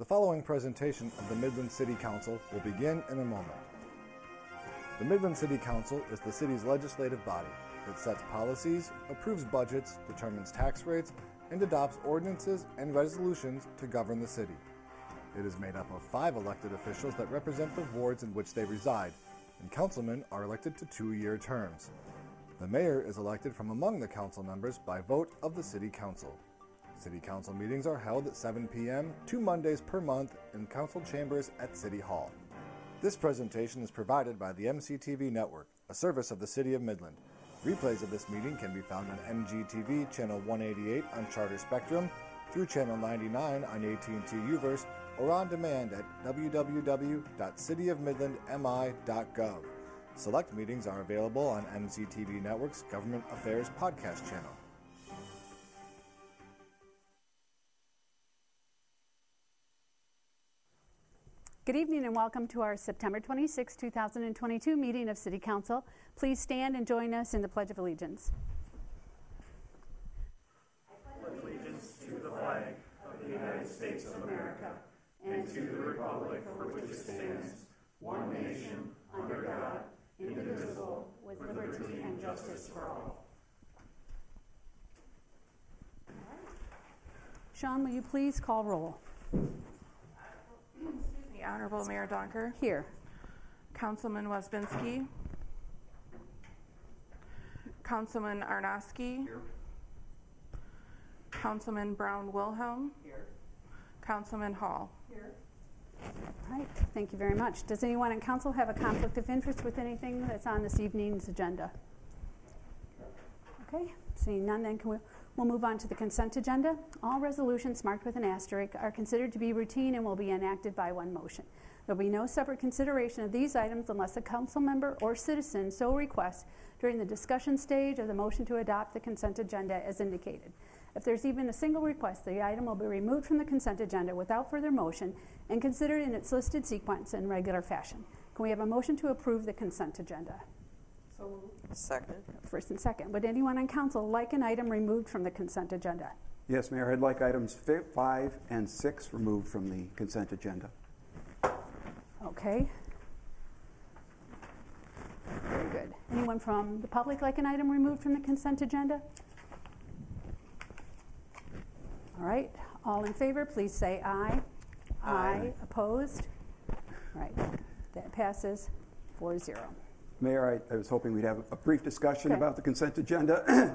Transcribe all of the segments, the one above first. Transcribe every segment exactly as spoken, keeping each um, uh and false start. The following presentation of the Midland City Council will begin in a moment. The Midland City Council is the city's legislative body that sets policies, approves budgets, determines tax rates, and adopts ordinances and resolutions to govern the city. It is made up of five elected officials that represent the wards in which they reside, and councilmen are elected to two-year terms. The mayor is elected from among the council members by vote of the city council. City council meetings are held at seven p m two Mondays per month in council chambers at City Hall. This presentation is provided by the M C T V Network, a service of the City of Midland. Replays of this meeting can be found on M G T V Channel one eighty-eight on Charter Spectrum, through Channel ninety-nine on A T and T U-verse, or on demand at w w w dot city of midland m i dot gov. Select meetings are available on M C T V Network's Government Affairs podcast channel. Good evening and welcome to our September twenty-sixth, two thousand twenty-two meeting of City Council. Please stand and join us in the Pledge of Allegiance. I pledge allegiance to the flag of the United States of America and to the republic for which it stands, one nation, under God, indivisible, with liberty and justice for all. Sean, will you please call roll? Honorable Mayor Donker. Here. Councilman Wesbinski. Councilman Arnosky. Here. Councilman Brown Wilhelm. Here. Councilman Hall. Here. All right. Thank you very much. Does anyone in council have a conflict of interest with anything that's on this evening's agenda? Okay. Seeing none, then can we... We'll move on to the consent agenda. All resolutions marked with an asterisk are considered to be routine and will be enacted by one motion. There will be no separate consideration of these items unless a council member or citizen so requests during the discussion stage of the motion to adopt the consent agenda as indicated. If there's even a single request, the item will be removed from the consent agenda without further motion and considered in its listed sequence in regular fashion. Can we have a motion to approve the consent agenda? Second. First and second. Would anyone on council like an item removed from the consent agenda? Yes, Mayor. I'd like items five and six removed from the consent agenda. Okay. Very good. Anyone from the public like an item removed from the consent agenda? All right. All in favor, please say aye. Aye. Aye. Opposed? All right. That passes four zero. Mayor, I, I was hoping we'd have a brief discussion okay. about the consent agenda.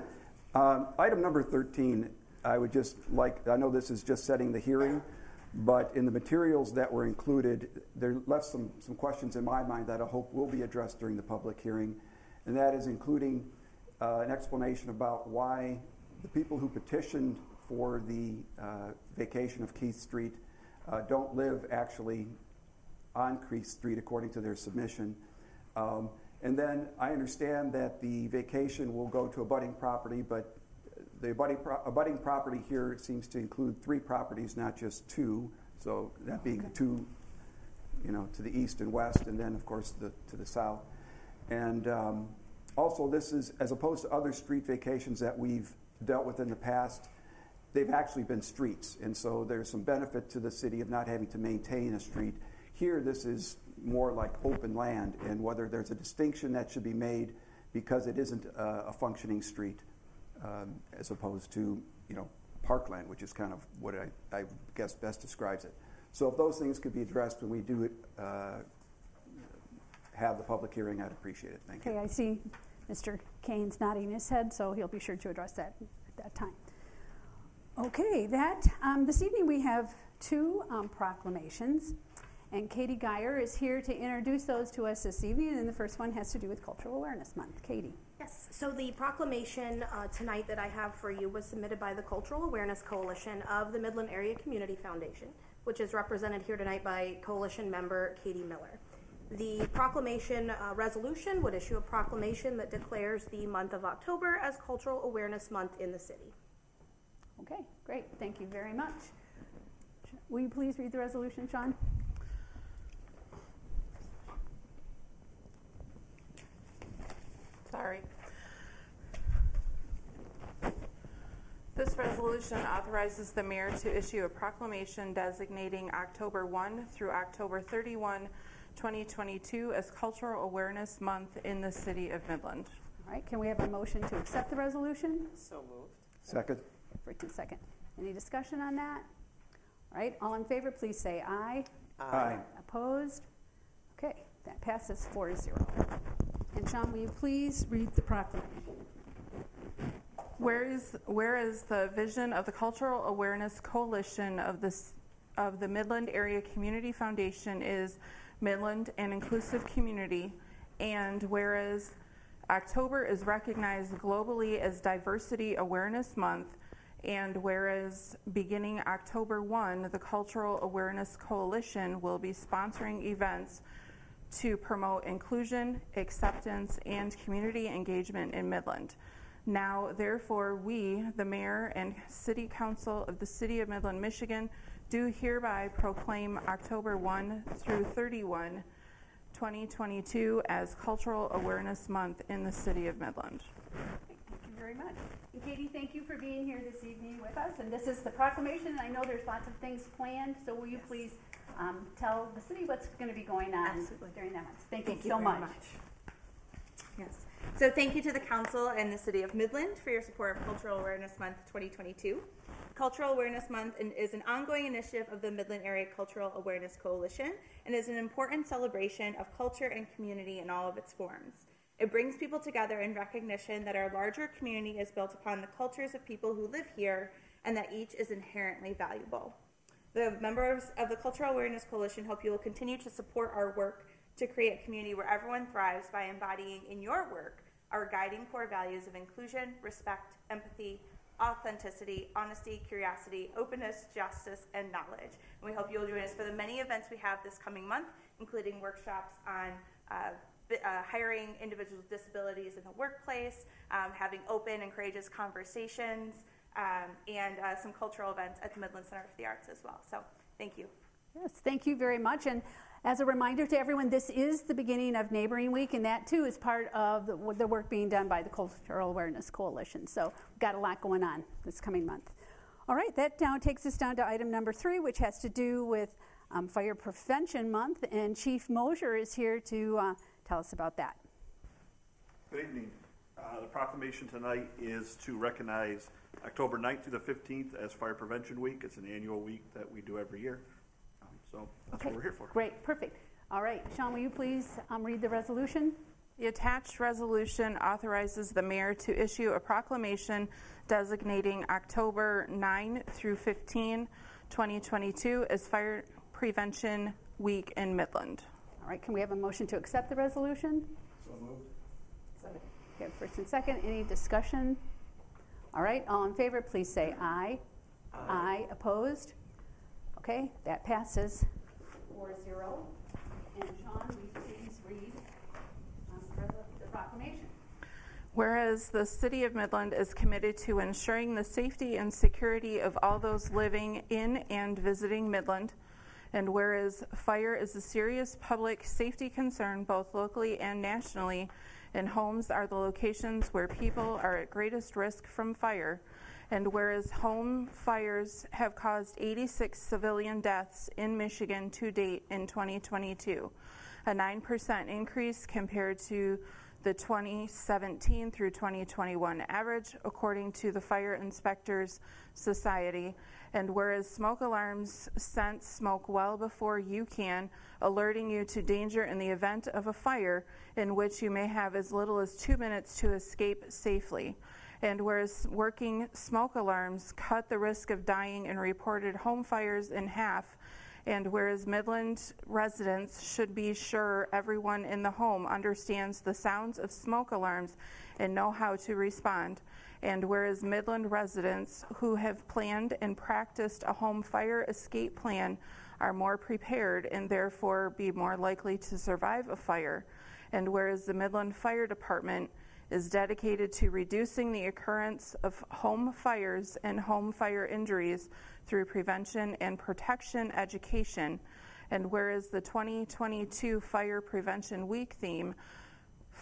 um, item number thirteen, I would just like, I know this is just setting the hearing, but in the materials that were included, there left some, some questions in my mind that I hope will be addressed during the public hearing, and that is including uh, an explanation about why the people who petitioned for the uh, vacation of Keith Street uh, don't live actually on Keith Street according to their submission. Um, And then I understand that the vacation will go to abutting property, but the abutting, pro- abutting property here seems to include three properties, not just two. So that being okay. two, you know, to the east and west, and then of course the, to the south. And um, also, this is as opposed to other street vacations that we've dealt with in the past. They've actually been streets, and so there's some benefit to the city of not having to maintain a street. Here, this is more like open land, and whether there's a distinction that should be made because it isn't uh, a functioning street um, as opposed to, you know, parkland, which is kind of what I, I guess best describes it. So if those things could be addressed when we do it, uh, have the public hearing, I'd appreciate it. Thank you. Okay, I see Mister Kane's nodding his head, so he'll be sure to address that at that time. Okay, that um, this evening we have two um, proclamations. And Katie Geyer is here to introduce those to us this evening, and the first one has to do with Cultural Awareness Month. Katie. Yes, so the proclamation uh, tonight that I have for you was submitted by the Cultural Awareness Coalition of the Midland Area Community Foundation, which is represented here tonight by coalition member Katie Miller. The proclamation uh, resolution would issue a proclamation that declares the month of October as Cultural Awareness Month in the city. Okay, great. Thank you very much. Will you please read the resolution, Sean? Sorry. This This resolution authorizes the mayor to issue a proclamation designating October first through October thirty-first, twenty twenty-two as Cultural Awareness Month in the City of Midland. All right, can we have a motion to accept the resolution? So moved. Second. Rick, second. Any discussion on that? All right, all in favor, please say aye. Aye. Aye. Opposed? Okay, that passes four to zero. And Sean, will you please read the proclamation? Where is, where is the vision of the Cultural Awareness Coalition of, this, of the Midland Area Community Foundation is Midland, an inclusive community, and whereas October is recognized globally as Diversity Awareness Month, and whereas beginning October first, the Cultural Awareness Coalition will be sponsoring events to promote inclusion, acceptance, and community engagement in Midland. Now, therefore, we, the Mayor and City Council of the City of Midland, Michigan, do hereby proclaim October first through thirty-first, twenty twenty-two as Cultural Awareness Month in the City of Midland. Thank you very much. And Katie, thank you for being here this evening with us. And this is the proclamation, and I know there's lots of things planned, so will you yes. please um, tell the city what's going to be going on Absolutely. during that month. Thank, thank you, you so much. much. Yes. So thank you to the Council and the City of Midland for your support of Cultural Awareness Month twenty twenty-two. Cultural Awareness Month is an ongoing initiative of the Midland Area Cultural Awareness Coalition and is an important celebration of culture and community in all of its forms. It brings people together in recognition that our larger community is built upon the cultures of people who live here and that each is inherently valuable. The members of the Cultural Awareness Coalition hope you will continue to support our work to create a community where everyone thrives by embodying in your work our guiding core values of inclusion, respect, empathy, authenticity, honesty, curiosity, openness, justice, and knowledge. And we hope you'll join us for the many events we have this coming month, including workshops on uh, uh, hiring individuals with disabilities in the workplace, um, having open and courageous conversations, um, and uh, some cultural events at the Midland Center for the Arts as well. So thank you. Yes, thank you very much. And as a reminder to everyone, this is the beginning of Neighboring Week, and that too is part of the, the work being done by the Cultural Awareness Coalition. So we've got a lot going on this coming month. All right, that now takes us down to item number three, which has to do with um, Fire Prevention Month, and Chief Mosier is here to uh, tell us about that. Good evening. Uh, the proclamation tonight is to recognize October ninth through the fifteenth as Fire Prevention Week. It's an annual week that we do every year. So that's okay. what we're here for. Great, perfect. All right, Sean, will you please um, read the resolution? The attached resolution authorizes the mayor to issue a proclamation designating October ninth through fifteenth, twenty twenty-two as Fire Prevention Week in Midland. All right, can we have a motion to accept the resolution? So moved. Second. Okay, first and second, any discussion? All right, all in favor, please say aye. Aye. Aye. Opposed? Okay, that passes four zero. And Sean, will you please read um, the proclamation? Whereas the City of Midland is committed to ensuring the safety and security of all those living in and visiting Midland, and whereas fire is a serious public safety concern both locally and nationally, and homes are the locations where people are at greatest risk from fire, and whereas home fires have caused eighty-six civilian deaths in Michigan to date in twenty twenty-two, a nine percent increase compared to the twenty seventeen through twenty twenty-one average, according to the Fire Inspectors Society, and whereas smoke alarms sense smoke well before you can, alerting you to danger in the event of a fire in which you may have as little as two minutes to escape safely. And whereas working smoke alarms cut the risk of dying in reported home fires in half, and whereas Midland residents should be sure everyone in the home understands the sounds of smoke alarms and know how to respond, and whereas Midland residents who have planned and practiced a home fire escape plan are more prepared and therefore be more likely to survive a fire, and whereas the Midland Fire Department is dedicated to reducing the occurrence of home fires and home fire injuries through prevention and protection education. And whereas the twenty twenty-two Fire Prevention Week theme,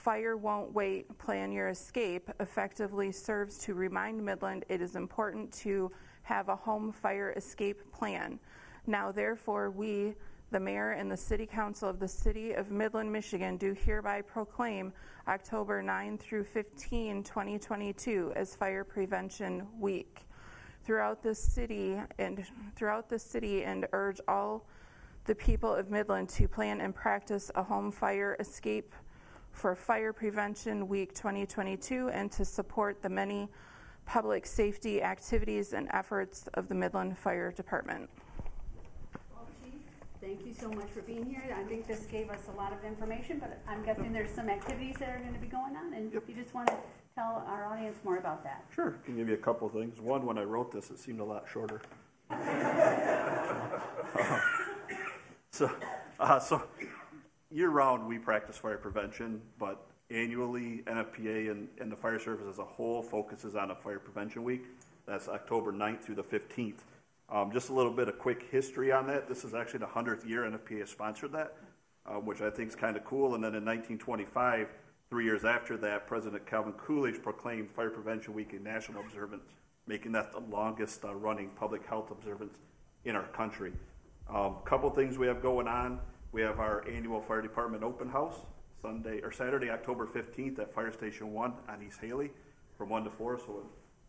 "Fire won't wait, plan your escape" effectively serves to remind Midland it is important to have a home fire escape plan. Now, therefore, we, the Mayor and the City Council of the City of Midland, Michigan, do hereby proclaim October ninth through fifteenth, twenty twenty-two as Fire Prevention Week throughout the city and throughout the city and urge all the people of Midland to plan and practice a home fire escape for Fire Prevention Week twenty twenty-two and to support the many public safety activities and efforts of the Midland Fire Department. Well, Chief, thank you so much for being here. I think this gave us a lot of information, but I'm guessing there's some activities that are going to be going on, and yep. If you just want to tell our audience more about that. Sure, I can give you a couple things. One, when I wrote this, it seemed a lot shorter. uh, so, uh, so year-round, we practice fire prevention, but annually, N F P A and, and the fire service as a whole focuses on a Fire Prevention Week. That's October ninth through the fifteenth. Um, just a little bit of quick history on that. This is actually the hundredth year N F P A sponsored that, uh, which I think is kind of cool. And then in nineteen twenty-five, three years after that, President Calvin Coolidge proclaimed Fire Prevention Week a national observance, making that the longest uh, running public health observance in our country. A um, couple things we have going on. We have our annual fire department open house Sunday or Saturday, October fifteenth at Fire Station one on East Haley from one to four. So we'd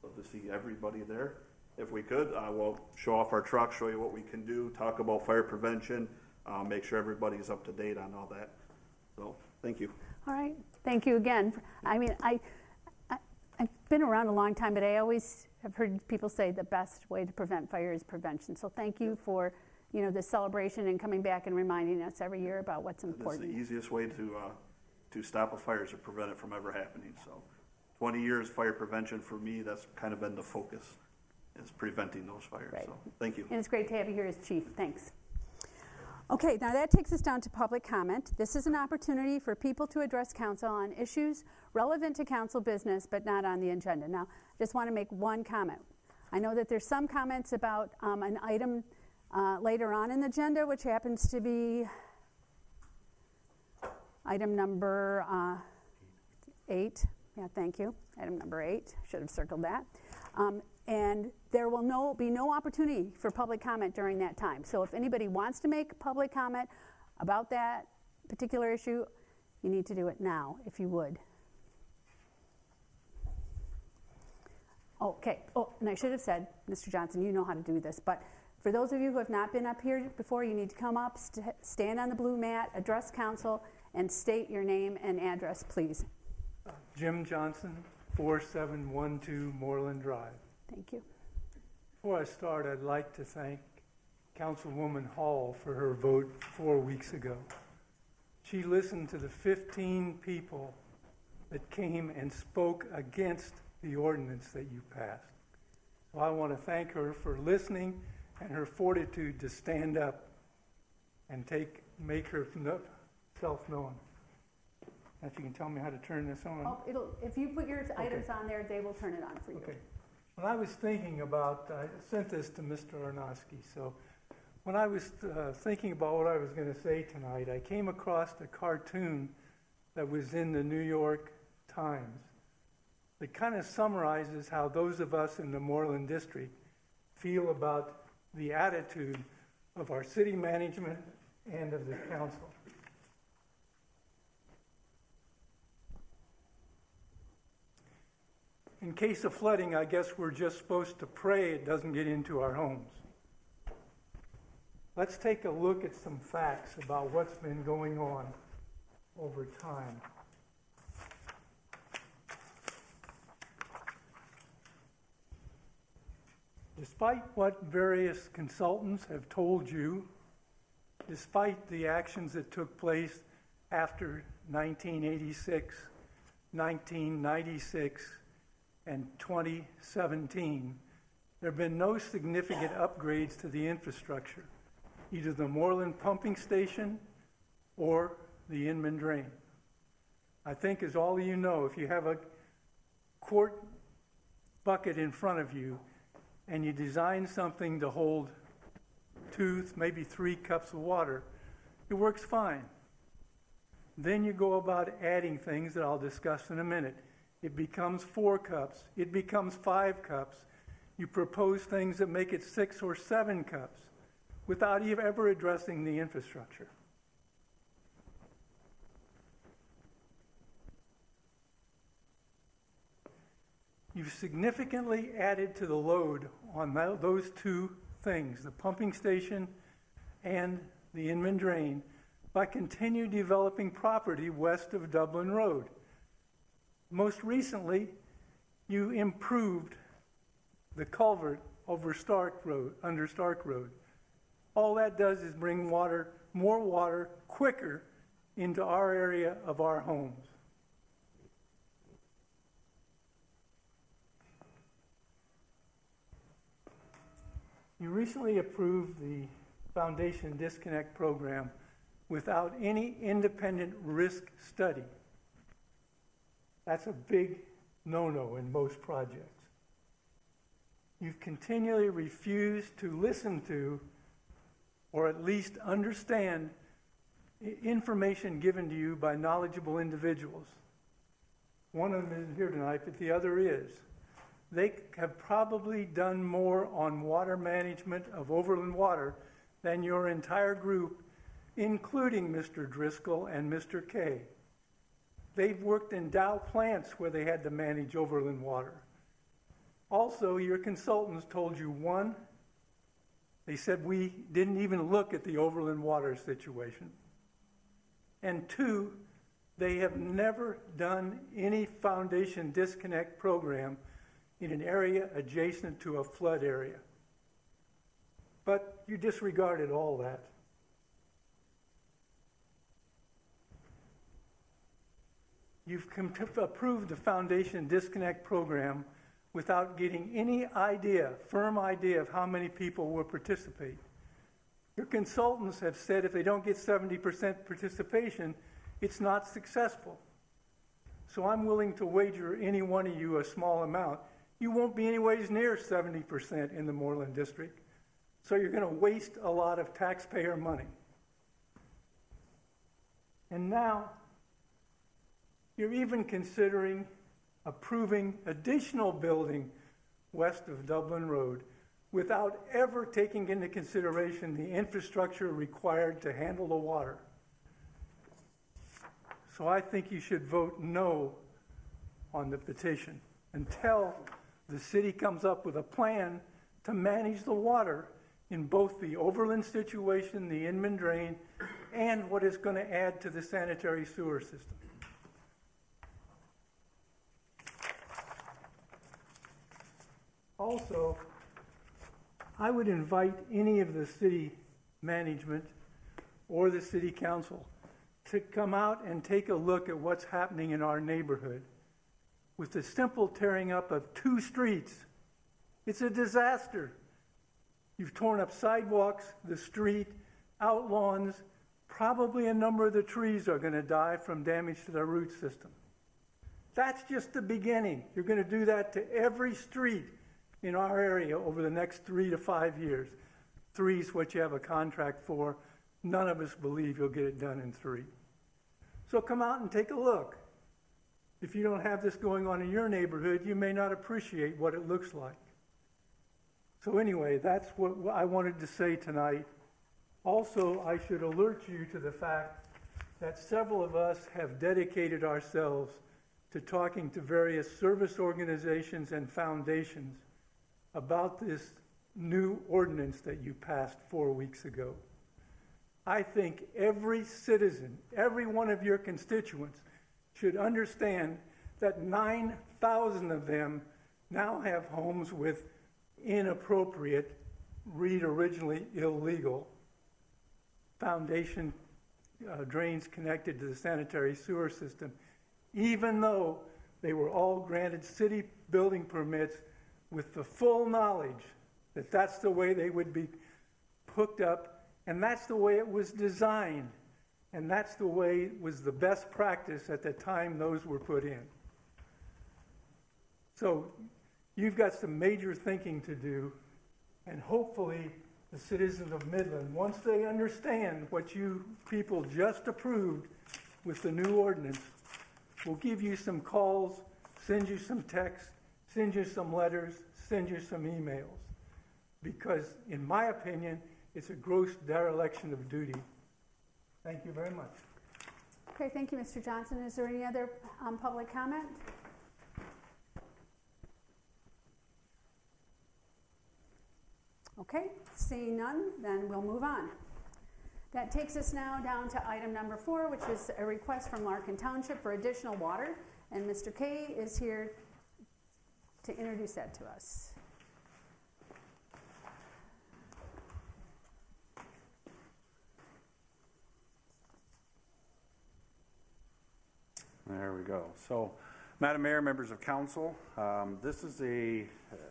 love to see everybody there. If we could, uh, we'll show off our truck, show you what we can do, talk about fire prevention, uh, make sure everybody's up to date on all that. So thank you. All right. Thank you again. I mean, I, I, I've been around a long time, but I always have heard people say the best way to prevent fire is prevention. So thank you for you know, the celebration and coming back and reminding us every year about what's important. That's the easiest way to uh, to stop a fire is to prevent it from ever happening. So twenty years fire prevention for me, that's kind of been the focus, is preventing those fires. Right. So thank you. And it's great to have you here as Chief. Thanks. Okay, now that takes us down to public comment. This is an opportunity for people to address council on issues relevant to council business but not on the agenda. Now, I just want to make one comment. I know that there's some comments about um, an item Uh, later on in the agenda, which happens to be item number uh, eight. Yeah, thank you. Item number eight. Should have circled that. Um, and there will no, be no opportunity for public comment during that time. So if anybody wants to make public comment about that particular issue, you need to do it now, if you would. Okay. Oh, and I should have said, Mister Johnson, you know how to do this, but for those of you who have not been up here before, you need to come up, st- stand on the blue mat, address council, and state your name and address, please. Uh, Jim Johnson, four seven one two Moreland Drive. Thank you. Before I start, I'd like to thank Councilwoman Hall for her vote four weeks ago. She listened to the fifteen people that came and spoke against the ordinance that you passed. So I want to thank her for listening and her fortitude to stand up and take, make herself known. If you can tell me how to turn this on. Oh, it'll, if you put your okay. items on there, they will turn it on for you. Okay. When I was thinking about, I sent this to Mister Arnosky, so when I was uh, thinking about what I was going to say tonight, I came across a cartoon that was in the New York Times that kind of summarizes how those of us in the Moreland District feel about the attitude of our city management and of the council. In case of flooding, I guess we're just supposed to pray it doesn't get into our homes. Let's take a look at some facts about what's been going on over time. Despite what various consultants have told you, despite the actions that took place after nineteen eighty-six, nineteen ninety-six, and twenty seventeen, there have been no significant upgrades to the infrastructure, either the Moreland Pumping Station or the Inman Drain. I think, as all of you know, if you have a quart bucket in front of you, and you design something to hold two, maybe three cups of water, it works fine. Then you go about adding things that I'll discuss in a minute. It becomes four cups. It becomes five cups. You propose things that make it six or seven cups without even ever addressing the infrastructure. You've significantly added to the load on those two things, the pumping station and the Inman Drain, by continue developing property west of Dublin Road. Most recently, you improved the culvert over Stark Road, under Stark Road. All that does is bring water, more water, quicker into our area of our homes. You recently approved the Foundation Disconnect Program without any independent risk study. That's a big no-no in most projects. You've continually refused to listen to, or at least understand, information given to you by knowledgeable individuals. One of them isn't here tonight, but the other is. They have probably done more on water management of overland water than your entire group, including Mister Driscoll and Mister Kay. They've worked in Dow plants where they had to manage overland water. Also, your consultants told you one, they said we didn't even look at the overland water situation. And two, they have never done any foundation disconnect program in an area adjacent to a flood area. But you disregarded all that. You've approved the Foundation Disconnect Program without getting any idea, firm idea, of how many people will participate. Your consultants have said if they don't get seventy percent participation, it's not successful. So I'm willing to wager any one of you a small amount. You won't be anyways near seventy percent in the Moreland District, so you're going to waste a lot of taxpayer money. And now, you're even considering approving additional building west of Dublin Road without ever taking into consideration the infrastructure required to handle the water. So I think you should vote no on the petition until the city comes up with a plan to manage the water in both the overland situation, the Inman Drain, and what it's going to add to the sanitary sewer system. Also, I would invite any of the city management or the city council to come out and take a look at what's happening in our neighborhood. With the simple tearing up of two streets, it's a disaster. You've torn up sidewalks, the street, out lawns. Probably a number of the trees are going to die from damage to their root system. That's just the beginning. You're going to do that to every street in our area over the next three to five years. Three is what you have a contract for. None of us believe you'll get it done in three. So come out and take a look. If you don't have this going on in your neighborhood, you may not appreciate what it looks like. So anyway, that's what I wanted to say tonight. Also, I should alert you to the fact that several of us have dedicated ourselves to talking to various service organizations and foundations about this new ordinance that you passed four weeks ago. I think every citizen, every one of your constituents, should understand that nine thousand of them now have homes with inappropriate, read originally illegal, foundation uh, drains connected to the sanitary sewer system, even though they were all granted city building permits with the full knowledge that that's the way they would be hooked up, and that's the way it was designed, and that's the way it was the best practice at the time those were put in. So you've got some major thinking to do, and hopefully the citizens of Midland, once they understand what you people just approved, with the new ordinance. We'll give you some calls, send you some texts, send you some letters, send you some emails. Because in my opinion, it's a gross dereliction of duty. Thank you very much. Okay, thank you, Mister Johnson. Is there any other um, public comment? Okay, seeing none, then we'll move on. That takes us now down to item number four, which is a request from Larkin Township for additional water. And Mister Kay is here to introduce that to us. There we go. So, Madam Mayor, members of council, um, this is a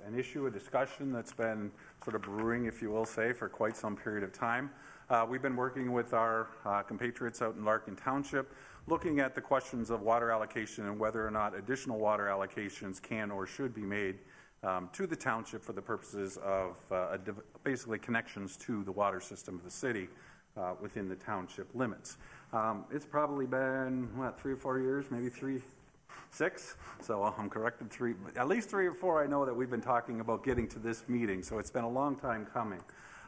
an issue, a discussion that's been sort of brewing, if you will say, for quite some period of time. Uh, we've been working with our uh, compatriots out in Larkin Township, looking at the questions of water allocation and whether or not additional water allocations can or should be made um, to the township for the purposes of uh, a div- basically connections to the water system of the city uh, within the township limits. Um, it's probably been, what, three or four years, maybe three, six? So I'm corrected, three, at least three or four I know that we've been talking about getting to this meeting, so it's been a long time coming.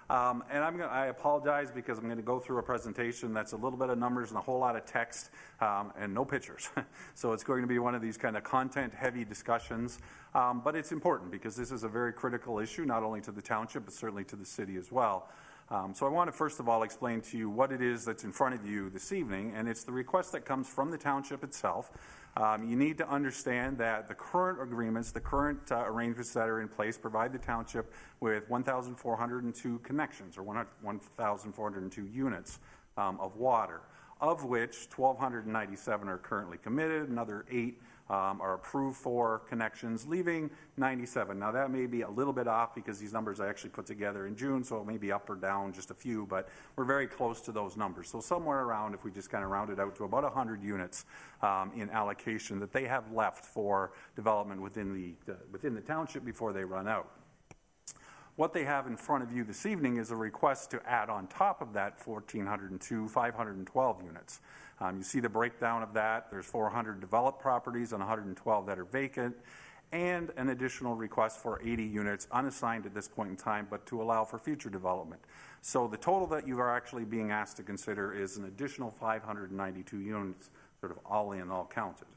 Um, and I'm gonna, I apologize because I'm going to go through a presentation that's a little bit of numbers and a whole lot of text um, and no pictures. So it's going to be one of these kind of content-heavy discussions. Um, but it's important because this is a very critical issue, not only to the township, but certainly to the city as well. Um, so I want to first of all explain to you what it is that's in front of you this evening, and it's the request that comes from the township itself. Um, you need to understand that the current agreements, the current uh, arrangements that are in place provide the township with one thousand four hundred two connections, or one thousand four hundred two units um, of water, of which one thousand two hundred ninety-seven are currently committed, another eight Um, are approved for connections, leaving ninety-seven. Now that may be a little bit off because these numbers I actually put together in June, so it may be up or down just a few, but we're very close to those numbers. So somewhere around, if we just kind of round it out to about one hundred units um, in allocation that they have left for development within the, the within the township before they run out. What they have in front of you this evening is a request to add on top of that one thousand four hundred two, five hundred twelve units. Um, you see the breakdown of that. There's four hundred developed properties and one hundred twelve that are vacant, and an additional request for eighty units unassigned at this point in time, but to allow for future development. So the total that you are actually being asked to consider is an additional five hundred ninety-two units, sort of all in, all counted.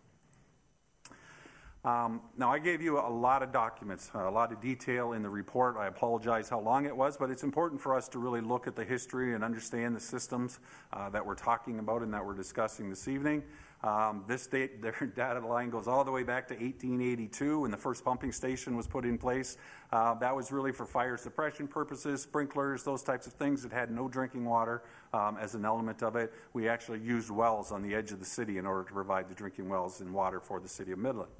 Um, now, I gave you a lot of documents, a lot of detail in the report. I apologize how long it was, but it's important for us to really look at the history and understand the systems uh, that we're talking about and that we're discussing this evening. Um, this date, their data line goes all the way back to eighteen eighty-two when the first pumping station was put in place. Uh, that was really for fire suppression purposes, sprinklers, those types of things. It had no drinking water um, as an element of it. We actually used wells on the edge of the city in order to provide the drinking wells and water for the city of Midland.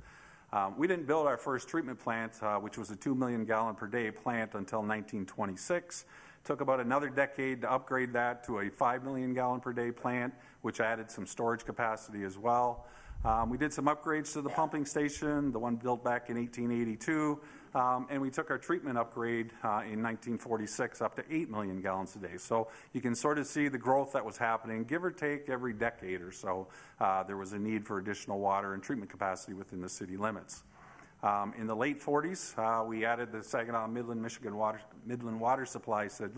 Um, we didn't build our first treatment plant, uh, which was a two million gallon per day plant, until nineteen twenty-six. Took about another decade to upgrade that to a five million gallon per day plant, which added some storage capacity as well. Um, we did some upgrades to the pumping station, the one built back in eighteen eighty-two, um, and we took our treatment upgrade uh, in nineteen forty-six up to eight million gallons a day. So you can sort of see the growth that was happening, give or take every decade or so. Uh, there was a need for additional water and treatment capacity within the city limits. Um, in the late forties, uh, we added the Saginaw Midland Michigan Water Midland Water Supply said.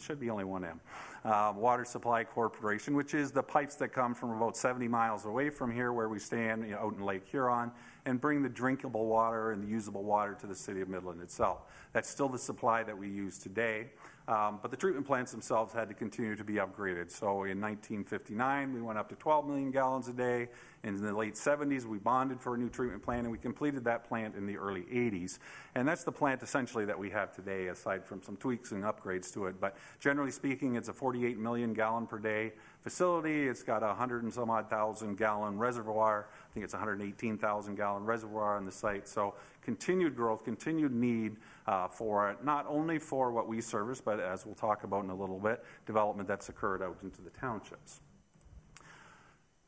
Should be only one M. Uh, Water Supply Corporation, which is the pipes that come from about seventy miles away from here where we stand, you know, out in Lake Huron, and bring the drinkable water and the usable water to the city of Midland itself. That's still the supply that we use today. Um, but the treatment plants themselves had to continue to be upgraded. So in nineteen fifty-nine, we went up to twelve million gallons a day. And in the late seventies, we bonded for a new treatment plant, and we completed that plant in the early eighties. And that's the plant essentially that we have today, aside from some tweaks and upgrades to it. But generally speaking, it's a forty-eight million gallon per day facility. It's got a hundred and some odd thousand gallon reservoir. I think it's one hundred eighteen thousand gallon reservoir on the site. So continued growth, continued need uh, for it, not only for what we service, but as we'll talk about in a little bit, development that's occurred out into the townships.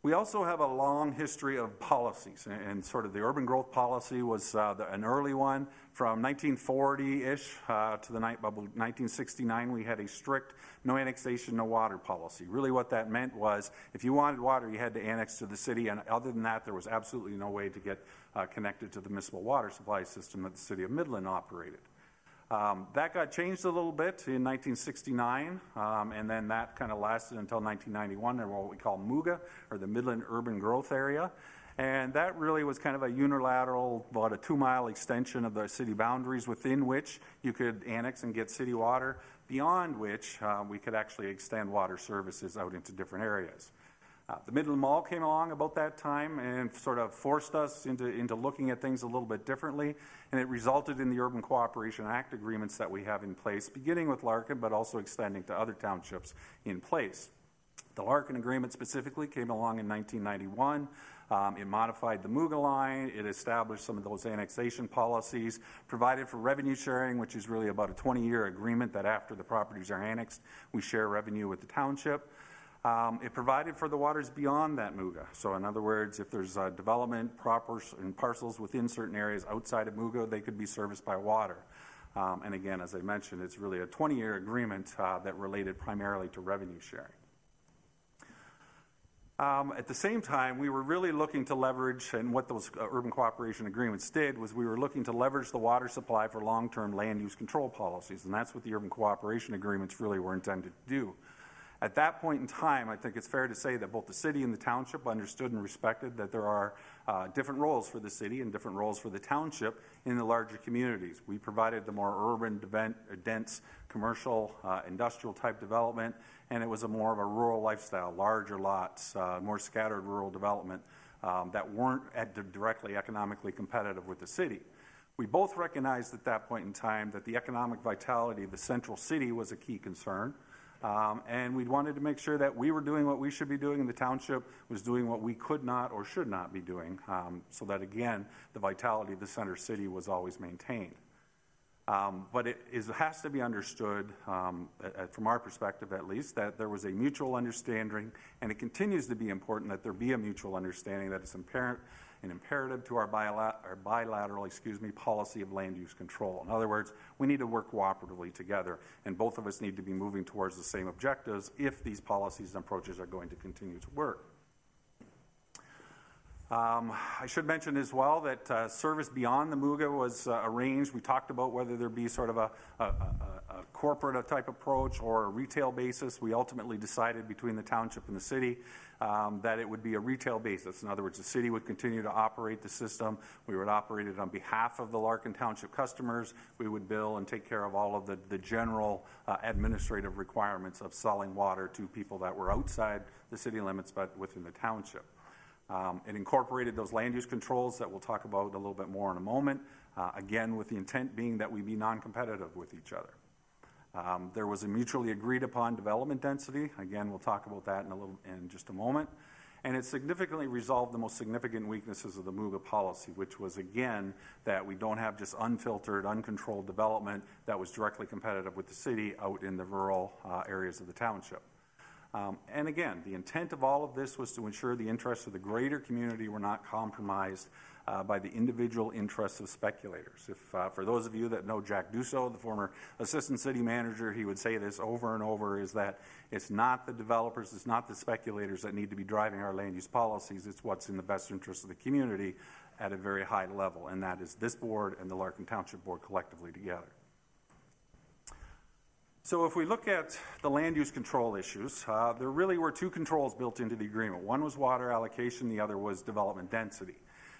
We also have a long history of policies, and, and sort of the urban growth policy was uh, the, an early one from nineteen forty-ish uh, to the night bubble. nineteen sixty-nine, we had a strict no annexation, no water policy. Really what that meant was if you wanted water, you had to annex to the city, and other than that, there was absolutely no way to get uh, connected to the municipal water supply system that the city of Midland operated. Um, that got changed a little bit in nineteen sixty-nine, um, and then that kind of lasted until nineteen ninety-one in what we call MUGA, or the Midland Urban Growth Area. And that really was kind of a unilateral, about a two-mile extension of the city boundaries within which you could annex and get city water, beyond which uh, we could actually extend water services out into different areas. Uh, the Midland Mall came along about that time and sort of forced us into, into looking at things a little bit differently, and it resulted in the Urban Cooperation Act agreements that we have in place, beginning with Larkin but also extending to other townships in place. The Larkin Agreement specifically came along in nineteen ninety-one. Um, it modified the MUGA line, it established some of those annexation policies, provided for revenue sharing, which is really about a twenty-year agreement that after the properties are annexed, we share revenue with the township. Um, it provided for the waters beyond that MUGA. So in other words, if there's uh, development proper and parcels within certain areas outside of MUGA, they could be serviced by water. Um, and again, as I mentioned, it's really a twenty-year agreement uh, that related primarily to revenue sharing. Um, at the same time, we were really looking to leverage, and what those uh, urban cooperation agreements did was we were looking to leverage the water supply for long-term land use control policies, and that's what the urban cooperation agreements really were intended to do. At that point in time, I think it's fair to say that both the city and the township understood and respected that there are uh, different roles for the city and different roles for the township in the larger communities. We provided the more urban, dense, commercial, uh, industrial type development, and it was a more of a rural lifestyle, larger lots, uh, more scattered rural development um, that weren't at directly economically competitive with the city. We both recognized at that point in time that the economic vitality of the central city was a key concern. Um, and we wanted to make sure that we were doing what we should be doing and the township was doing what we could not or should not be doing, um, so that, again, the vitality of the center city was always maintained. Um, but it is, has to be understood, um, uh, from our perspective at least, that there was a mutual understanding, and it continues to be important that there be a mutual understanding that it's impar- an imperative to our, bilater- our bilateral excuse me, policy of land use control. In other words, we need to work cooperatively together, and both of us need to be moving towards the same objectives if these policies and approaches are going to continue to work. Um, I should mention as well that uh, service beyond the MUGA was uh, arranged. We talked about whether there be sort of a, a, a, a corporate type approach or a retail basis. We ultimately decided between the township and the city um, that it would be a retail basis. In other words, the city would continue to operate the system. We would operate it on behalf of the Larkin Township customers. We would bill and take care of all of the, the general uh, administrative requirements of selling water to people that were outside the city limits but within the township. Um, it incorporated those land use controls that we'll talk about a little bit more in a moment, uh, again with the intent being that we be non-competitive with each other. Um, there was a mutually agreed upon development density. Again, we'll talk about that in, a little, in just a moment. And it significantly resolved the most significant weaknesses of the MUGA policy, which was, again, that we don't have just unfiltered, uncontrolled development that was directly competitive with the city out in the rural uh, areas of the township. Um, and again, the intent of all of this was to ensure the interests of the greater community were not compromised uh, by the individual interests of speculators. If, uh, for those of you that know Jack Dusso, the former assistant city manager, he would say this over and over, is that it's not the developers, it's not the speculators that need to be driving our land use policies, it's what's in the best interest of the community at a very high level, and that is this board and the Larkin Township Board collectively together. So if we look at the land use control issues, uh, there really were two controls built into the agreement. One was water allocation, the other was development density.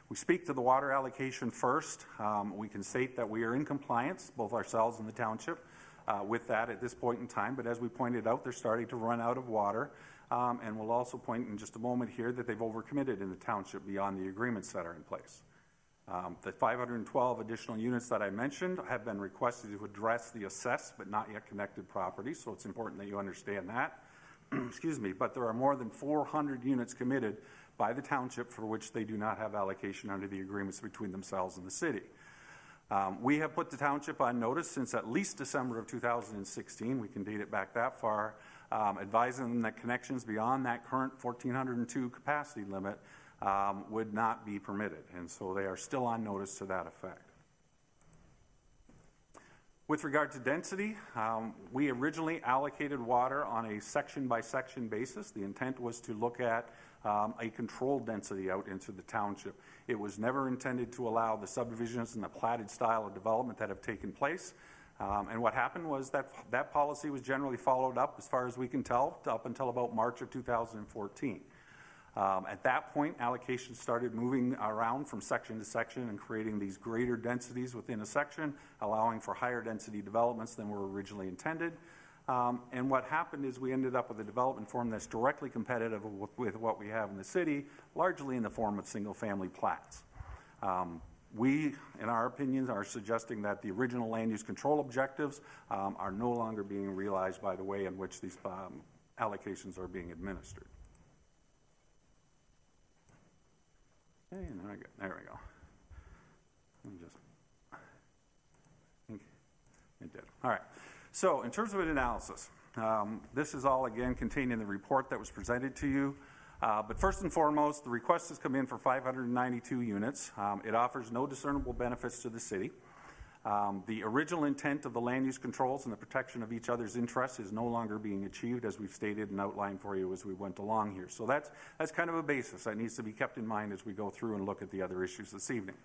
We speak to the water allocation first. Um, we can state that we are in compliance, both ourselves and the township, uh, with that at this point in time, but as we pointed out, they're starting to run out of water, um, and we'll also point in just a moment here that they've overcommitted in the township beyond the agreements that are in place. Um, the five hundred twelve additional units that I mentioned have been requested to address the assessed but not yet connected properties, so it's important that you understand that. Excuse me, but there are more than four hundred units committed by the township for which they do not have allocation under the agreements between themselves and the city. Um, we have put the township on notice since at least December of two thousand sixteen. We can date it back that far, um, advising them that connections beyond that current one thousand four hundred two capacity limit um, would not be permitted. And so they are still on notice to that effect. With regard to density, um, we originally allocated water on a section by section basis. The intent was to look at um, a controlled density out into the township. It was never intended to allow the subdivisions and the platted style of development that have taken place. Um, and what happened was that that policy was generally followed up, as far as we can tell, up until about March of two thousand fourteen. Um, at that point, allocations started moving around from section to section and creating these greater densities within a section, allowing for higher density developments than were originally intended. Um, and what happened is we ended up with a development form that's directly competitive with, with what we have in the city, largely in the form of single-family plats. Um, we, in our opinions, are suggesting that the original land use control objectives um, are no longer being realized by the way in which these um, allocations are being administered. And there we go. There we go. Let me just, I think it did. All right. So in terms of an analysis, um, this is all again contained in the report that was presented to you. Uh, but first and foremost, the request has come in for five hundred ninety-two units. Um, it offers no discernible benefits to the city. Um, the original intent of the land use controls and the protection of each other's interests is no longer being achieved, as we've stated and outlined for you as we went along here. So that's, that's kind of a basis that needs to be kept in mind as we go through and look at the other issues this evening.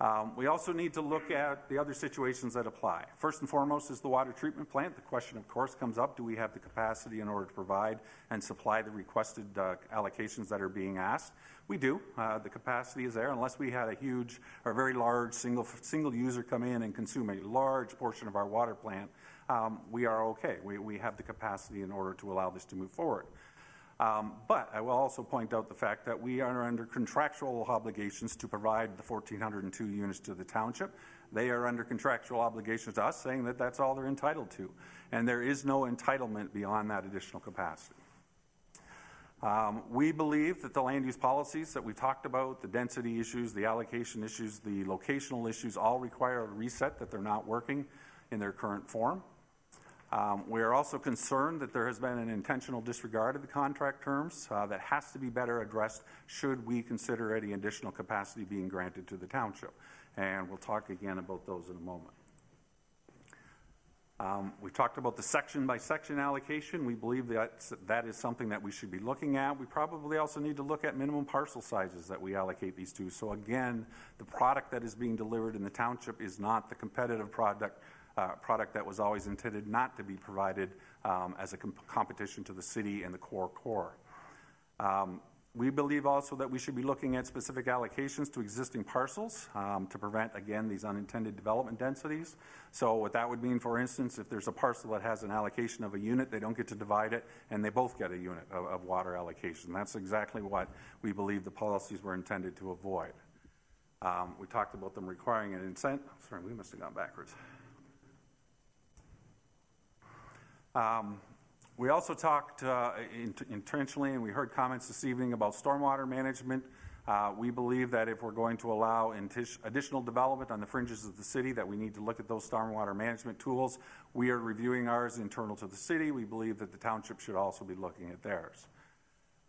Um, we also need to look at the other situations that apply. First and foremost is the water treatment plant. The question, of course, comes up, do we have the capacity in order to provide and supply the requested uh, allocations that are being asked? We do. Uh, the capacity is there, unless we had a huge or very large single, single user come in and consume a large portion of our water plant. Um, we are okay. We, we have the capacity in order to allow this to move forward. Um, but I will also point out the fact that we are under contractual obligations to provide the one thousand four hundred two units to the township. They are under contractual obligations to us, saying that that's all they're entitled to. And there is no entitlement beyond that additional capacity. Um, we believe that the land use policies that we talked about, the density issues, the allocation issues, the locational issues, all require a reset, that they're not working in their current form. Um, we are also concerned that there has been an intentional disregard of the contract terms uh, that has to be better addressed should we consider any additional capacity being granted to the township. And we'll talk again about those in a moment. Um, we've talked about the section by section allocation. We believe that that is something that we should be looking at. We probably also need to look at minimum parcel sizes that we allocate these to. So again, the product that is being delivered in the township is not the competitive product Uh, product that was always intended not to be provided um, as a comp- competition to the city and the core core. Um, we believe also that we should be looking at specific allocations to existing parcels um, to prevent, again, these unintended development densities. So what that would mean, for instance, if there's a parcel that has an allocation of a unit, they don't get to divide it, and they both get a unit of, of water allocation. That's exactly what we believe the policies were intended to avoid. Um, we talked about them requiring an incentive. Sorry, we must have gone backwards. Um, we also talked uh, int- intentionally, and we heard comments this evening about stormwater management. Uh, we believe that if we're going to allow inti- additional development on the fringes of the city, that we need to look at those stormwater management tools. We are reviewing ours internal to the city. We believe that the township should also be looking at theirs.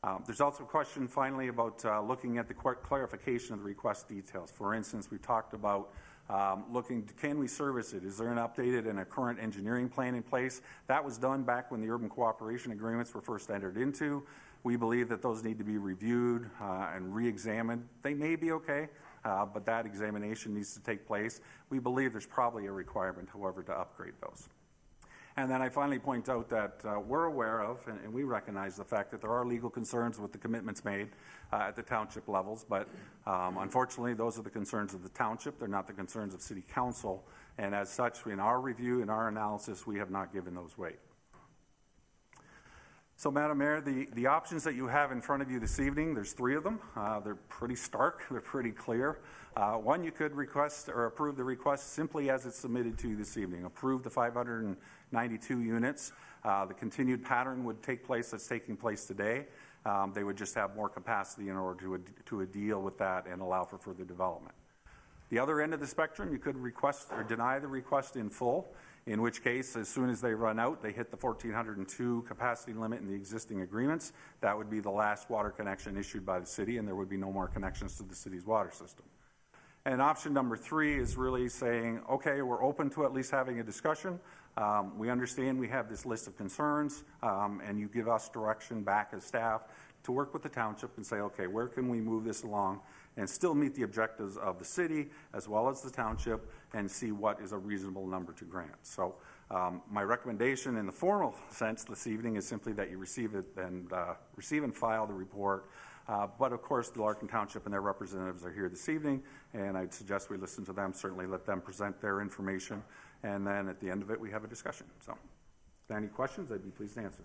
Um, there's also a question finally about uh, looking at the qu- clarification of the request details. For instance, we talked about Um, looking, to, can we service it? Is there an updated and a current engineering plan in place? That was done back when the urban cooperation agreements were first entered into. We believe that those need to be reviewed uh, and re-examined. They may be okay, uh, but that examination needs to take place. We believe there's probably a requirement, however, to upgrade those. And then I finally point out that uh, we're aware of, and, and we recognize the fact that there are legal concerns with the commitments made uh, at the township levels, but um, unfortunately those are the concerns of the township. They're not the concerns of city council, and as such, in our review, in our analysis, we have not given those weight. So, Madam Mayor, the, the options that you have in front of you this evening, there's three of them. Uh, they're pretty stark. They're pretty clear. Uh, one, you could request or approve the request simply as it's submitted to you this evening. Approve the five hundred ninety-two units. Uh, the continued pattern would take place that's taking place today. Um, they would just have more capacity in order to, to deal with that and allow for further development. The other end of the spectrum, you could request or deny the request in full, in which case, as soon as they run out, they hit the fourteen oh two capacity limit in the existing agreements. That would be the last water connection issued by the city, and there would be no more connections to the city's water system. And option number three is really saying, okay, we're open to at least having a discussion. Um, we understand we have this list of concerns, um, and you give us direction back as staff to work with the township and say, okay, where can we move this along and still meet the objectives of the city as well as the township, and see what is a reasonable number to grant. So um, my recommendation in the formal sense this evening is simply that you receive it and uh, receive and file the report. Uh, but of course, the Larkin Township and their representatives are here this evening, and I'd suggest we listen to them, certainly let them present their information, and then at the end of it, we have a discussion. So if there are any questions, I'd be pleased to answer.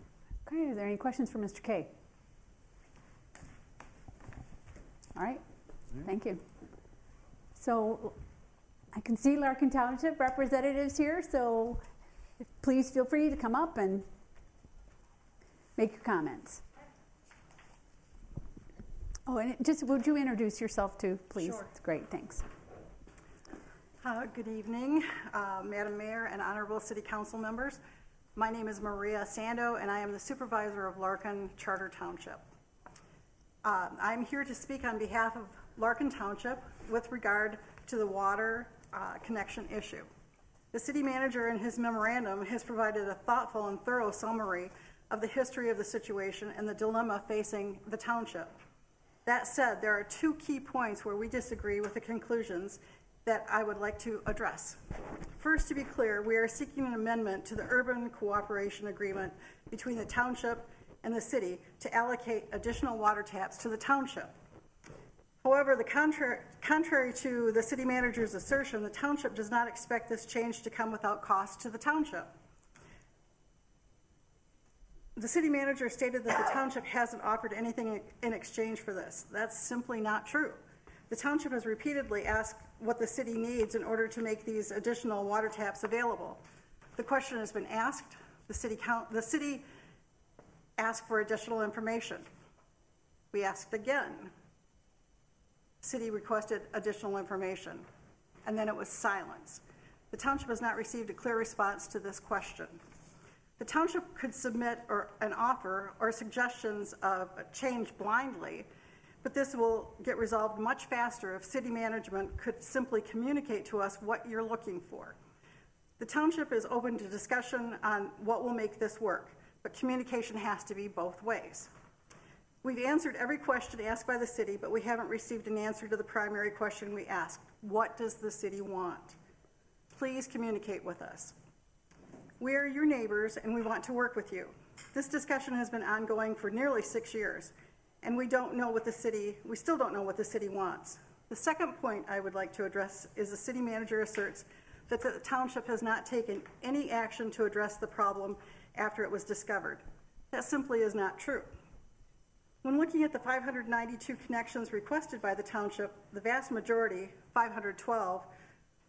Okay, are there any questions for Mister Kay? All right. Thank you. So I can see Larkin Township representatives here, so please feel free to come up and make your comments. Oh, and just would you introduce yourself too, please? Sure. It's great, thanks. Uh, good evening, uh, Madam Mayor and Honorable City Council members. My name is Maria Sando, and I am the supervisor of Larkin Charter Township. Uh, I'm here to speak on behalf of Larkin Township with regard to the water uh, connection issue. The city manager in his memorandum has provided a thoughtful and thorough summary of the history of the situation and the dilemma facing the township. That said, there are two key points where we disagree with the conclusions that I would like to address. First, to be clear, we are seeking an amendment to the Urban Cooperation Agreement between the township and the city to allocate additional water taps to the township. However, the contra- contrary to the city manager's assertion, the township does not expect this change to come without cost to the township. The city manager stated that the township hasn't offered anything in exchange for this. That's simply not true. The township has repeatedly asked what the city needs in order to make these additional water taps available. The question has been asked. The city, count- the city asked for additional information. We asked again. City requested additional information, and then it was silence. The township has not received a clear response to this question. The township could submit or an offer or suggestions of a change blindly, but this will get resolved much faster if city management could simply communicate to us what you're looking for. The township is open to discussion on what will make this work, but communication has to be both ways. We've answered every question asked by the city, but we haven't received an answer to the primary question we asked. What does the city want? Please communicate with us. We are your neighbors, and we want to work with you. This discussion has been ongoing for nearly six years, and we don't know what the city, we still don't know what the city wants. The second point I would like to address is the city manager asserts that the township has not taken any action to address the problem after it was discovered. That simply is not true. When looking at the five hundred ninety-two connections requested by the township, the vast majority, five hundred twelve,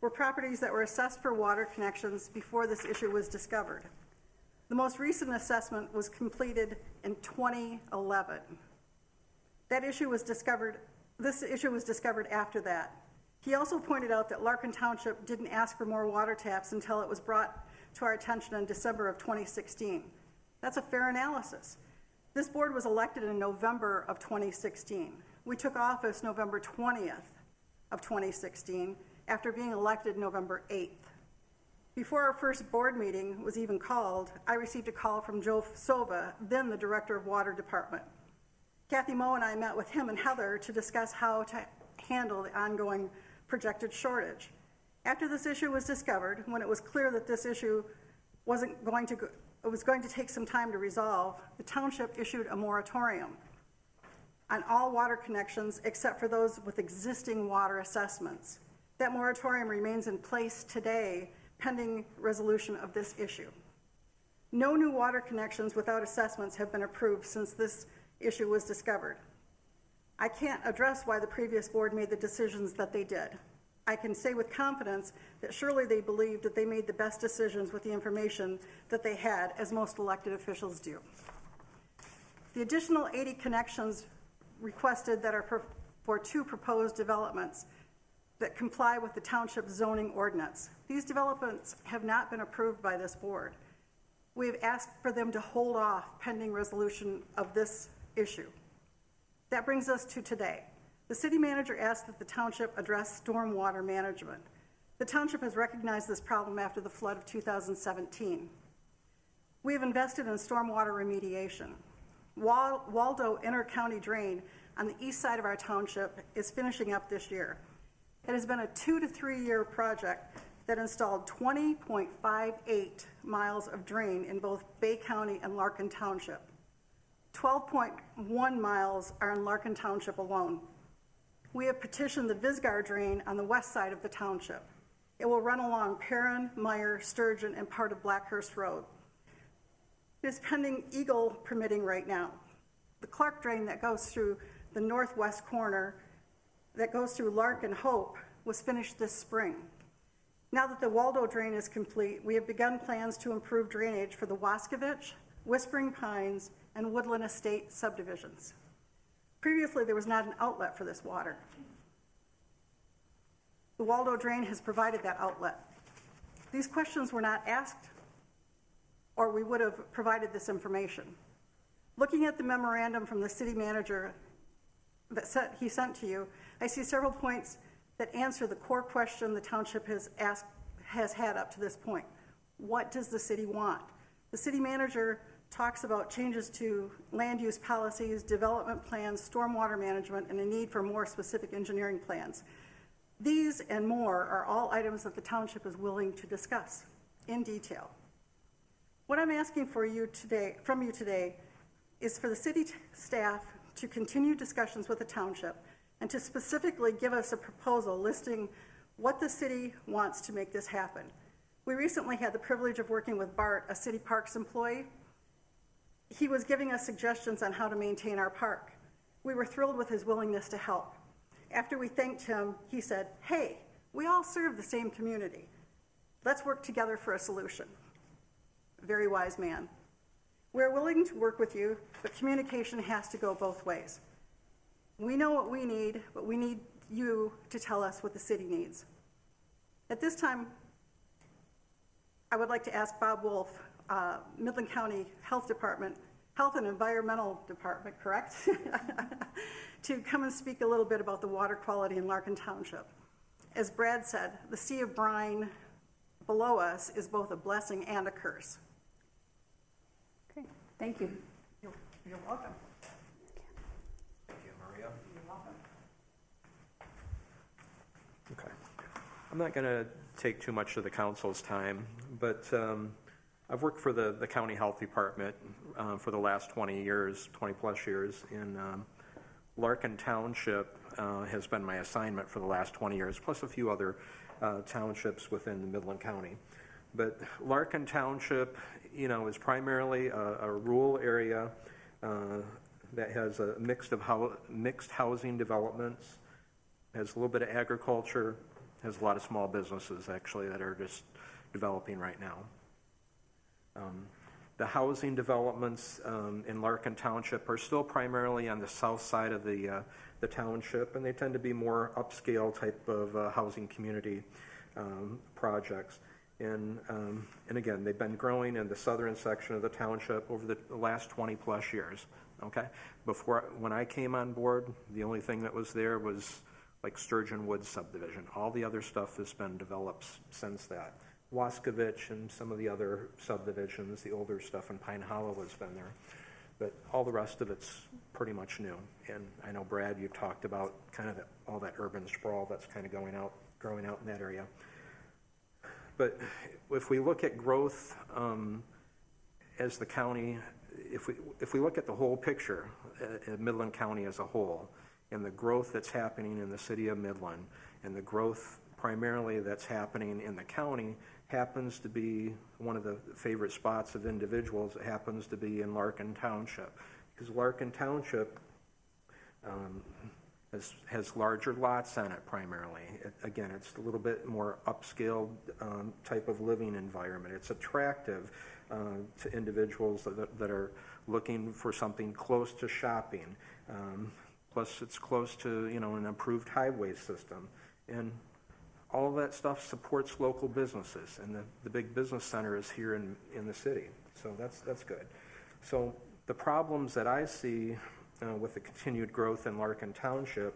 were properties that were assessed for water connections before this issue was discovered. The most recent assessment was completed in twenty eleven. That issue was discovered, this issue was discovered after that. He also pointed out that Larkin Township didn't ask for more water taps until it was brought to our attention in December of twenty sixteen. That's a fair analysis. This board was elected in November of twenty sixteen. We took office November twentieth of twenty sixteen after being elected November eighth. Before our first board meeting was even called, I received a call from Joe Sova, then the director of water department. Kathy Moe and I met with him and Heather to discuss how to handle the ongoing projected shortage. After this issue was discovered, when it was clear that this issue wasn't going to go, it was going to take some time to resolve, the township issued a moratorium on all water connections except for those with existing water assessments. That moratorium remains in place today pending resolution of this issue. No new water connections without assessments have been approved since this issue was discovered. I can't address why the previous board made the decisions that they did. I can say with confidence that surely they believed that they made the best decisions with the information that they had, as most elected officials do. The additional eighty connections requested that are for two proposed developments that comply with the township zoning ordinance. These developments have not been approved by this board. We have asked for them to hold off pending resolution of this issue. That brings us to today. The city manager asked that the township address stormwater management. The township has recognized this problem after the flood of two thousand seventeen. We have invested in stormwater remediation. Wal- Waldo Intercounty Drain on the east side of our township is finishing up this year. It has been a two to three year project that installed twenty point five eight miles of drain in both Bay County and Larkin Township. twelve point one miles are in Larkin Township alone. We have petitioned the Visgar Drain on the west side of the township. It will run along Perrin, Meyer, Sturgeon, and part of Blackhurst Road. It is pending Eagle permitting right now. The Clark Drain that goes through the northwest corner that goes through Larkin Hope was finished this spring. Now that the Waldo Drain is complete, we have begun plans to improve drainage for the Waskevich, Whispering Pines, and Woodland Estate subdivisions. Previously, there was not an outlet for this water. The Waldo Drain has provided that outlet. These questions were not asked, or we would have provided this information. Looking at the memorandum from the city manager that he sent to you, I see several points that answer the core question the township has asked, has had up to this point. What does the city want? The city manager talks about changes to land use policies, development plans, stormwater management, and a need for more specific engineering plans. These and more are all items that the township is willing to discuss in detail. What I'm asking for you today, from you today, is for the city t- staff to continue discussions with the township and to specifically give us a proposal listing what the city wants to make this happen. We recently had the privilege of working with Bart, a city parks employee. He was giving us suggestions on how to maintain our park. We were thrilled with his willingness to help. After we thanked him, he said, "Hey, we all serve the same community. Let's work together for a solution." Very wise man. We're willing to work with you, but communication has to go both ways. We know what we need, but we need you to tell us what the city needs. At this time, I would like to ask Bob Wolf, uh, Midland County Health Department, Health and Environmental Department, correct? to come and speak a little bit about the water quality in Larkin Township. As Brad said, the sea of brine below us is both a blessing and a curse. Okay, thank you. You're, you're welcome. Thank you, Maria. You're welcome. Okay. I'm not going to take too much of the council's time, but um, I've worked for the, the county health department uh, for the last twenty years, twenty plus years, and um, Larkin Township uh, has been my assignment for the last twenty years, plus a few other Uh, townships within the Midland County. But Larkin Township, you know, is primarily a, a rural area uh, that has a mixed of ho- mixed housing developments, has a little bit of agriculture, has a lot of small businesses actually that are just developing right now. Um, the housing developments um, in Larkin Township are still primarily on the south side of the uh, the township, and they tend to be more upscale type of uh, housing community um, projects. And um, and again, they've been growing in the southern section of the township over the last twenty plus years, okay? Before, when I came on board, the only thing that was there was like Sturgeon Woods subdivision. All the other stuff has been developed since that. Waskevich and some of the other subdivisions, the older stuff in Pine Hollow has been there. But all the rest of it's pretty much new. And I know, Brad, you talked about kind of the, all that urban sprawl that's kind of going out, growing out in that area. But if we look at growth um, as the county, if we if we look at the whole picture, uh, Midland County as a whole, and the growth that's happening in the city of Midland, and the growth primarily that's happening in the county, happens to be one of the favorite spots of individuals. It happens to be in Larkin Township, because Larkin Township um, has, has larger lots on it primarily. It, again, it's a little bit more upscale um, type of living environment. It's attractive uh, to individuals that, that are looking for something close to shopping. Um, plus, it's close to, you know, an improved highway system. and all of that stuff supports local businesses, and the, the big business center is here in, in the city. So that's, that's good. So the problems that I see uh, with the continued growth in Larkin Township,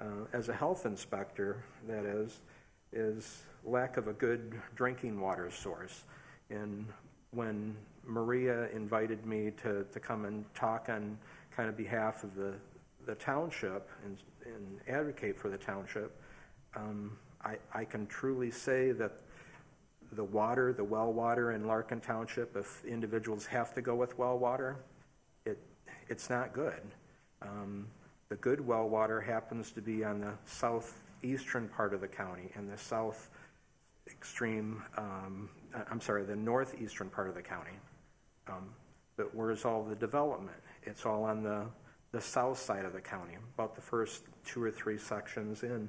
uh, as a health inspector, that is, is lack of a good drinking water source. And when Maria invited me to, to come and talk on kind of behalf of the, the township and, and advocate for the township, um, I, I can truly say that the water, the well water in Larkin Township, if individuals have to go with well water, it it's not good. Um, the good well water happens to be on the southeastern part of the county, and the south extreme, um, I'm sorry, the northeastern part of the county. Um, but where's all the development? It's all on the, the south side of the county, about the first two or three sections in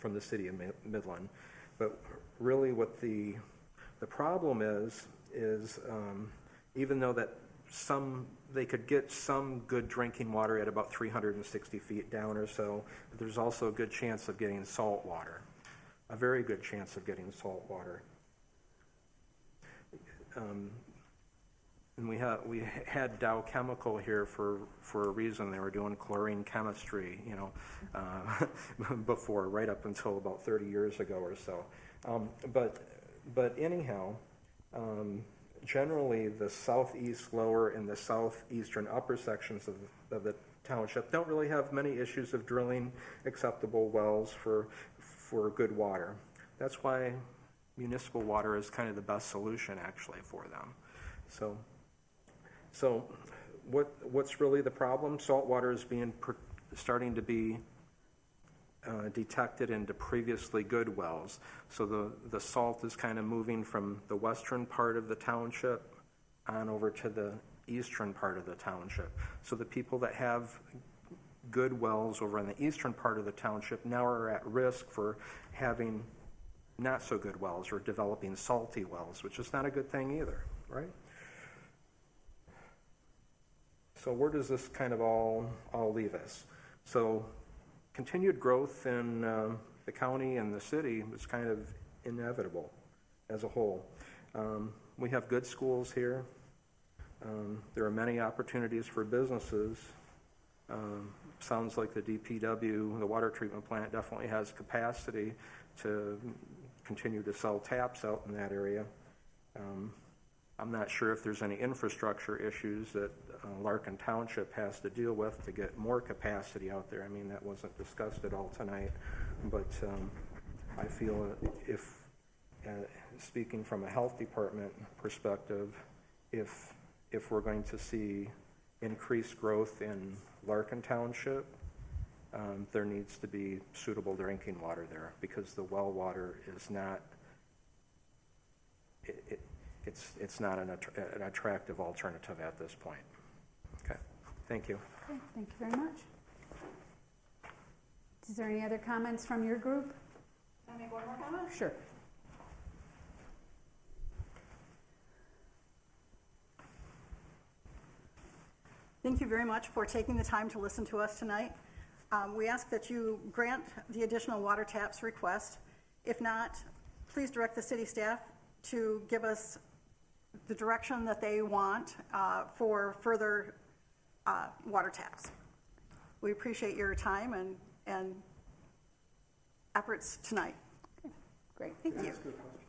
from the city of Midland. But really what the the problem is, is um, even though that some, they could get some good drinking water at about three hundred sixty feet down or so, but there's also a good chance of getting salt water, a very good chance of getting salt water. Um, and we, ha- we had Dow Chemical here for, for a reason. They were doing chlorine chemistry, you know, uh, before, right up until about thirty years ago or so. Um, but but anyhow, um, generally the southeast lower and the southeastern upper sections of, of the township don't really have many issues of drilling acceptable wells for for good water. That's why municipal water is kind of the best solution actually for them. So so what what's really the problem? Salt water is being per, starting to be Uh, detected into previously good wells. So the, the salt is kind of moving from the western part of the township on over to the eastern part of the township. So the people that have good wells over in the eastern part of the township now are at risk for having not so good wells or developing salty wells, which is not a good thing either, right? So where does this kind of all, all leave us? So continued growth in uh, the county and the city is kind of inevitable as a whole. Um, we have good schools here. Um, there are many opportunities for businesses. Um, sounds like the D P W, the water treatment plant, definitely has capacity to continue to sell taps out in that area. Um, I'm not sure if there's any infrastructure issues that uh, Larkin Township has to deal with to get more capacity out there. I mean, that wasn't discussed at all tonight, but um, I feel if, uh, speaking from a health department perspective, if if we're going to see increased growth in Larkin Township, um, there needs to be suitable drinking water there, because the well water is not, it, it, It's, it's not an, att- an attractive alternative at this point. Okay, thank you. Okay, thank you very much. Is there any other comments from your group? Can I make one more comment? Sure. Thank you very much for taking the time to listen to us tonight. Um, we ask that you grant the additional water taps request. If not, please direct the city staff to give us the direction that they want uh, for further uh, water taps. We appreciate your time and, and efforts tonight. Okay. Great, thank Can you.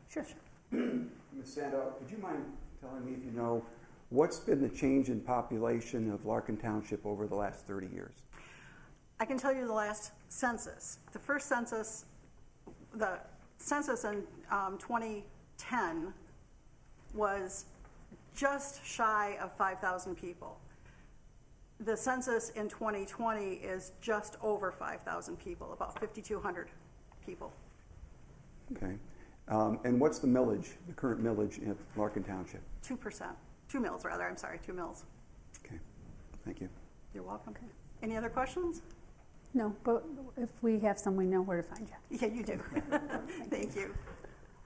Sure, sure. Miz Sandow, would you mind telling me if you know what's been the change in population of Larkin Township over the last thirty years? I can tell you the last census. The first census, the census in um, twenty ten was just shy of five thousand people. The census in twenty twenty is just over five thousand people, about fifty-two hundred people. Okay. Um, and what's the millage, the current millage in Larkin Township? Two percent. Two mills, rather. I'm sorry, two mills. Okay. Thank you. You're welcome. Okay. Any other questions? No, but if we have some, we know where to find you. Yeah, you do. Thank you.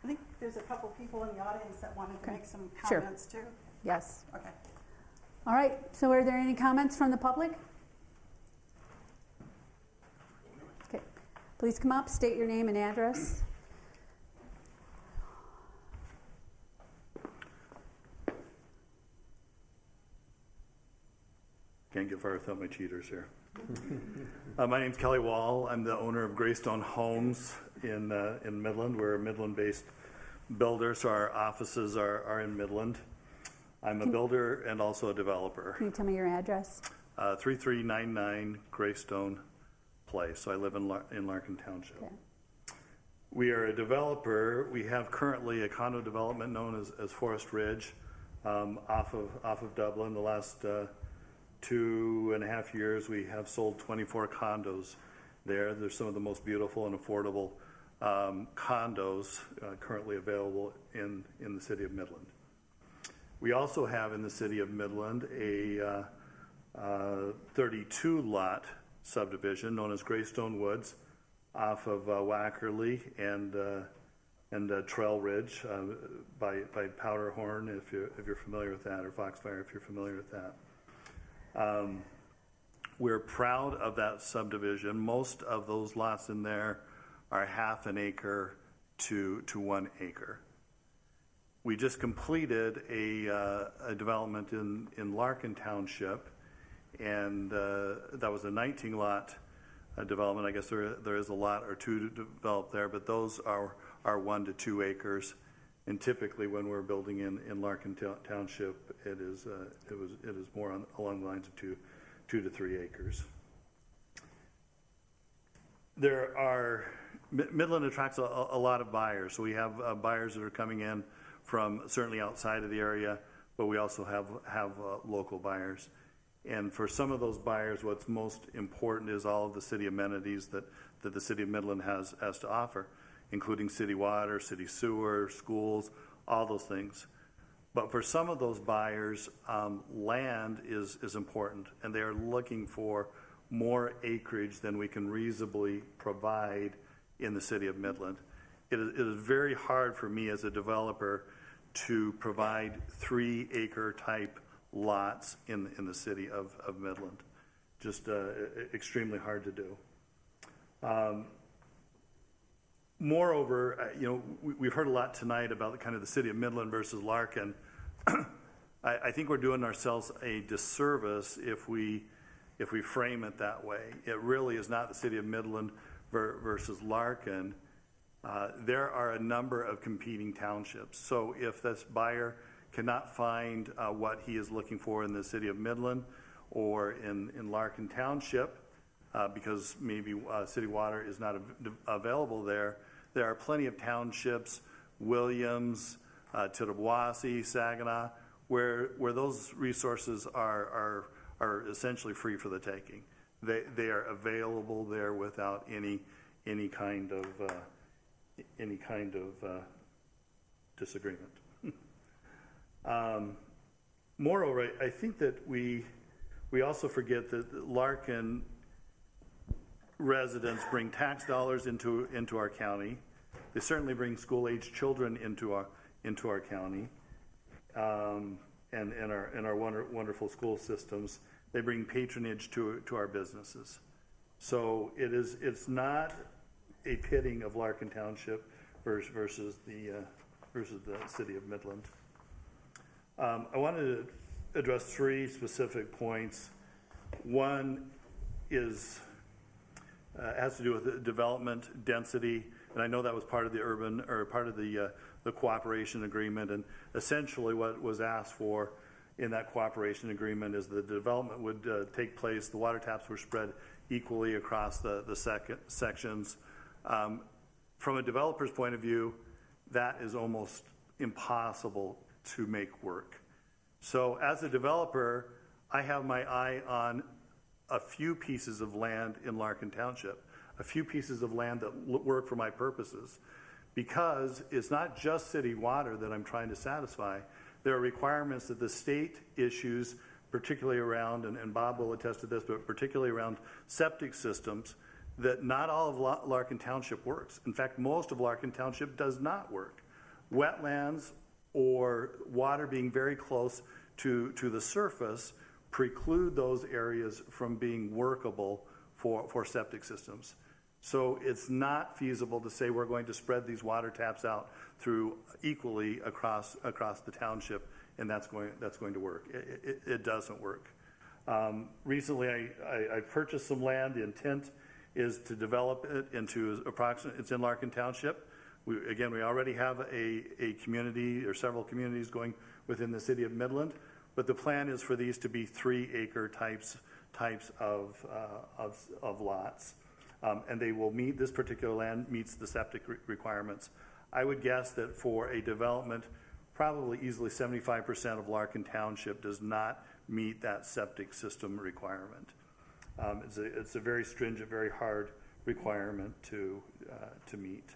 I think there's a couple people in the audience that wanted to okay. make some comments sure. too. Yes. Okay. All right. So are there any comments from the public? Okay. Please come up, state your name and address. Can't get far without my cheaters here. uh, my name's Kelly Wall. I'm the owner of Greystone Homes in uh, in Midland. We're a Midland-based builder, so our offices are, are in Midland. I'm a builder and also a developer. Can you tell me your address? Uh, three three nine nine Greystone Place. So I live in Lar- in Larkin Township. Okay. We are a developer. We have currently a condo development known as, as Forest Ridge um, off of off of Dublin. The last uh, two and a half years, we have sold twenty-four condos there. They're some of the most beautiful and affordable um, condos uh, currently available in, in the city of Midland. We also have in the city of Midland a thirty-two lot uh, uh, subdivision known as Greystone Woods off of uh, Wackerly and uh, and uh, Trail Ridge uh, by by Powderhorn, if you're, if you're familiar with that, or Foxfire, if you're familiar with that. Um, we're proud of that subdivision. Most of those lots in there are half an acre to to one acre. We just completed a, uh, a development in, in Larkin Township, and uh, that was a nineteen lot uh, development. I guess there there is a lot or two to develop there, but those are, are one to two acres. And typically, when we're building in, in Larkin t- Township, it is uh, it was it is more on, along the lines of two, two to three acres. There are M- Midland attracts a, a lot of buyers, so we have uh, buyers that are coming in from certainly outside of the area, but we also have have uh, local buyers. And for some of those buyers, what's most important is all of the city amenities that, that the city of Midland has has to offer, including city water, city sewer, schools, all those things. But for some of those buyers, um, land is, is important, and they are looking for more acreage than we can reasonably provide in the city of Midland. It is, it is very hard for me as a developer to provide three acre type lots in, in the city of, of Midland. Just uh, extremely hard to do. Um, Moreover, you know, we, we've heard a lot tonight about the kind of the city of Midland versus Larkin. I, I think we're doing ourselves a disservice if we if we frame it that way. It really is not the city of Midland ver- versus Larkin. Uh, there are a number of competing townships. So if this buyer cannot find uh, what he is looking for in the city of Midland or in, in Larkin Township, uh, because maybe uh, city water is not av- available there, there are plenty of townships, Williams, uh, Tittabawassee, Saginaw, where where those resources are are are essentially free for the taking. They they are available there without any any kind of uh, any kind of uh, disagreement. um, moreover, I think that we we also forget that Larkin residents bring tax dollars into into our county. They certainly bring school-age children into our into our county, um, and and our and our wonder, wonderful school systems. They bring patronage to to our businesses. So it is it's not a pitting of Larkin Township versus versus the uh, versus the city of Midland. Um, I wanted to address three specific points. One is Uh, it has to do with development density, and I know that was part of the urban or part of the uh, the cooperation agreement. And essentially, what was asked for in that cooperation agreement is the development would uh, take place. The water taps were spread equally across the the second sections. Um, from a developer's point of view, that is almost impossible to make work. So, as a developer, I have my eye on a few pieces of land in Larkin Township, a few pieces of land that l- work for my purposes, because it's not just city water that I'm trying to satisfy. There are requirements that the state issues, particularly around, and, and Bob will attest to this, but particularly around septic systems, that not all of La- Larkin Township works. In fact, most of Larkin Township does not work. Wetlands or water being very close to, to the surface preclude those areas from being workable for, for septic systems. So it's not feasible to say we're going to spread these water taps out through equally across across the township, and that's going that's going to work. It, it, it doesn't work. Um, recently, I, I, I purchased some land. The intent is to develop it into approximately. It's in Larkin Township. We, again, we already have a a community or several communities going within the city of Midland, but the plan is for these to be three acre types types of uh, of of lots. Um, and they will meet, this particular land meets the septic re- requirements. I would guess that for a development, probably easily seventy-five percent of Larkin Township does not meet that septic system requirement. Um, it's, a, it's a very stringent, very hard requirement to uh, to meet.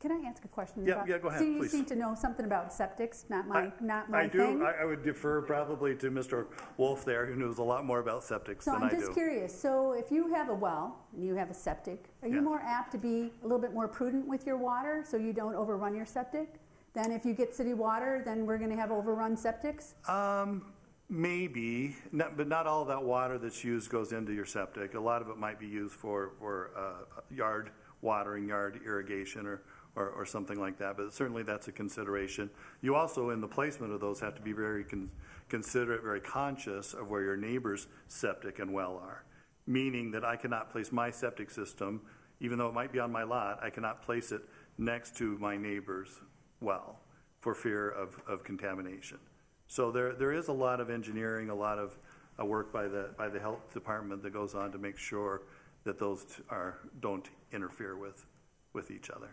Can I ask a question? Yeah, about, yeah, go ahead, so you please. Seem to know something about septics, not my, I, not my I do, thing. I, I would defer probably to Mister Wolf there, who knows a lot more about septics so than I'm I do. So I'm just curious. So if you have a well and you have a septic, are yeah. you more apt to be a little bit more prudent with your water so you don't overrun your septic? Then if you get city water, then we're going to have overrun septics? Um, maybe, not, but not all of that water that's used goes into your septic. A lot of it might be used for, for uh, yard watering, yard irrigation, or Or, or something like that, but certainly that's a consideration. You also, in the placement of those, have to be very con- considerate, very conscious of where your neighbor's septic and well are, meaning that I cannot place my septic system, even though it might be on my lot, I cannot place it next to my neighbor's well for fear of, of contamination. So there there is a lot of engineering, a lot of uh, work by the by the health department that goes on to make sure that those t- are don't interfere with with each other.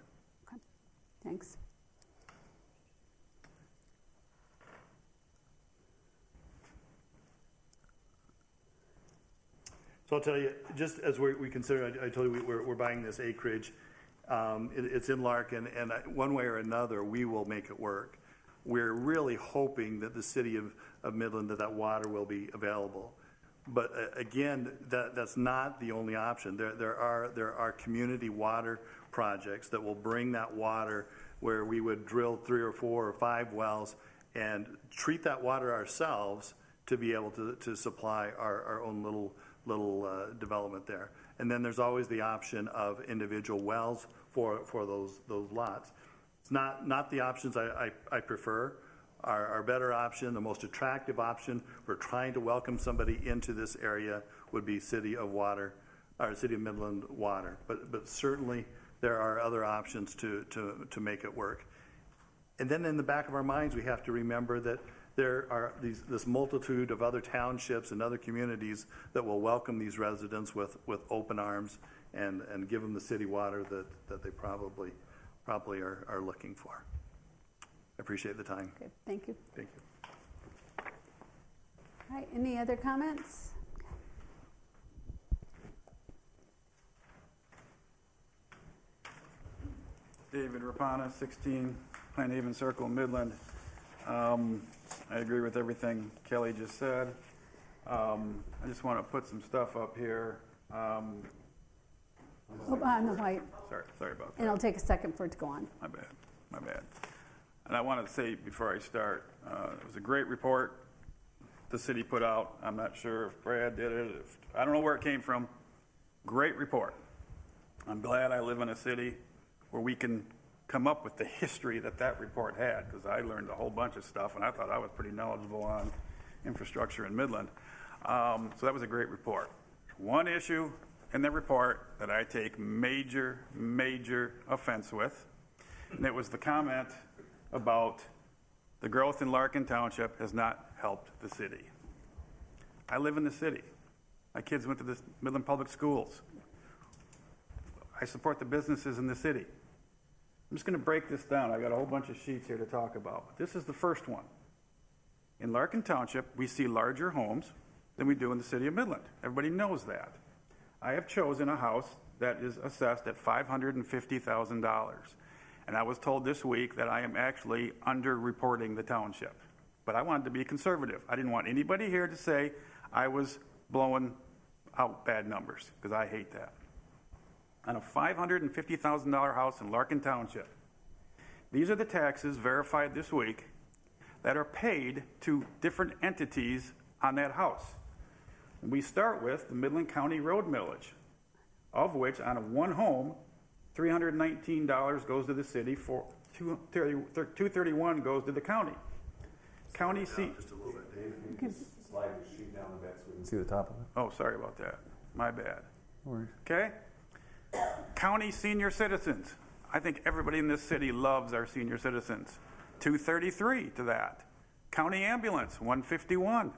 Thanks. So I'll tell you, just as we're, we consider, I, I told you we, we're, we're buying this acreage. Um, it, it's in Larkin, and I, one way or another, we will make it work. We're really hoping that the city of, of Midland, that that water will be available. But uh, again, that that's not the only option. There there are there are community water projects that will bring that water where we would drill three or four or five wells and treat that water ourselves to be able to, to supply our, our own little little uh, development there. And then there's always the option of individual wells for, for those those lots. It's not, not the options I, I, I prefer. Our, our better option, the most attractive option for trying to welcome somebody into this area would be City of Water, or City of Midland Water. But but certainly there are other options to, to, to make it work. And then in the back of our minds, we have to remember that there are these this multitude of other townships and other communities that will welcome these residents with, with open arms and, and give them the city water that, that they probably probably are, are looking for. I appreciate the time. Okay, thank you. Thank you. All right, any other comments? David Rapana, sixteen Plant Haven Circle, Midland. Um, I agree with everything Kelly just said. Um, I just want to put some stuff up here. Um, oh, on the white. Sorry, sorry about that. And it'll take a second for it to go on. My bad, my bad. And I want to say before I start, uh, it was a great report the city put out. I'm not sure if Brad did it. If, I don't know where it came from. Great report. I'm glad I live in a city where we can come up with the history that that report had, because I learned a whole bunch of stuff, and I thought I was pretty knowledgeable on infrastructure in Midland. Um, so that was a great report. One issue in the report that I take major, major offense with, and it was the comment about the growth in Larkin Township has not helped the city. I live in the city. My kids went to the Midland Public Schools. I support the businesses in the city. I'm just going to break this down. I've got a whole bunch of sheets here to talk about. This is the first one. In Larkin Township, we see larger homes than we do in the city of Midland. Everybody knows that. I have chosen a house that is assessed at five hundred fifty thousand dollars. And I was told this week that I am actually underreporting the township. But I wanted to be conservative. I didn't want anybody here to say I was blowing out bad numbers, because I hate that. On a five hundred fifty thousand dollars house in Larkin Township, these are the taxes verified this week that are paid to different entities on that house. And we start with the Midland County road millage. of which on a one home, three hundred nineteen dollars goes to the city, for two hundred thirty-one dollars goes to the county. County seat. Just a little bit, Dave. You can slide your sheet down the back so we can see the top of it. Oh, sorry about that. My bad. No worries. Okay. County senior citizens. I think everybody in this city loves our senior citizens. two thirty-three to that. County ambulance, one fifty-one.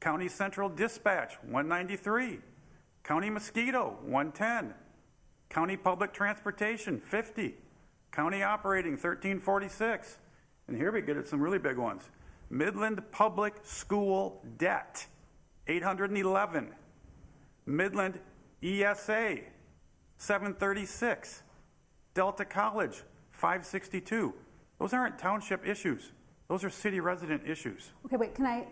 County central dispatch, one ninety-three. County mosquito, one ten. County public transportation, fifty. County operating, thirteen forty-six. And here we get at some really big ones. Midland Public School debt, eight hundred eleven. Midland E S A, seven thirty-six. Delta College, five sixty-two. Those aren't township issues. Those are city resident issues. Okay, wait, can I,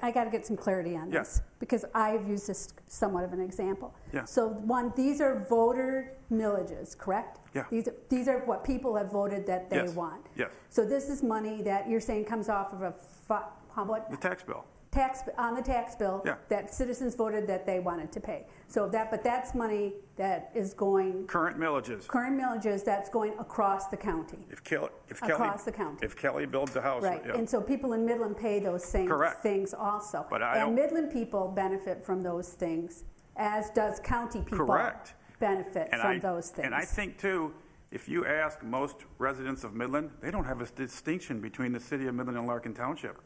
I got to get some clarity on this. Yeah. Because I've used this somewhat of an example. Yeah. So one, these are voter millages, correct? Yeah. These are, these are what people have voted that they yes. want. Yes. So this is money that you're saying comes off of a, how what? The tax bill. Tax, on the tax bill, yeah, that citizens voted that they wanted to pay. So that, but that's money that is going. Current millages. Current millages that's going across the county. If Kelly, if Kelly, across the county. If Kelly builds a house. Right, yeah. And so people in Midland pay those same Correct. things also. But I and don't, Midland people benefit from those things, as does county people Correct. benefit and from I, those things. And I think too, if you ask most residents of Midland, they don't have a distinction between the city of Midland and Larkin Township.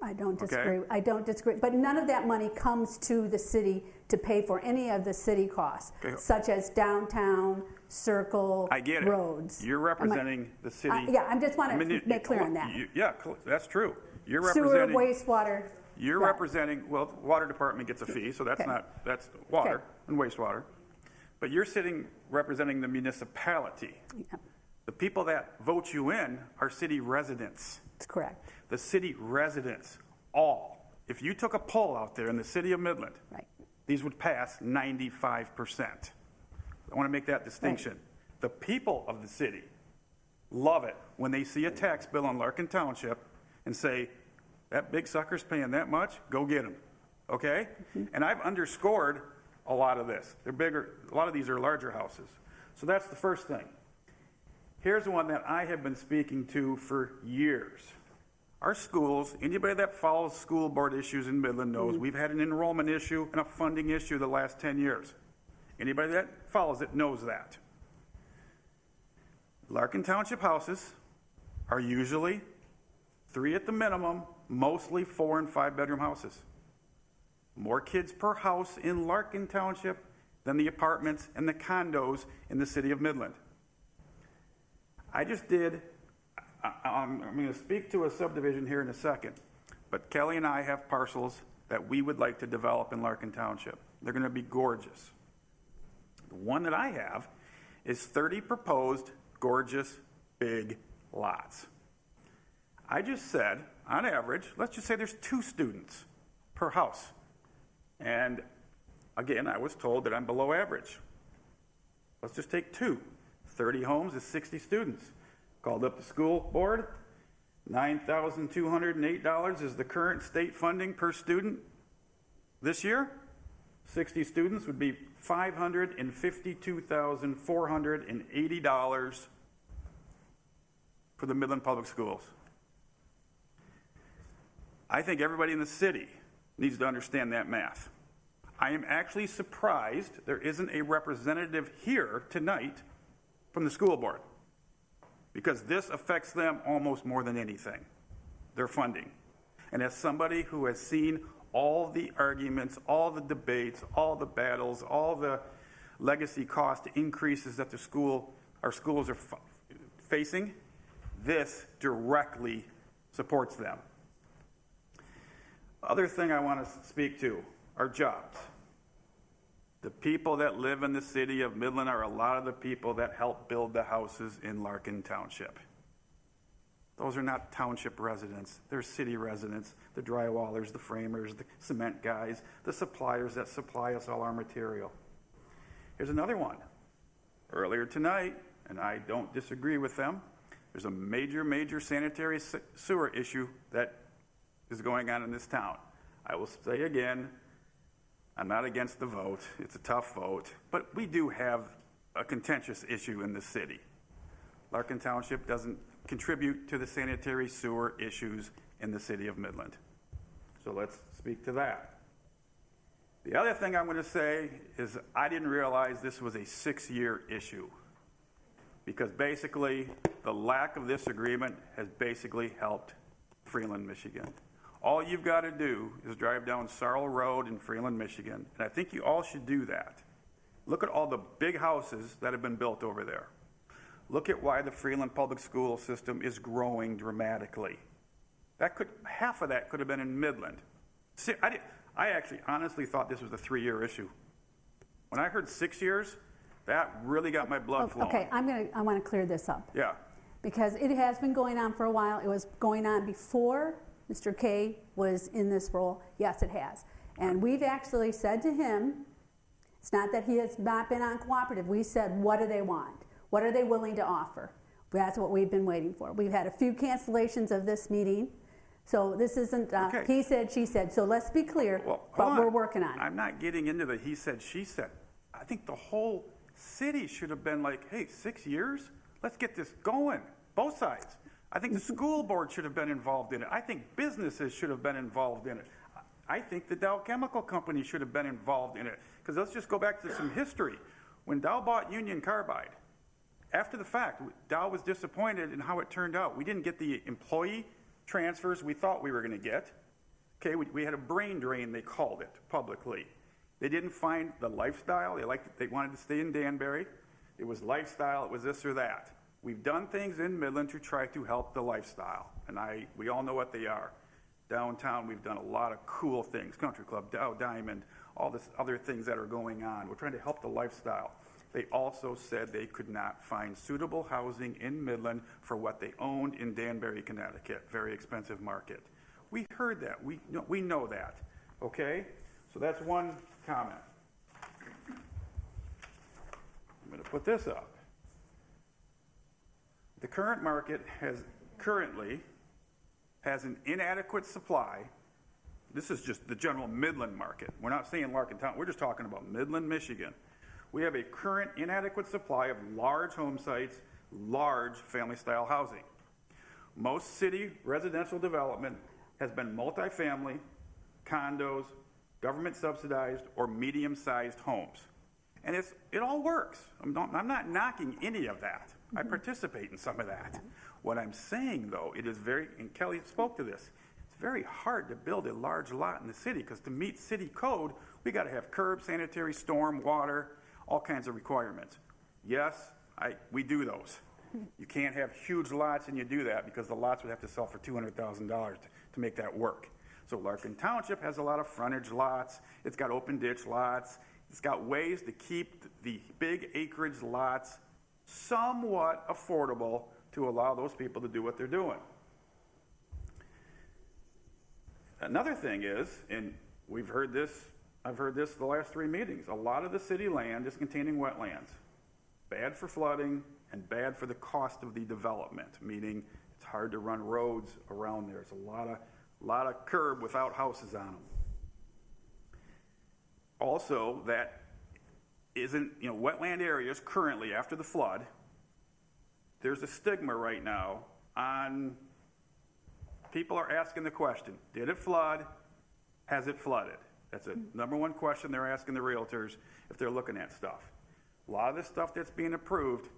I don't disagree. Okay. I don't disagree. But none of that money comes to the city to pay for any of the city costs, okay, such as downtown, circle, I get it. roads. You're representing I, the city. Uh, yeah, I just want to I mean, make clear on that. You, yeah, that's true. You're representing sewer, wastewater. You're water. representing. Well, the water department gets a fee, so that's okay. not that's water okay. and wastewater. But you're sitting representing the municipality. Yeah. The people that vote you in are city residents. That's correct. The city residents, all. If you took a poll out there in the city of Midland, right, these would pass ninety-five percent. I want to make that distinction. Right. The people of the city love it when they see a tax bill on Larkin Township and say, that big sucker's paying that much, go get him, okay? Mm-hmm. And I've underscored a lot of this. They're bigger, a lot of these are larger houses. So that's the first thing. Here's one that I have been speaking to for years. Our schools, anybody that follows school board issues in Midland knows mm-hmm. we've had an enrollment issue and a funding issue the last ten years. Anybody that follows it knows that. Larkin Township houses are usually three at the minimum, mostly four and five bedroom houses. More kids per house in Larkin Township than the apartments and the condos in the city of Midland. I just did, I'm, I'm going to speak to a subdivision here in a second, but Kelly and I have parcels that we would like to develop in Larkin Township. They're going to be gorgeous. The one that I have is thirty proposed gorgeous big lots. I just said, on average, let's just say there's two students per house. And again, I was told that I'm below average. Let's just take two. thirty homes is sixty students. Called up the school board. nine thousand two hundred eight dollars is the current state funding per student this year. sixty students would be five hundred fifty-two thousand four hundred eighty dollars for the Midland Public Schools. I think everybody in the city needs to understand that math. I am actually surprised there isn't a representative here tonight from the school board, because this affects them almost more than anything, their funding. And as somebody who has seen all the arguments, all the debates, all the battles, all the legacy cost increases that the school, our schools are f- facing, this directly supports them. Other thing I want to speak to are jobs. The people that live in the city of Midland are a lot of the people that help build the houses in Larkin Township. Those are not township residents. They're city residents, the drywallers, the framers, the cement guys, the suppliers that supply us all our material. Here's another one. Earlier tonight, and I don't disagree with them, there's a major, major sanitary sewer issue that is going on in this town. I will say again, I'm not against the vote. It's a tough vote, but we do have a contentious issue in the city. Larkin Township doesn't contribute to the sanitary sewer issues in the city of Midland. So let's speak to that. The other thing I'm going to say is I didn't realize this was a six-year issue, because basically the lack of this agreement has basically helped Freeland, Michigan. All you've got to do is drive down Sarl Road in Freeland, Michigan, and I think you all should do that. Look at all the big houses that have been built over there. Look at why the Freeland public school system is growing dramatically. That could, half of that could have been in Midland. See, I, did, I actually honestly thought this was a three-year issue. When I heard six years, that really got my blood oh, flowing. Okay, I'm gonna, I want to clear this up. Yeah. Because it has been going on for a while. It was going on before Mister K was in this role. Yes, it has. And we've actually said to him, it's not that he has not been uncooperative. We said, what do they want? What are they willing to offer? That's what we've been waiting for. We've had a few cancellations of this meeting. So this isn't uh, okay. He said, she said. So let's be clear, well, but on. We're working on it. I'm not getting into the he said, she said. I think the whole city should have been like, hey, six years? Let's get this going, both sides. I think the school board should have been involved in it. I think businesses should have been involved in it. I think the Dow Chemical Company should have been involved in it. Because let's just go back to some history. When Dow bought Union Carbide, after the fact, Dow was disappointed in how it turned out. We didn't get the employee transfers we thought we were going to get. Okay, we, we had a brain drain, they called it publicly. They didn't find the lifestyle. They liked it. They wanted to stay in Danbury. It was lifestyle, it was this or that. We've done things in Midland to try to help the lifestyle, and I we all know what they are. Downtown, we've done a lot of cool things, Country Club, Dow Diamond, all this other things that are going on. We're trying to help the lifestyle. They also said they could not find suitable housing in Midland for what they owned in Danbury, Connecticut, very expensive market. We heard that, we know, we know that, okay? So that's one comment. I'm gonna put this up. The current market has currently has an inadequate supply. This is just the general Midland market. We're not saying Larkin Town, we're just talking about Midland, Michigan. We have a current inadequate supply of large home sites, large family style housing. Most city residential development has been multifamily, condos, government subsidized, or medium sized homes. And it's, it all works. I'm not, I'm not knocking any of that. Mm-hmm. I participate in some of that. Mm-hmm. What I'm saying though, it is very, and Kelly spoke to this, it's very hard to build a large lot in the city because to meet city code, we gotta have curb, sanitary, storm, water, all kinds of requirements. Yes, I, we do those. You can't have huge lots and you do that because the lots would have to sell for two hundred thousand dollars to, to make that work. So Larkin Township has a lot of frontage lots. It's got open ditch lots. It's got ways to keep the big acreage lots somewhat affordable to allow those people to do what they're doing. Another thing is, and we've heard this, I've heard this the last three meetings, a lot of the city land is containing wetlands. Bad for flooding and bad for the cost of the development, meaning it's hard to run roads around there. It's a lot of, lot of curb without houses on them. Also, that isn't, you know, wetland areas currently after the flood, there's a stigma right now on, people are asking the question, did it flood? Has it flooded? That's a number one question they're asking the realtors if they're looking at stuff. A lot of the stuff that's being approved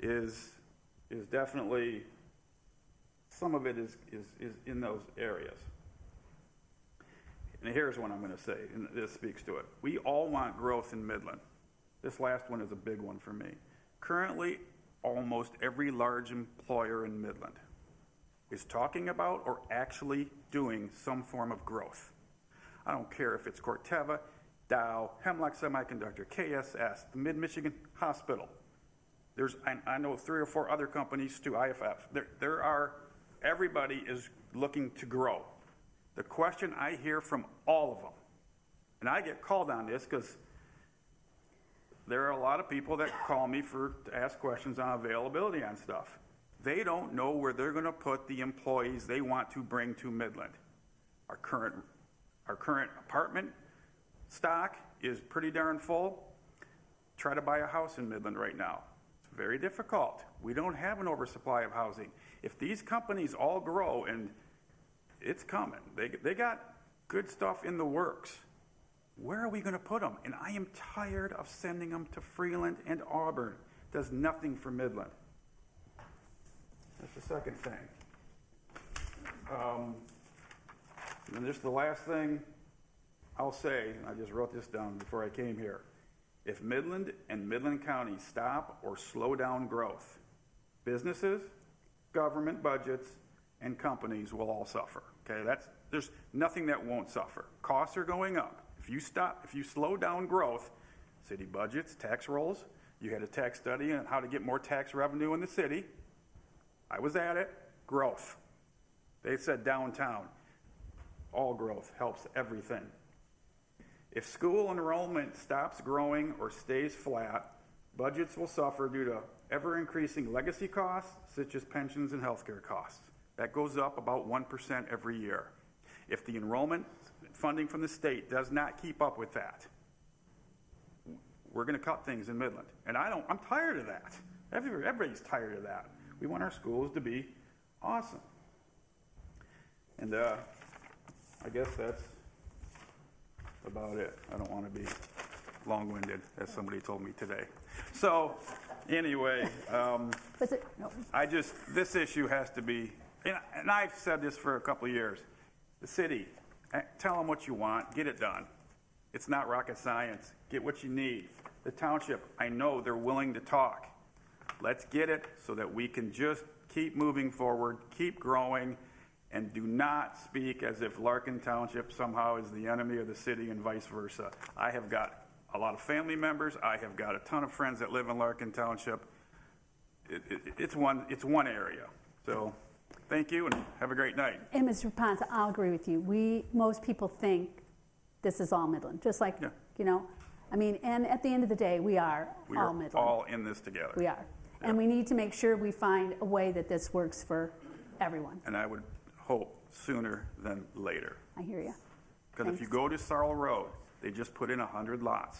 is, is definitely, some of it is, is, is in those areas. And here's what I'm going to say, and this speaks to it. We all want growth in Midland. This last one is a big one for me. Currently, almost every large employer in Midland is talking about or actually doing some form of growth. I don't care if it's Corteva, Dow, Hemlock Semiconductor, K S S, the Mid-Michigan Hospital. There's, I, I know three or four other companies too, I F F. There, there are, everybody is looking to grow. The question I hear from all of them, and I get called on this because there are a lot of people that call me for to ask questions on availability on stuff. They don't know where they're going to put the employees they want to bring to Midland. Our current, our current apartment stock is pretty darn full. Try to buy a house in Midland right now. It's very difficult. We don't have an oversupply of housing. If these companies all grow, and it's coming, they, they got good stuff in the works. Where are we going to put them? And I am tired of sending them to Freeland and Auburn. Does nothing for Midland. That's the second thing. Um, and just the last thing I'll say, I just wrote this down before I came here. If Midland and Midland County stop or slow down growth, businesses, government budgets, and companies will all suffer. Okay, that's, there's nothing that won't suffer. Costs are going up. If you stop, if you slow down growth, city budgets, tax rolls. You had a tax study on how to get more tax revenue in the city. I was at it. Growth. They said downtown. All growth helps everything. If school enrollment stops growing or stays flat, budgets will suffer due to ever-increasing legacy costs, such as pensions and healthcare costs. That goes up about one percent every year. If the enrollment funding from the state does not keep up with that, we're going to cut things in Midland. And I don't, I'm tired of that. Everybody's tired of that. We want our schools to be awesome. And uh, I guess that's about it. I don't want to be long-winded, as somebody told me today. So anyway, um, Was it? No. I just, this issue has to be, and, and I've said this for a couple of years, the city, tell them what you want, get it done. It's not rocket science. Get what you need. The township, I know they're willing to talk. Let's get it so that we can just keep moving forward, keep growing, and do not speak as if Larkin Township somehow is the enemy of the city and vice versa. I have got a lot of family members. I have got a ton of friends that live in Larkin Township. It, it, it's one, it's one area. So thank you and have a great night. And Mister Ponce, I'll agree with you. We, most people think this is all Midland, just like, yeah. you know, I mean, and at the end of the day, we are we all are Midland. We are all in this together. We are. Yeah. And we need to make sure we find a way that this works for everyone. And I would hope sooner than later. I hear you. Because if you go to Sarl Road, they just put in one hundred lots.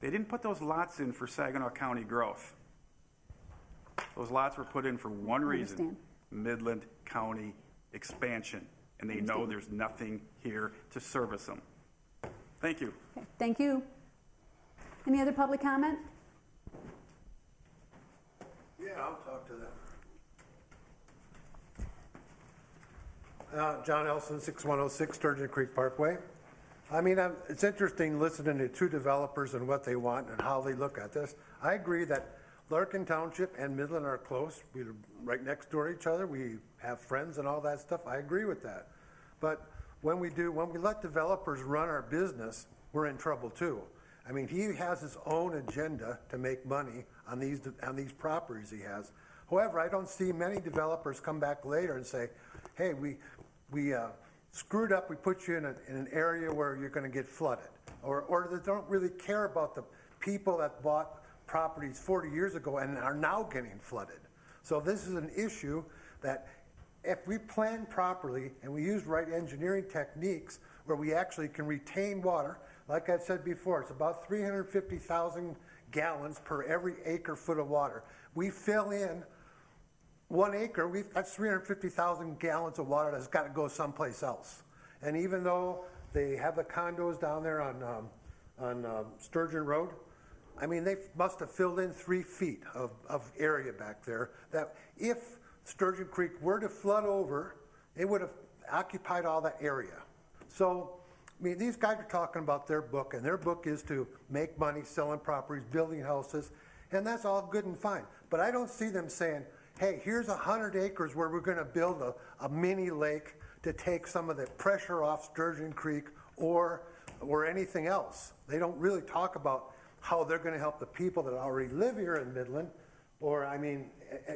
They didn't put those lots in for Saginaw County growth. Those lots were put in for one reason, Midland County expansion. And they know there's nothing here to service them. Thank you. Okay, thank you. Any other public comment? Yeah, I'll talk to them. Uh, John Elson, six one oh six Sturgeon Creek Parkway. I mean, I'm, it's interesting listening to two developers and what they want and how they look at this. I agree that Larkin Township and Midland are close. We're right next door to each other. We have friends and all that stuff. I agree with that. But when we do, when we let developers run our business, we're in trouble too. I mean, he has his own agenda to make money on these on these properties he has. However, I don't see many developers come back later and say, "Hey, we we uh, screwed up. We put you in, a, in an area where you're going to get flooded," or or they don't really care about the people that bought properties forty years ago and are now getting flooded. So this is an issue that if we plan properly and we use right engineering techniques where we actually can retain water, like I've said before, it's about three hundred fifty thousand gallons per every acre foot of water. We fill in one acre, we've, that's three hundred fifty thousand gallons of water that's got to go someplace else. And even though they have the condos down there on, um, on um, Sturgeon Road, I mean, they must have filled in three feet of, of area back there that if Sturgeon Creek were to flood over, it would have occupied all that area. So, I mean, these guys are talking about their book, and their book is to make money selling properties, building houses, and that's all good and fine. But I don't see them saying, hey, here's one hundred acres where we're going to build a, a mini lake to take some of the pressure off Sturgeon Creek or or anything else. They don't really talk about how they're going to help the people that already live here in Midland. Or, I mean,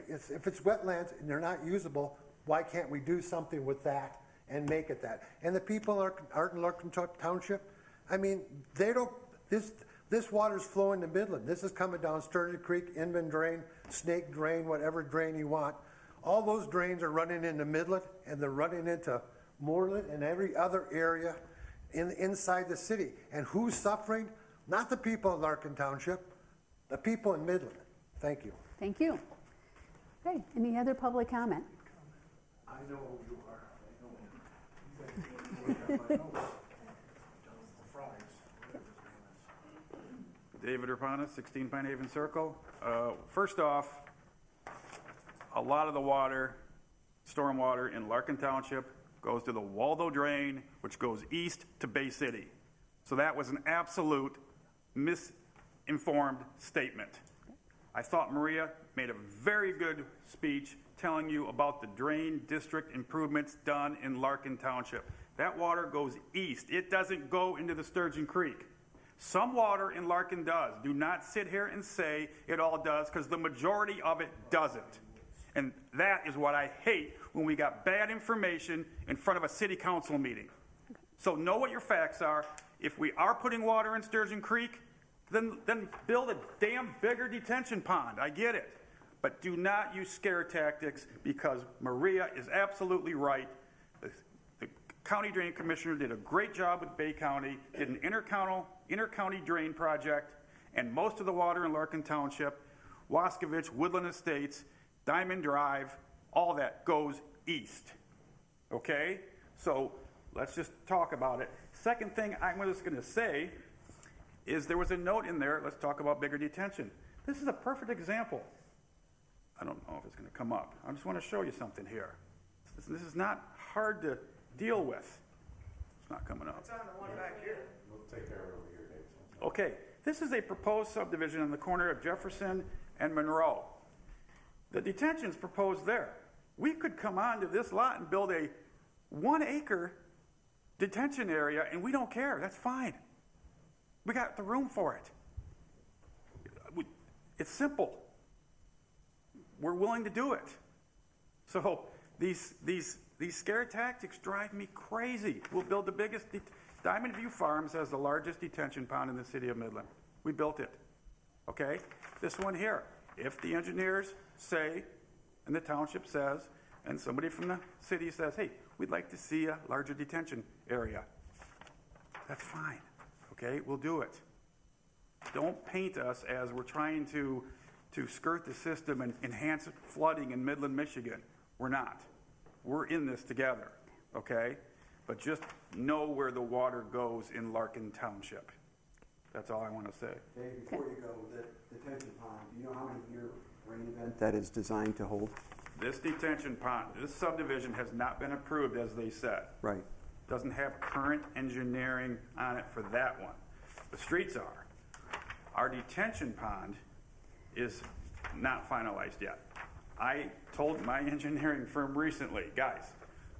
it's, if it's wetlands and they're not usable, why can't we do something with that and make it that? And the people are, are in Larkin Township, I mean, they don't, this this water's flowing to Midland. This is coming down Sturgeon Creek, Inman Drain, Snake Drain, whatever drain you want. All those drains are running into Midland, and they're running into Moreland and every other area. in, inside the city. And who's suffering? Not the people in Larkin Township, the people in Midland. Thank you. Thank you. Okay, any other public comment? I know who you are. I know you. David Urpana, sixteen Pine Haven Circle. Uh, first off, a lot of the water, storm water in Larkin Township goes to the Waldo Drain, which goes east to Bay City. So that was an absolute misinformed statement. I thought Maria made a very good speech telling you about the drain district improvements done in Larkin Township. That water goes east. It doesn't go into the Sturgeon Creek. Some water in Larkin does. Do not sit here and say it all does, because the majority of it doesn't. And that is what I hate, when we got bad information in front of a city council meeting. So know what your facts are. If we are putting water in Sturgeon Creek, then, then build a damn bigger detention pond. I get it. But do not use scare tactics, because Maria is absolutely right. The, the county drain commissioner did a great job with Bay County, did an intercounty, intercounty drain project, and most of the water in Larkin Township, Waskevich, Woodland Estates, Diamond Drive, all that goes east. Okay? So let's just talk about it. Second thing I'm just going to say is there was a note in there, let's talk about bigger detention. This is a perfect example. I don't know if it's going to come up. I just want to show you something here. This, this is not hard to deal with. It's not coming up. It's on the one back here. We'll take care of it over here, Dave. Okay. This is a proposed subdivision on the corner of Jefferson and Monroe. The detention's proposed there. We could come onto this lot and build a one acre detention area, and we don't care. That's fine. We got the room for it. It's simple. We're willing to do it. So these these these scare tactics drive me crazy. We'll build the biggest. Diamond View Farms has the largest detention pond in the city of Midland. We built it. Okay? This one here. If the engineers say, and the township says, and somebody from the city says, hey, we'd like to see a larger detention area, that's fine. Okay, we'll do it. Don't paint us as we're trying to, to skirt the system and enhance flooding in Midland, Michigan. We're not. We're in this together. Okay? But just know where the water goes in Larkin Township. That's all I want to say. Dave, before you go, the detention pond, do you know how many year rain event that is designed to hold? This detention pond, this subdivision has not been approved, as they said. Right. Doesn't have current engineering on it for that one. The streets are. Our detention pond is not finalized yet. I told my engineering firm recently, guys,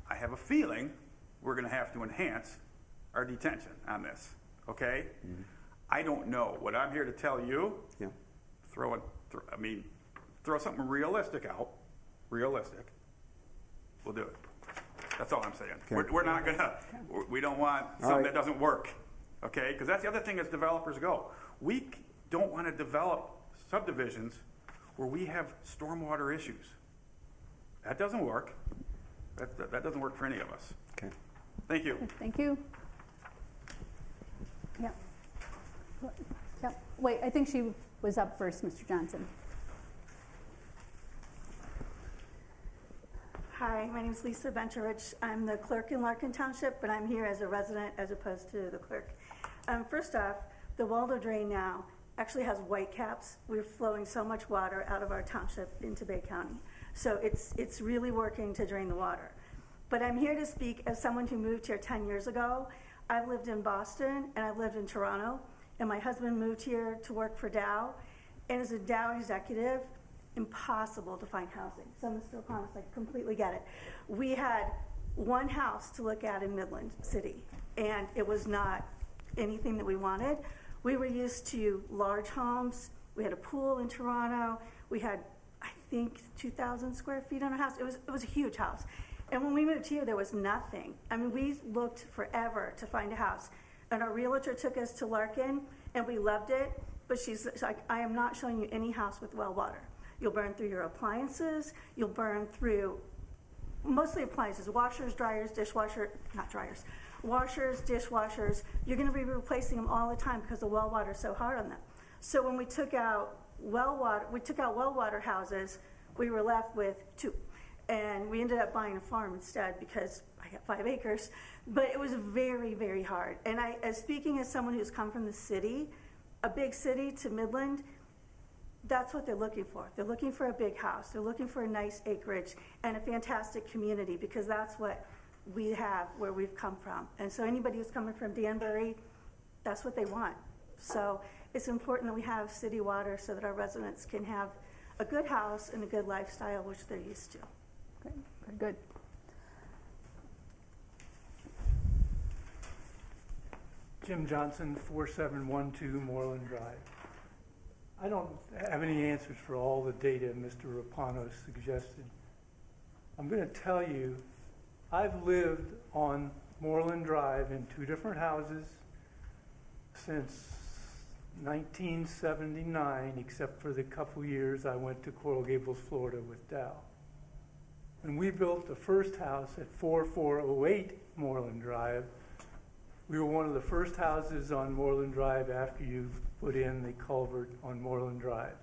I have a feeling we're going to have to enhance our detention on this. Okay? Mm-hmm. I don't know. What I'm here to tell you, yeah. throw, a, throw, I mean, throw something realistic out. Realistic. We'll do it. That's all I'm saying. Okay. We're, we're not going to, we don't want something right. that doesn't work. Okay? Because that's the other thing as developers go. We don't want to develop subdivisions where we have stormwater issues. That doesn't work. That, that, that doesn't work for any of us. Okay. Thank you. Thank you. Yeah. Yep. Wait, I think she was up first, Mister Johnson. Hi, my name is Lisa Venturich. I'm the clerk in Larkin Township, but I'm here as a resident as opposed to the clerk. Um, first off, the Waldo Drain now actually has white caps. We're flowing so much water out of our township into Bay County. So it's, it's really working to drain the water. But I'm here to speak as someone who moved here ten years ago. I've lived in Boston and I've lived in Toronto. And my husband moved here to work for Dow, and as a Dow executive, impossible to find housing. Some of the still comments, I completely get it. We had one house to look at in Midland City, and it was not anything that we wanted. We were used to large homes. We had a pool in Toronto. We had, I think, two thousand square feet on our house. It was, it was a huge house. And when we moved here, there was nothing. I mean, we looked forever to find a house. And our realtor took us to Larkin, and we loved it, but she's like, I am not showing you any house with well water. You'll burn through your appliances, you'll burn through mostly appliances, washers, dryers, dishwasher, not dryers, washers, dishwashers, you're going to be replacing them all the time because the well water is so hard on them. So when we took out well water, we took out well water houses, we were left with two. And we ended up buying a farm instead because I got five acres. But it was very, very hard. And I, as speaking as someone who's come from the city, a big city to Midland, that's what they're looking for. They're looking for a big house. They're looking for a nice acreage and a fantastic community, because that's what we have where we've come from. And so anybody who's coming from Danbury, that's what they want. So it's important that we have city water so that our residents can have a good house and a good lifestyle, which they're used to. Great. Very good. Jim Johnson, four seven one two Moreland Drive. I don't have any answers for all the data Mister Rapano suggested. I'm going to tell you, I've lived on Moreland Drive in two different houses since nineteen seventy-nine, except for the couple years I went to Coral Gables, Florida with Dow. When we built the first house at four four oh eight Moreland Drive, we were one of the first houses on Moreland Drive after you put in the culvert on Moreland Drive.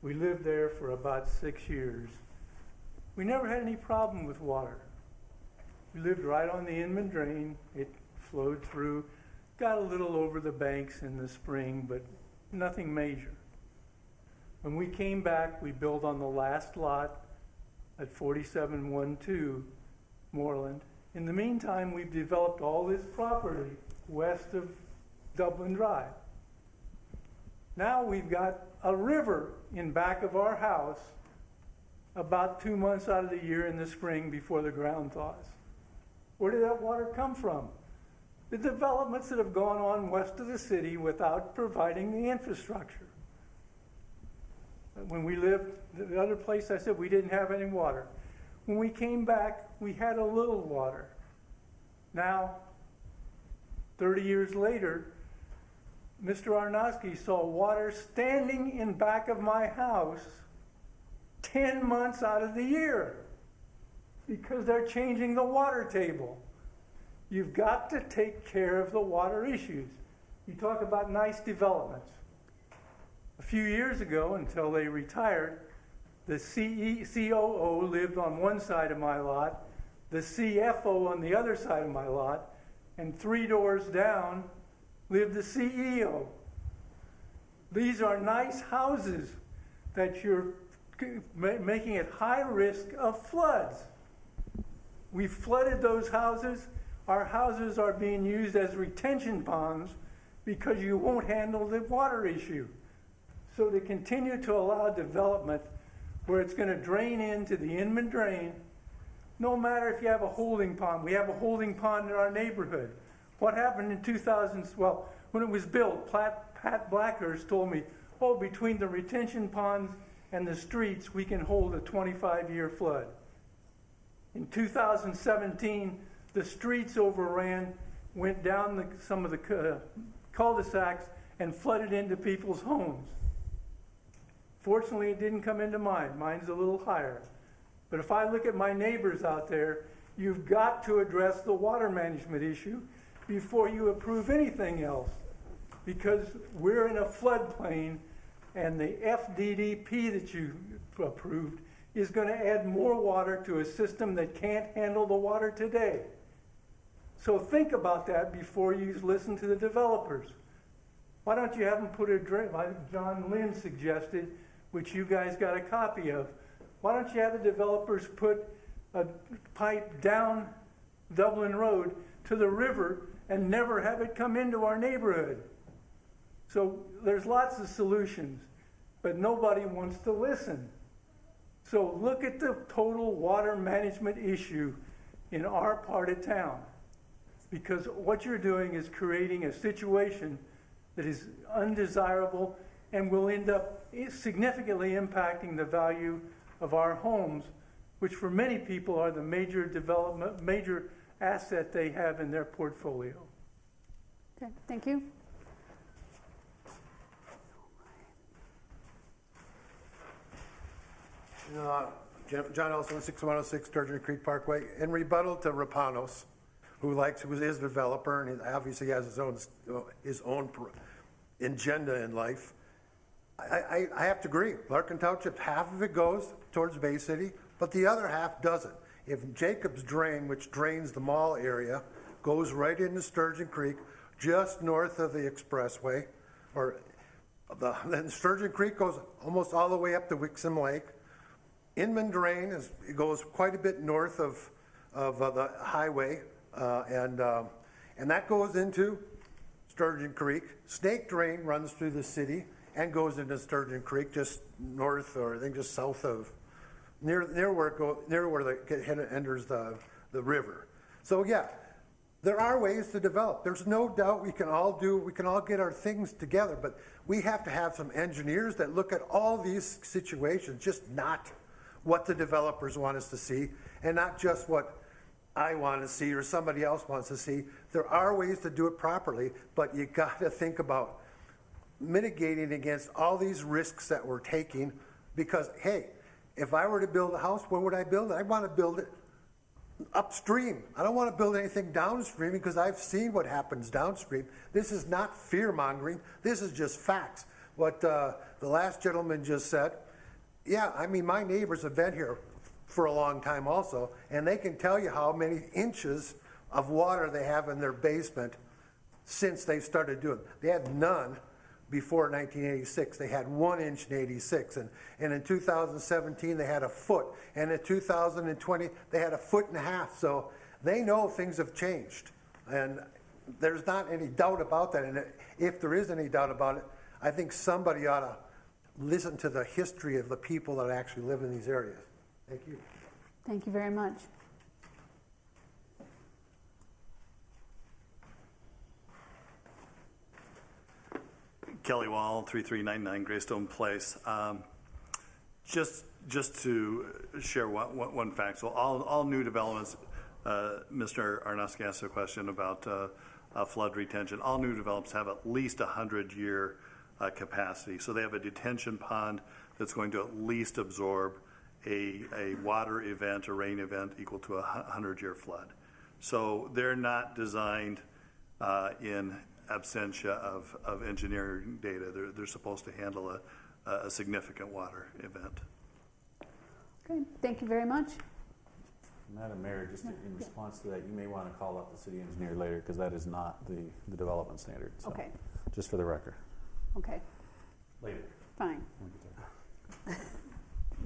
We lived there for about six years. We never had any problem with water. We lived right on the Inman Drain. It flowed through, got a little over the banks in the spring, but nothing major. When we came back, we built on the last lot at forty-seven twelve Moreland. In the meantime, we've developed all this property west of Dublin Drive. Now we've got a river in back of our house about two months out of the year in the spring before the ground thaws. Where did that water come from? The developments that have gone on west of the city without providing the infrastructure. When we lived, the other place I said we didn't have any water. When we came back, we had a little water. Now, thirty years later, Mister Arnofsky saw water standing in back of my house ten months out of the year because they're changing the water table. You've got to take care of the water issues. You talk about nice developments. A few years ago, until they retired, the C E, C O O lived on one side of my lot, the C F O on the other side of my lot, and three doors down lived the C E O. These are nice houses that you're making at high risk of floods. We flooded those houses. Our houses are being used as retention ponds because you won't handle the water issue. So to continue to allow development where it's going to drain into the Inman Drain, no matter if you have a holding pond. We have a holding pond in our neighborhood. What happened in two thousand? Well, when it was built, Pat Blackhurst told me, oh, between the retention ponds and the streets, we can hold a twenty-five year flood. In two thousand seventeen, the streets overran, went down the, some of the uh, cul-de-sacs, and flooded into people's homes. Fortunately, it didn't come into mine. Mine's a little higher. But if I look at my neighbors out there, you've got to address the water management issue before you approve anything else, because we're in a floodplain, and the F D D P that you approved is going to add more water to a system that can't handle the water today. So think about that before you listen to the developers. Why don't you have them put a drain, like John Lynn suggested, which you guys got a copy of. Why don't you have the developers put a pipe down Dublin Road to the river and never have it come into our neighborhood? So there's lots of solutions, but nobody wants to listen. So look at the total water management issue in our part of town, because what you're doing is creating a situation that is undesirable and will end up significantly impacting the value of our homes, which for many people are the major development, major asset they have in their portfolio. Okay, thank you. Uh, John Elson, sixty-one oh six Sturgeon Creek Parkway. In rebuttal to Rapanos, who likes, who is a developer and obviously has his own his own agenda in life. I, I, I have to agree. Larkin Township, half of it goes towards Bay City, but the other half doesn't. If Jacob's Drain, which drains the mall area, goes right into Sturgeon Creek, just north of the expressway, or the, then Sturgeon Creek goes almost all the way up to Wixom Lake. Inman Drain is, it goes quite a bit north of of uh, the highway, uh, and uh, and that goes into Sturgeon Creek. Snake Drain runs through the city and goes into Sturgeon Creek, just north, or I think just south of, near near where it go, near where the enters the the river. So yeah, there are ways to develop. There's no doubt we can all do. We can all get our things together, but we have to have some engineers that look at all these situations, just not what the developers want us to see, and not just what I want to see or somebody else wants to see. There are ways to do it properly, but you got to think about mitigating against all these risks that we're taking, because hey, if I were to build a house, where would I build it? I want to build it upstream. I don't want to build anything downstream, because I've seen what happens downstream. This is not fear-mongering. This is just facts. What uh, the last gentleman just said, yeah, I mean, my neighbors have been here for a long time also, and they can tell you how many inches of water they have in their basement since they started doing it. They had none before nineteen eighty-six. They had one inch in eighty-six, and, and in two thousand seventeen, they had a foot, and in two thousand twenty, they had a foot and a half. So they know things have changed, and there's not any doubt about that. And if there is any doubt about it, I think somebody ought to listen to the history of the people that actually live in these areas. Thank you. Thank you very much. Kelly Wall, three three nine nine Greystone Place. Um, just just to share one, one, one fact, so all, all new developments, uh, Mister Arnowski asked a question about uh, uh, flood retention. All new developments have at least a hundred year Uh, capacity. So they have a detention pond that's going to at least absorb a, a water event, a rain event equal to a hundred year flood. So they're not designed uh, in absentia of, of engineering data. They're, they're supposed to handle a, a significant water event. Okay, thank you very much. Madam Mayor, just in response to that, you may want to call up the city engineer later, because that is not the, the development standard. So okay. Just for the record. Okay. Later. Fine.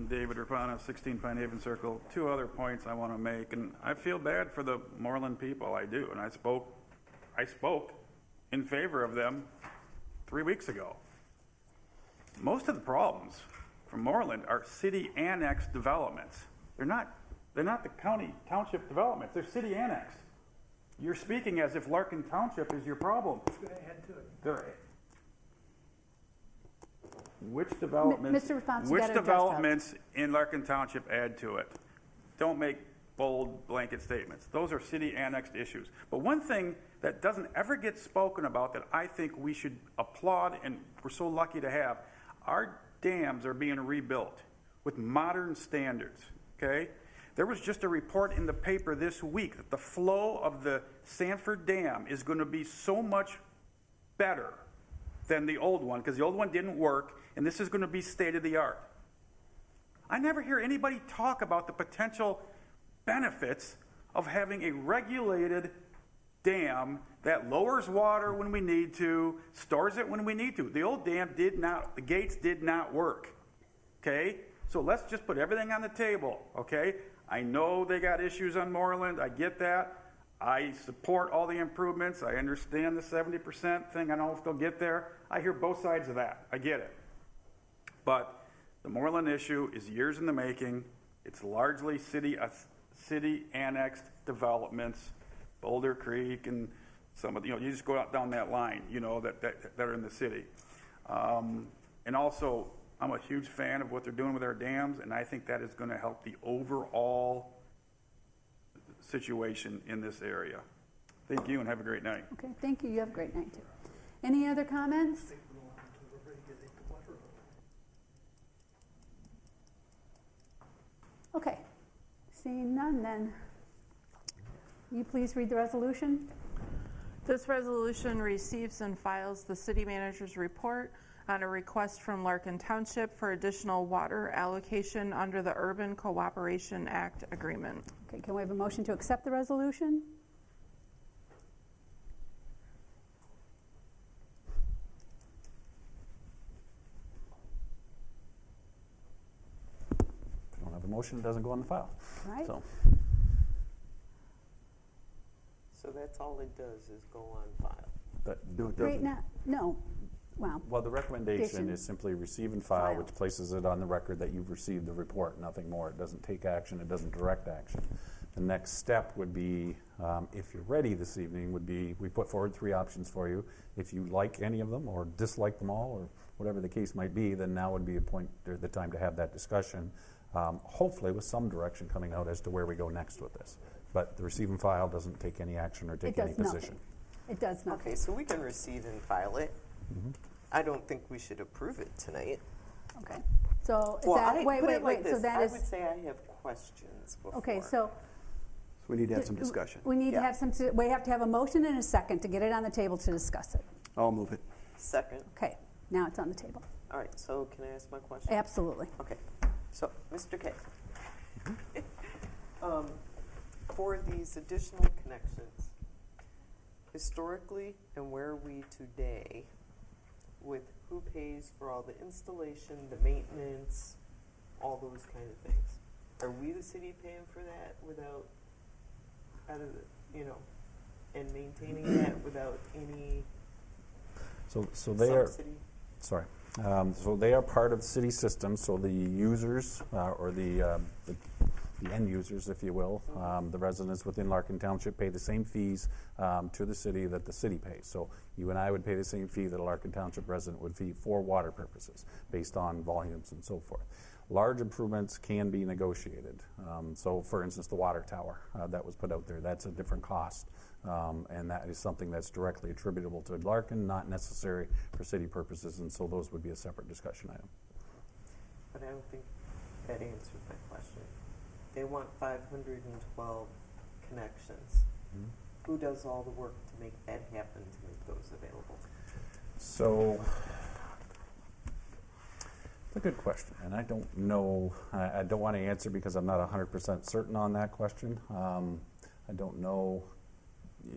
David Rapana, sixteen Pine Haven Circle. Two other points I want to make, and I feel bad for the Moreland people. I do, and I spoke, I spoke in favor of them three weeks ago. Most of the problems from Moreland are city annex developments. They're not, they're not the county township developments. They're city annex. You're speaking as if Larkin Township is your problem. Go ahead to it. They're, Which developments, Mister which developments in Larkin Township add to it? Don't make bold blanket statements. Those are city annexed issues. But one thing that doesn't ever get spoken about that I think we should applaud, and we're so lucky to have, our dams are being rebuilt with modern standards, okay? There was just a report in the paper this week that the flow of the Sanford Dam is going to be so much better than the old one, because the old one didn't work, and this is going to be state-of-the-art. I never hear anybody talk about the potential benefits of having a regulated dam that lowers water when we need to, stores it when we need to. The old dam did not, the gates did not work, okay? So let's just put everything on the table, okay? I know they got issues on Moreland, I get that. I support all the improvements. I understand the seventy percent thing. I don't know if they'll get there. I hear both sides of that. I get it. But the Moreland issue is years in the making. It's largely city uh, city annexed developments, Boulder Creek, and some of the, you know, you just go out down that line, you know, that that, that are in the city. Um, and also, I'm a huge fan of what they're doing with our dams, and I think that is going to help the overall situation in this area. Thank you, and have a great night. Okay, thank you. You have a great night too. Any other comments? Okay, seeing none, then Will you please read the resolution? This resolution receives and files the city manager's report on a request from Larkin Township for additional water allocation under the Urban Cooperation Act agreement. Okay, can we have a motion to accept the resolution? If you don't have a motion, it doesn't go on the file. All right. So. So that's all it does is go on file. But do it doesn't. Right, no. Wow. Well, the recommendation is simply receive and file, file, which places it on the record that you've received the report, nothing more. It doesn't take action. It doesn't direct action. The next step would be, um, if you're ready this evening, would be we put forward three options for you. If you like any of them or dislike them all or whatever the case might be, then now would be a point or the time to have that discussion, um, hopefully with some direction coming out as to where we go next with this. But the receive and file doesn't take any action or take any position. It does not. Okay, so we can receive and file it. Mm-hmm. I don't think we should approve it tonight. Okay. So is well, that I, wait, wait, like wait. So that I is. I would say I have questions. Before. Okay, so. So we need to have some discussion. We need yeah. to have some. We have to have a motion and a second to get it on the table to discuss it. I'll move it. Second. Okay. Now it's on the table. All right. So can I ask my question? Absolutely. Okay. So, Mister K. Mm-hmm. um. For these additional connections, historically and where are we today with who pays for all the installation, the maintenance, all those kind of things? Are we the city paying for that without, out of the, you know, and maintaining that without any so, so they subsidy? Are, sorry. Um, so they are part of the city system, so the users uh, or the, um, the the end users, if you will, um, the residents within Larkin Township pay the same fees um, to the city that the city pays. So you and I would pay the same fee that a Larkin Township resident would fee for water purposes based on volumes and so forth. Large improvements can be negotiated. Um, so for instance, the water tower uh, that was put out there, that's a different cost. Um, and that is something that's directly attributable to Larkin, not necessary for city purposes. And so those would be a separate discussion item. But I don't think that answered my question. They want five hundred twelve connections. Mm-hmm. Who does all the work to make that happen, to make those available? So, it's a good question, and I don't know, I, I don't want to answer because I'm not one hundred percent certain on that question. Um, I don't know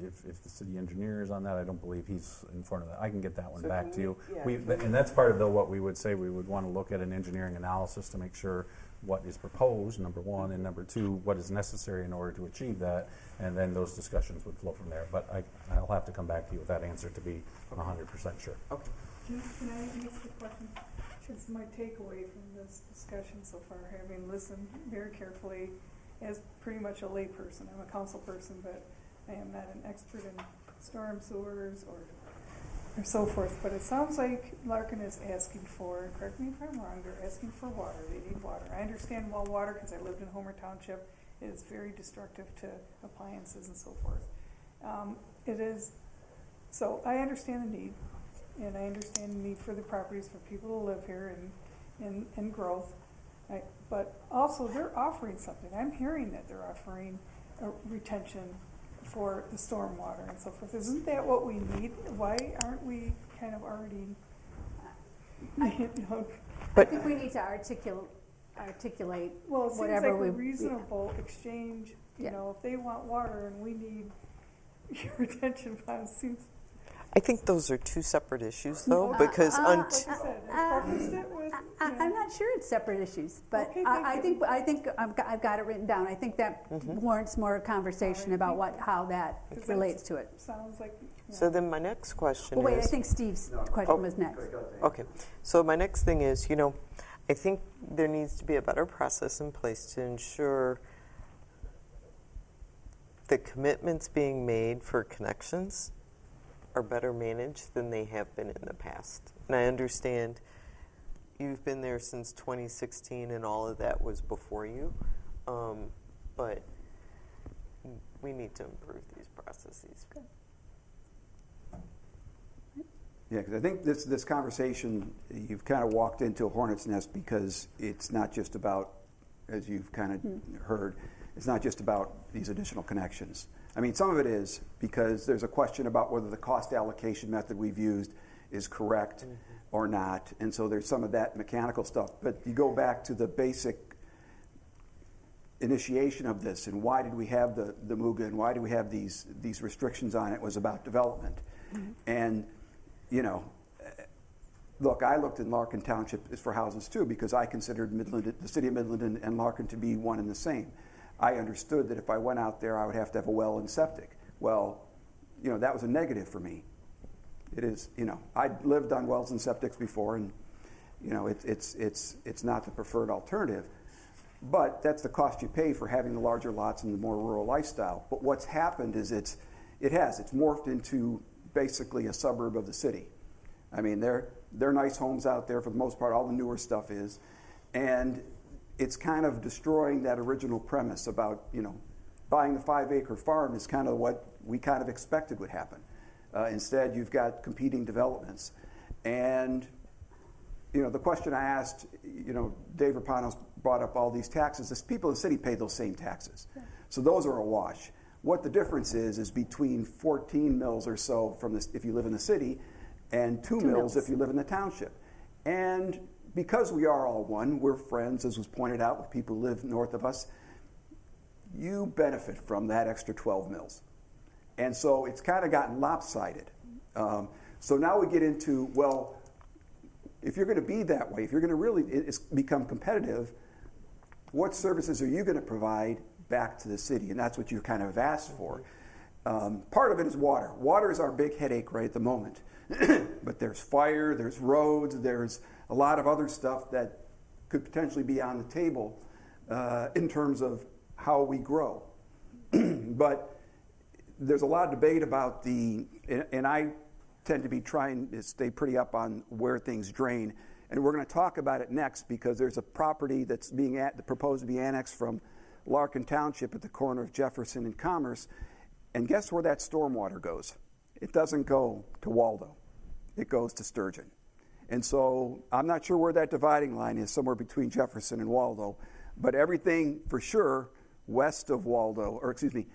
if, if the city engineer is on that. I don't believe he's in front of that. I can get that one so back we, to you. Yeah, we, th- and that's part of the, what we would say we would want to look at an engineering analysis to make sure what is proposed, number one, and number two, what is necessary in order to achieve that, and then those discussions would flow from there. But I, I'll have to come back to you with that answer to be one hundred percent sure. Okay. Can I ask a question? It's my takeaway from this discussion so far, having listened very carefully as pretty much a lay person. I'm a council person, but I am not an expert in storm sewers or or so forth, but it sounds like Larkin is asking for, correct me if I'm wrong, they're asking for water, they need water. I understand well water because I lived in Homer Township. It is very destructive to appliances and so forth. Um, it is, so I understand the need, and I understand the need for the properties for people to live here and, and, and growth, I, but also they're offering something. I'm hearing that they're offering a retention for the stormwater and so forth. Isn't that what we need? Why aren't we kind of already? I, know, but I think we need to articulate articulate well, it seems whatever like we a reasonable yeah. exchange. You yeah. know, if they want water and we need your attention, it seems. I think those are two separate issues, though, uh, because uh, unt- like said, uh, uh, with, I, I'm not sure it's separate issues, but okay, I, I think I think I've got, I've got it written down. I think that mm-hmm. warrants more conversation right, about what how that relates to it. Sounds like. Yeah. So then, my next question. Oh, wait, is, I think Steve's no. question oh, was next. Okay, so my next thing is, you know, I think there needs to be a better process in place to ensure the commitments being made for connections are better managed than they have been in the past. And I understand you've been there since twenty sixteen and all of that was before you, um, but we need to improve these processes. Good. Yeah, because I think this, this conversation, you've kind of walked into a hornet's nest because it's not just about, as you've kind of mm. heard, it's not just about these additional connections. I mean, some of it is because there's a question about whether the cost allocation method we've used is correct mm-hmm. or not. And so there's some of that mechanical stuff. But you go back to the basic initiation of this, and why did we have the, the M U G A, and why do we have these these restrictions on it, was about development. Mm-hmm. And, you know, look, I looked in Larkin Township for houses too, because I considered Midland, the city of Midland and, and Larkin to be one and the same. I understood that if I went out there, I would have to have a well and septic. Well, you know, that was a negative for me. It is, you know, I'd lived on wells and septics before, and, you know, it, it's it's it's not the preferred alternative. But that's the cost you pay for having the larger lots and the more rural lifestyle. But what's happened is it's it has it's morphed into basically a suburb of the city. I mean, they're they're nice homes out there for the most part. All the newer stuff is, and it's kind of destroying that original premise about, you know, buying the five-acre farm is kind of what we kind of expected would happen. Uh, instead, you've got competing developments, and you know, the question I asked, you know, Dave Rapanos brought up all these taxes. This, people in the city pay those same taxes. Yeah. So those are a wash. What the difference is, is between fourteen mills or so from this, if you live in the city, and two, two mills, mills if you live in the township. And because we are all one, we're friends, as was pointed out, with people who live north of us, you benefit from that extra twelve mills. And so it's kind of gotten lopsided. Um, so now we get into, well, if you're going to be that way, if you're going to really it's become competitive, what services are you going to provide back to the city? And that's what you kind of asked for. Um, part of it is water. Water is our big headache right at the moment. But there's fire, there's roads, there's a lot of other stuff that could potentially be on the table uh, in terms of how we grow. But there's a lot of debate about the, and, and I tend to be trying to stay pretty up on where things drain. And we're going to talk about it next, because there's a property that's being at, that proposed to be annexed from Larkin Township at the corner of Jefferson and Commerce. And guess where that stormwater goes? It doesn't go to Waldo. It goes to Sturgeon. And so I'm not sure where that dividing line is, somewhere between Jefferson and Waldo. But everything for sure west of Waldo, or excuse me,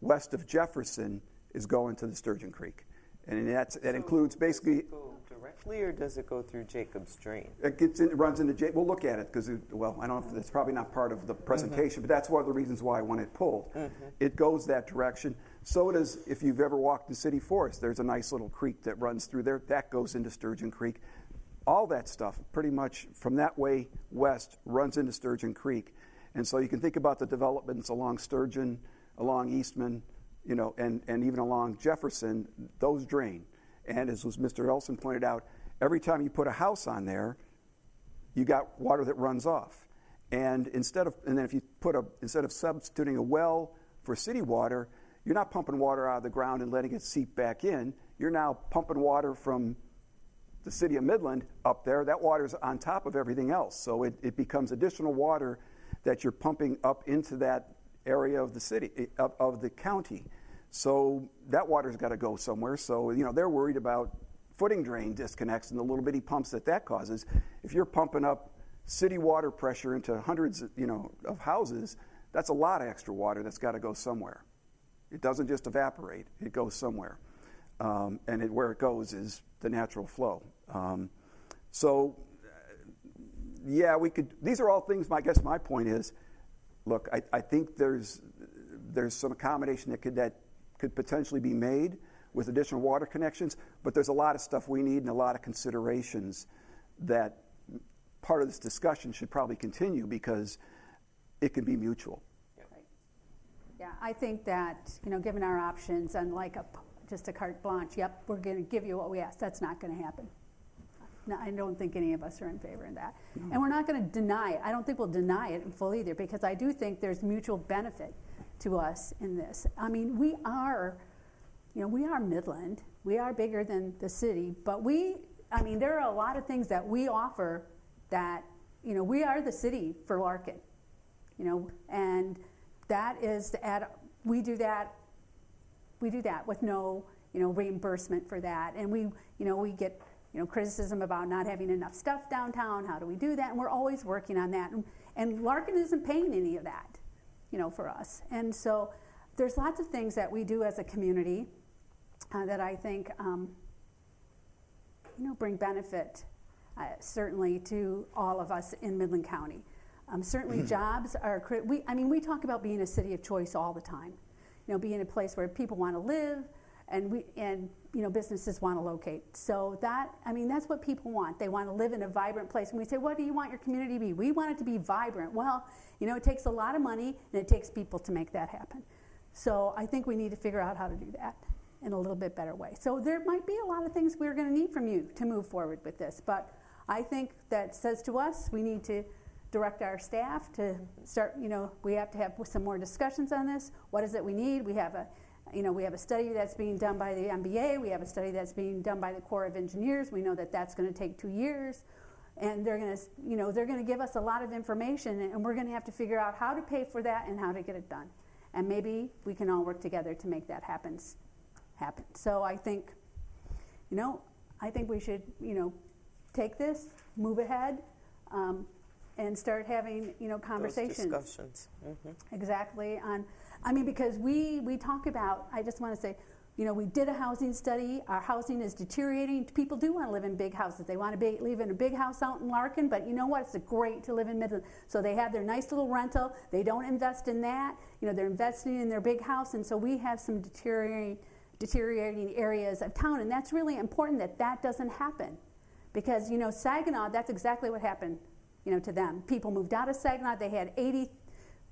west of Jefferson is going to the Sturgeon Creek. And that's, that so includes basically... Does it go directly, or does it go through Jacob's Drain? It gets in, it runs into Jacob's. We'll look at it, because, well, I don't know if that's probably not part of the presentation, mm-hmm. but that's one of the reasons why I want it pulled. Mm-hmm. It goes that direction. So does, if you've ever walked the city forest, there's a nice little creek that runs through there. That goes into Sturgeon Creek. All that stuff pretty much from that way west runs into Sturgeon Creek. And so you can think about the developments along Sturgeon, along Eastman, you know, and, and even along Jefferson. Those drain. And as was Mister Elson pointed out, every time you put a house on there, you got water that runs off. And instead of and then if you put a instead of substituting a well for city water, you're not pumping water out of the ground and letting it seep back in. You're now pumping water from the city of Midland up there. That water's on top of everything else. So it, it becomes additional water that you're pumping up into that area of the city, of, of the county. So that water's got to go somewhere. So, you know, they're worried about footing drain disconnects and the little bitty pumps that that causes. If you're pumping up city water pressure into hundreds, you know, of houses, that's a lot of extra water that's got to go somewhere. It doesn't just evaporate. It goes somewhere. Um, and it, where it goes is the natural flow. Um, so, yeah, we could, these are all things, my, I guess my point is, look, I, I think there's there's some accommodation that could, that could potentially be made with additional water connections, but there's a lot of stuff we need and a lot of considerations that part of this discussion should probably continue, because it can be mutual. Yeah, right. Yeah, I think that, you know, given our options, unlike a just a carte blanche, yep, we're going to give you what we asked, that's not going to happen. No, I don't think any of us are in favor of that. No. And we're not going to deny it. I don't think we'll deny it in full either, because I do think there's mutual benefit to us in this. I mean, we are, you know, we are Midland. We are bigger than the city, but we, I mean, there are a lot of things that we offer that, you know, we are the city for Larkin, you know, and that is, at, we do that We do that with no, you know, reimbursement for that. And we, you know, we get, you know, criticism about not having enough stuff downtown. How do we do that? And we're always working on that. And, and Larkin isn't paying any of that, you know, for us. And so there's lots of things that we do as a community uh, that I think um, you know, bring benefit uh, certainly to all of us in Midland County. Um, certainly jobs are, cri- we, I mean, we talk about being a city of choice all the time, you know, being a place where people want to live and, we, and you know, businesses want to locate. So that, I mean, that's what people want. They want to live in a vibrant place. And we say, what do you want your community to be? We want it to be vibrant. Well, you know, it takes a lot of money and it takes people to make that happen. So I think we need to figure out how to do that in a little bit better way. So there might be a lot of things we're going to need from you to move forward with this. But I think that says to us, we need to direct our staff to start, you know, we have to have some more discussions on this. What is it we need? We have a, you know, we have a study that's being done by the M B A. We have a study that's being done by the Corps of Engineers. We know that that's going to take two years. And they're going to, you know, they're going to give us a lot of information, and we're going to have to figure out how to pay for that and how to get it done. And maybe we can all work together to make that happen. happen. So I think, you know, I think we should, you know, take this, move ahead, um, and start having, you know, conversations. Those discussions. Mm-hmm. Exactly. On, I mean, because we, we talk about, I just want to say, you know, we did a housing study. Our housing is deteriorating. People do want to live in big houses. They want to be, live in a big house out in Larkin, but you know what? It's great to live in Midland. So they have their nice little rental. They don't invest in that. You know, they're investing in their big house, and so we have some deteriorating deteriorating areas of town, and that's really important that that doesn't happen, because you know Saginaw, that's exactly what happened, you know, to them. People moved out of Saginaw. They had eighty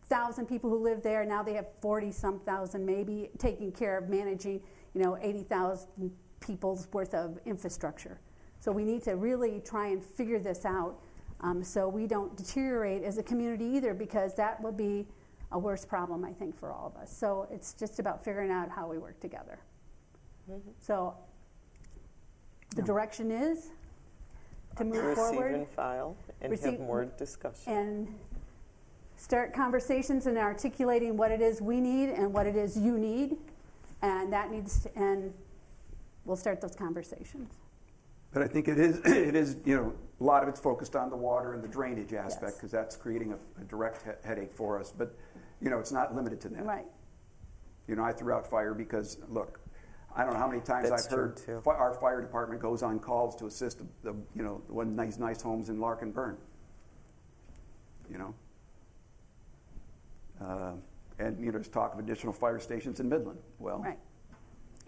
thousand people who lived there. Now they have forty some thousand, maybe, taking care of managing, you know, eighty thousand people's worth of infrastructure. So we need to really try and figure this out, um, so we don't deteriorate as a community either, because that will be a worse problem, I think, for all of us. So it's just about figuring out how we work together. Mm-hmm. So the no. direction is to move Receive forward. Receive and file and Receive, have more discussion. And start conversations and articulating what it is we need and what it is you need. And that needs to, and we'll start those conversations. But I think it is, it is, you know, a lot of it's focused on the water and the drainage aspect, because yes. that's creating a, a direct he- headache for us. But, you know, it's not limited to that. Right. You know, I threw out fire because, look, I don't know how many times That's I've heard too. Our fire department goes on calls to assist the, the you know, one nice, nice homes in Larkin burn. You know? Uh, and, you know, there's talk of additional fire stations in Midland. Well, right.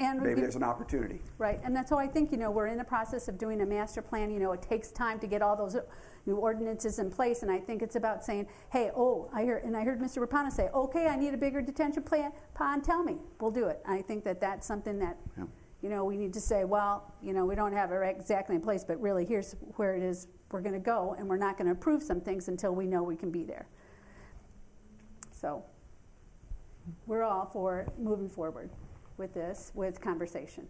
And maybe there's an opportunity. Right, and that's how I think, you know, we're in the process of doing a master plan. You know, it takes time to get all those new ordinances in place, and I think it's about saying, hey, oh, I hear, and I heard Mister Rapana say, okay, I need a bigger detention plan, pond, tell me, we'll do it. I think that that's something that, yeah. you know, we need to say, well, you know, we don't have it exactly in place, but really here's where it is we're going to go, and we're not going to approve some things until we know we can be there. So we're all for moving forward with this, with conversation.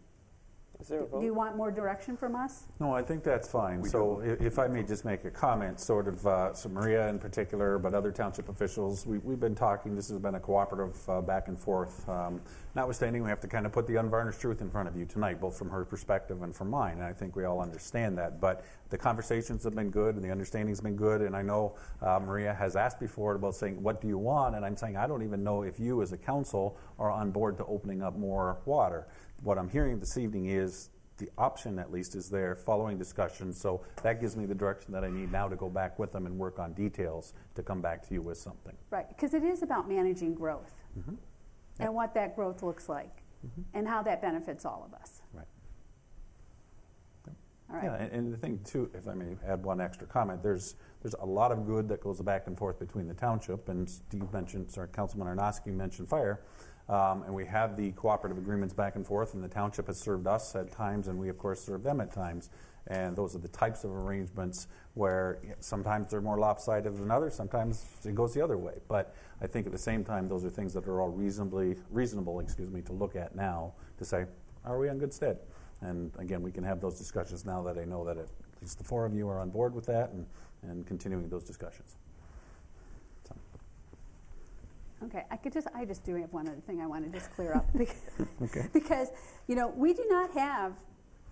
Is there a vote? Do you want more direction from us? No, I think that's fine. We so don't. If I may just make a comment, sort of, uh, so Maria in particular, but other township officials, we, we've been talking, this has been a cooperative uh, back and forth. Um, notwithstanding, we have to kind of put the unvarnished truth in front of you tonight, both from her perspective and from mine, and I think we all understand that. But the conversations have been good, and the understanding's been good, and I know uh, Maria has asked before about saying, what do you want? And I'm saying, I don't even know if you as a council are on board to opening up more water. What I'm hearing this evening is the option, at least, is there following discussion, so that gives me the direction that I need now to go back with them and work on details to come back to you with something. Right, because it is about managing growth mm-hmm. and yeah. what that growth looks like mm-hmm. and how that benefits all of us. Right. All right. Yeah, and, and the thing too, if I may add one extra comment, there's there's a lot of good that goes back and forth between the township, and Steve mentioned, sorry, Councilman Arnosky mentioned fire, um, and we have the cooperative agreements back and forth, and the township has served us at times, and we of course serve them at times, and those are the types of arrangements where sometimes they're more lopsided than others, sometimes it goes the other way, but I think at the same time those are things that are all reasonably reasonable, excuse me, to look at now to say, are we on good stead? And again, we can have those discussions now that I know that at least the four of you are on board with that and, and continuing those discussions. So. Okay, I could just, I just do have one other thing I want to just clear up because, okay. because, you know, we do not have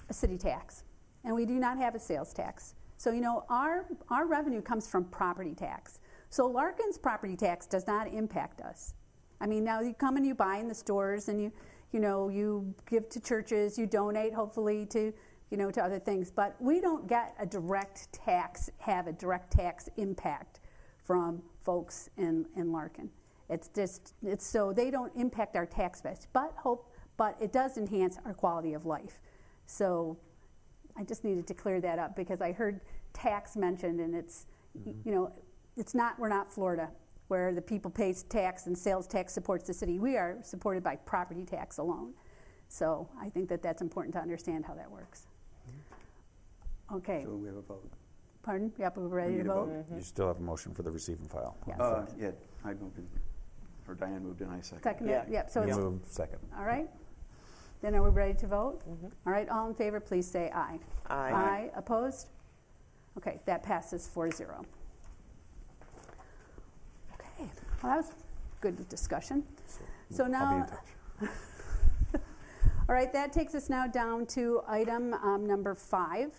a city tax and we do not have a sales tax. So, you know, our, our revenue comes from property tax. So Larkin's property tax does not impact us. I mean, now you come and you buy in the stores, and you, you know, you give to churches, you donate, hopefully, to, you know, to other things. But we don't get a direct tax, have a direct tax impact from folks in, in Larkin. It's just, it's so they don't impact our tax base, but hope, but it does enhance our quality of life. So I just needed to clear that up, because I heard tax mentioned, and it's, mm-hmm. you know, it's not, we're not Florida, where the people pay tax and sales tax supports the city. We are supported by property tax alone. So I think that that's important to understand how that works. Okay. So we have a vote. Pardon? Yep, we're ready we to vote. vote. Mm-hmm. You still have a motion for the receive and file. Yeah, uh, yeah I moved in, or Diane moved in, I second. Second, yeah. Yep, so you it's. Moved second. All right. Then are we ready to vote? Mm-hmm. All right, all in favor, please say aye. Aye. Aye. Aye. Opposed? Okay, that passes four zero. Well, that was good discussion. So, so now, I'll be in touch. All right, that takes us now down to item um, number five,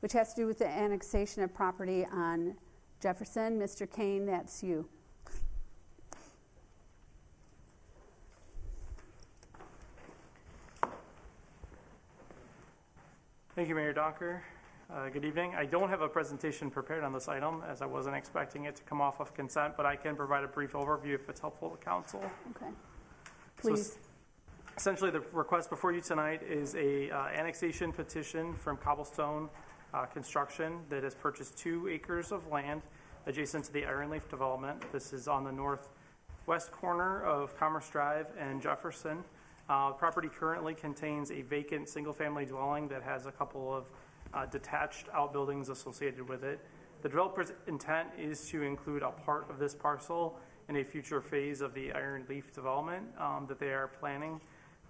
which has to do with the annexation of property on Jefferson. Mister Kane, that's you. Thank you, Mayor Donker. Uh, good evening. I don't have a presentation prepared on this item, as I wasn't expecting it to come off of consent, but I can provide a brief overview if it's helpful to council. Okay. Please. So, essentially, the request before you tonight is a uh, annexation petition from Cobblestone uh, Construction that has purchased two acres of land adjacent to the Ironleaf development. This is on the northwest corner of Commerce Drive and Jefferson. Uh, property currently contains a vacant single-family dwelling that has a couple of Uh, detached outbuildings associated with it. The developer's intent is to include a part of this parcel in a future phase of the Ironleaf development um, that they are planning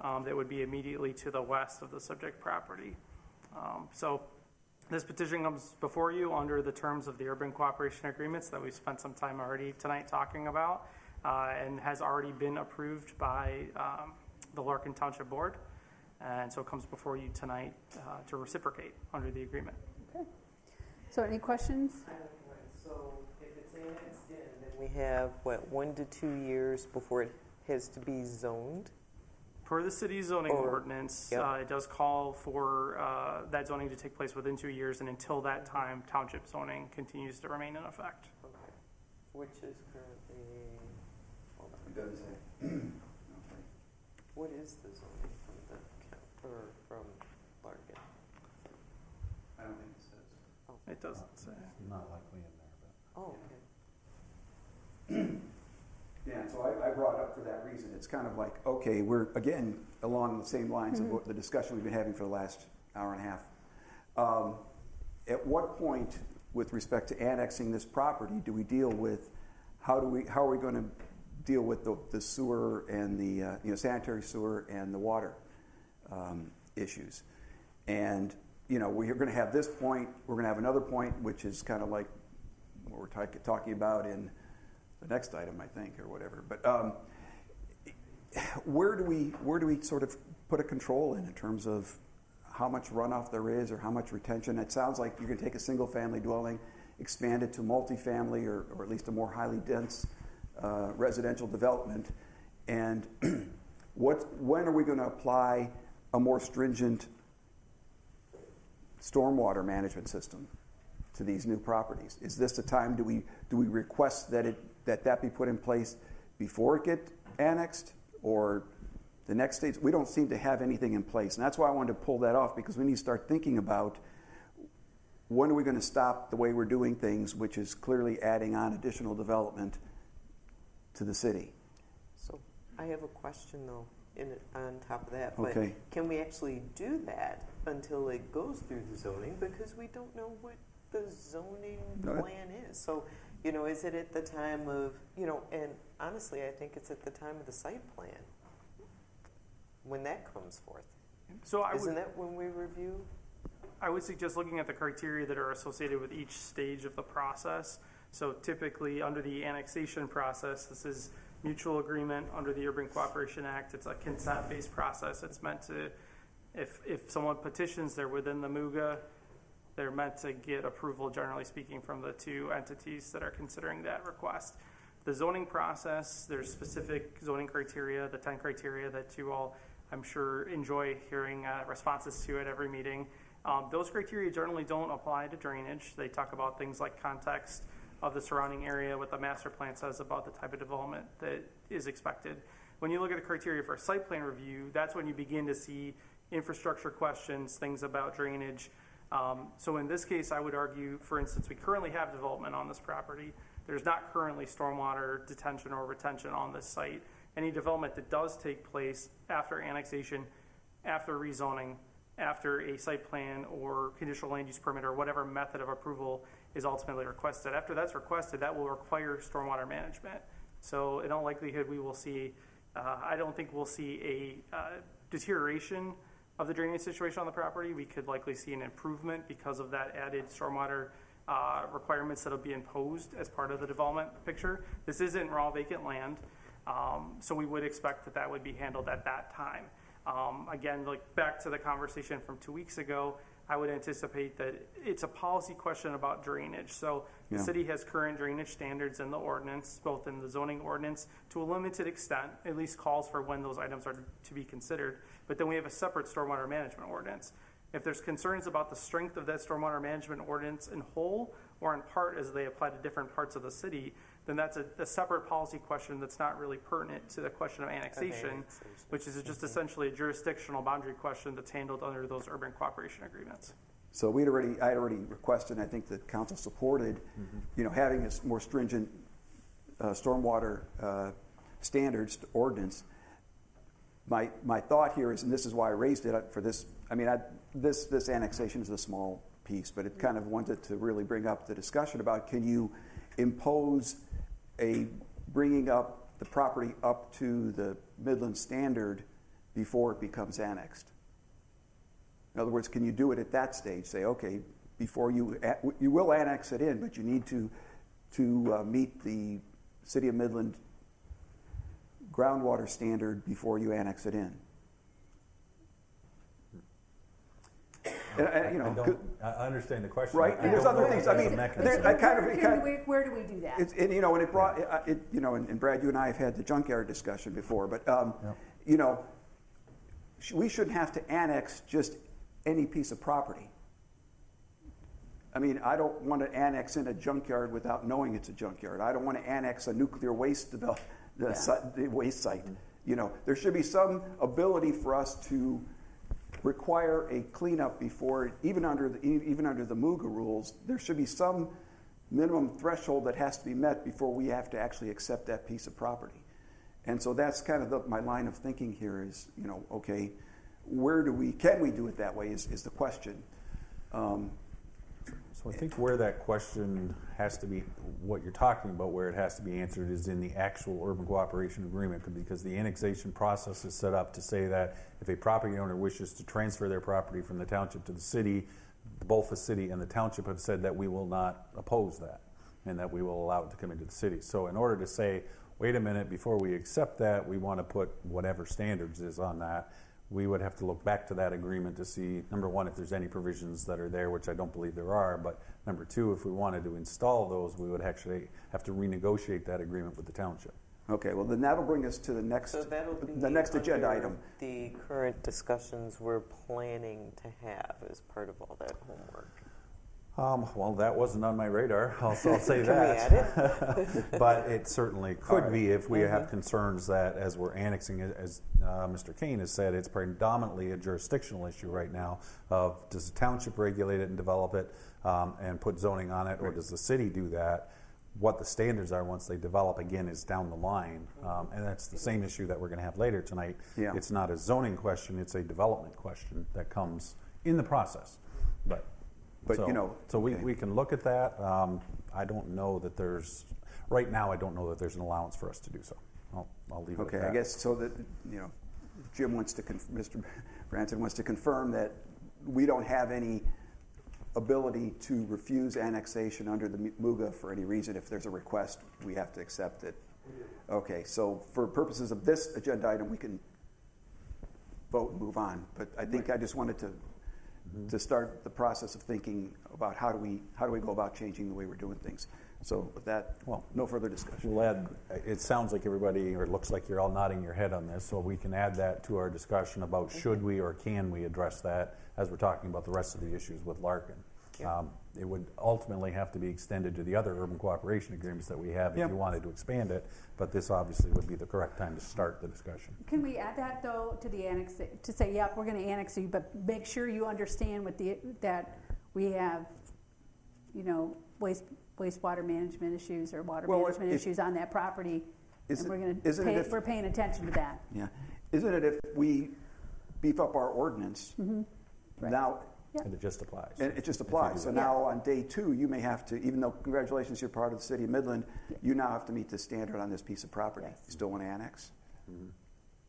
um, that would be immediately to the west of the subject property. Um, so this petition comes before you under the terms of the urban cooperation agreements that we've spent some time already tonight talking about uh, and has already been approved by um, the Larkin Township Board. And so it comes before you tonight uh, to reciprocate under the agreement. Okay. So any questions? So if it's annexed in, then we have, what, one to two years before it has to be zoned? Per the city zoning or, ordinance, yep. uh, it does call for uh, that zoning to take place within two years, and until that time, township zoning continues to remain in effect. Okay. Which is currently... Hold on. It doesn't say. What is the zoning? Or from Larkin? I don't think it says. Oh. It doesn't uh, say. It's not likely in there, but. Oh, yeah. Okay. Yeah, so I, I brought up for that reason. It's kind of like, okay, we're, again, along the same lines mm-hmm. of what the discussion we've been having for the last hour and a half. Um, at what point, with respect to annexing this property, do we deal with, how do we, how are we going to deal with the, the sewer and the, uh, you know, sanitary sewer and the water? Um, issues, and you know we're going to have this point. We're going to have another point, which is kind of like what we're t- talking about in the next item, I think, or whatever. But um, where do we where do we sort of put a control in in terms of how much runoff there is or how much retention? It sounds like you're going to take a single-family dwelling, expand it to multifamily or or at least a more highly dense uh, residential development, and what when are we going to apply a more stringent stormwater management system to these new properties? Is this the time? Do we do we request that it that that be put in place before it gets annexed, or the next stage? We don't seem to have anything in place, and that's why I wanted to pull that off, because we need to start thinking about when are we going to stop the way we're doing things, which is clearly adding on additional development to the city. So I have a question though. In, on top of that, but okay. Can we actually do that until it goes through the zoning, because we don't know what the zoning no, plan is. So, you know, is it at the time of, you know, and honestly, I think it's at the time of the site plan when that comes forth. So I Isn't would, that when we review? I would suggest looking at the criteria that are associated with each stage of the process. So typically under the annexation process, this is mutual agreement under the Urban Cooperation Act. It's a consent-based process. It's meant to, if if someone petitions, they're within the M U G A, they're meant to get approval, generally speaking, from the two entities that are considering that request. the zoning process. There's specific zoning criteria, the ten criteria that you all, I'm sure, enjoy hearing uh, responses to at every meeting. Um, those criteria generally don't apply to drainage. They talk about things like context of the surrounding area, what the master plan says about the type of development that is expected. When you look at the criteria for a site plan review, that's when you begin to see infrastructure questions, things about drainage. Um, so in this case, I would argue, for instance, we currently have development on this property. There's not currently stormwater detention or retention on this site. Any development that does take place after annexation, after rezoning, after a site plan or conditional land use permit or whatever method of approval is ultimately requested. After that's requested, that will require stormwater management. So in all likelihood, we will see, uh, I don't think we'll see a uh, deterioration of the drainage situation on the property. We could likely see an improvement because of that added stormwater uh, requirements that'll be imposed as part of the development picture. This isn't raw vacant land, um, so we would expect that that would be handled at that time. Um, again, like back to the conversation from two weeks ago, I would anticipate that it's a policy question about drainage. So yeah. The city has current drainage standards in the ordinance, both in the zoning ordinance, to a limited extent, at least calls for when those items are to be considered. But then we have a separate stormwater management ordinance. If there's concerns about the strength of that stormwater management ordinance in whole or in part as they apply to different parts of the city, then that's a, a separate policy question that's not really pertinent to the question of annexation, okay, annexation. which is just mm-hmm. essentially a jurisdictional boundary question that's handled under those urban cooperation agreements. So we'd already, I had already requested, I think the council supported, mm-hmm. you know, having a more stringent uh, stormwater uh, standards ordinance. My my thought here is, and this is why I raised it for this. I mean, I, this this annexation is a small piece, but it kind of wanted to really bring up the discussion about can you impose a bringing up the property up to the Midland standard before it becomes annexed. In other words, can you do it at that stage? Say, okay, before you you will annex it in, but you need to to uh, meet the City of Midland groundwater standard before you annex it in. And, I, you know, I, don't, I understand the question. Right? I there's other things. I mean, there, I kind of, kind of, where do we do that? It's, and you know, and it brought yeah. it. You know, and, and Brad, you and I have had the junkyard discussion before, but um, yeah. you know, we shouldn't have to annex just any piece of property. I mean, I don't want to annex in a junkyard without knowing it's a junkyard. I don't want to annex a nuclear waste development. The, yeah. site, the waste site. Mm-hmm. You know, there should be some ability for us to require a cleanup before, even under the even under the MUGA rules, there should be some minimum threshold that has to be met before we have to actually accept that piece of property. And so that's kind of the, my line of thinking here is, you know, okay, where do we can we do it that way is, is the question. Um, So I think where that question has to be, what you're talking about, where it has to be answered is in the actual urban cooperation agreement, because the annexation process is set up to say that if a property owner wishes to transfer their property from the township to the city, both the city and the township have said that we will not oppose that and that we will allow it to come into the city. So in order to say, wait a minute, before we accept that, we want to put whatever standards is on that, we would have to look back to that agreement to see, number one, if there's any provisions that are there, which I don't believe there are, but number two, if we wanted to install those, we would actually have to renegotiate that agreement with the township. Okay, well then that'll bring us to the next, so that'll be the next agenda item. The current discussions we're planning to have as part of all that homework. Um, well, that wasn't on my radar. I'll, I'll say that. Can we add it? But it certainly could right. be if we mm-hmm. have concerns that as we're annexing, as uh, Mister Kane has said, it's predominantly a jurisdictional issue right now of does the township regulate it and develop it um, and put zoning on it, right. or does the city do that? What the standards are once they develop, again, is down the line. Um, and that's the same issue that we're going to have later tonight. Yeah. It's not a zoning question. It's a development question that comes in the process. But... But so, you know, so we, okay. we can look at that. Um, I don't know that there's right now. I don't know that there's an allowance for us to do so. I'll, I'll leave it. Okay, at that. I guess so that you know, Jim wants to conf- Mister Branson wants to confirm that we don't have any ability to refuse annexation under the MUGA for any reason. If there's a request, we have to accept it. Okay, so for purposes of this agenda item, we can vote and move on. But I think right. I just wanted to. Mm-hmm. To start the process of thinking about how do we how do we go about changing the way we're doing things. So with that, well, no further discussion. We'll add, it sounds like everybody, or it looks like you're all nodding your head on this, so we can add that to our discussion about should we or can we address that as we're talking about the rest of the issues with Larkin. Yeah. Um, it would ultimately have to be extended to the other urban cooperation agreements that we have if yep. you wanted to expand it, but this obviously would be the correct time to start the discussion. Can we add that, though, to the annex, to say, yep, we're going to annex you, but make sure you understand with the, that we have, you know, waste... wastewater management issues or water well, management it, issues on that property, and it, we're going to pay, we're paying attention to that. Yeah, isn't it if we beef up our ordinance mm-hmm. right. now? Yep. And it just applies. And it just applies. So yeah. now on day two, you may have to, even though congratulations, you're part of the city of Midland, yeah. you now have to meet the standard on this piece of property. Yes. You still want to annex? Mm-hmm.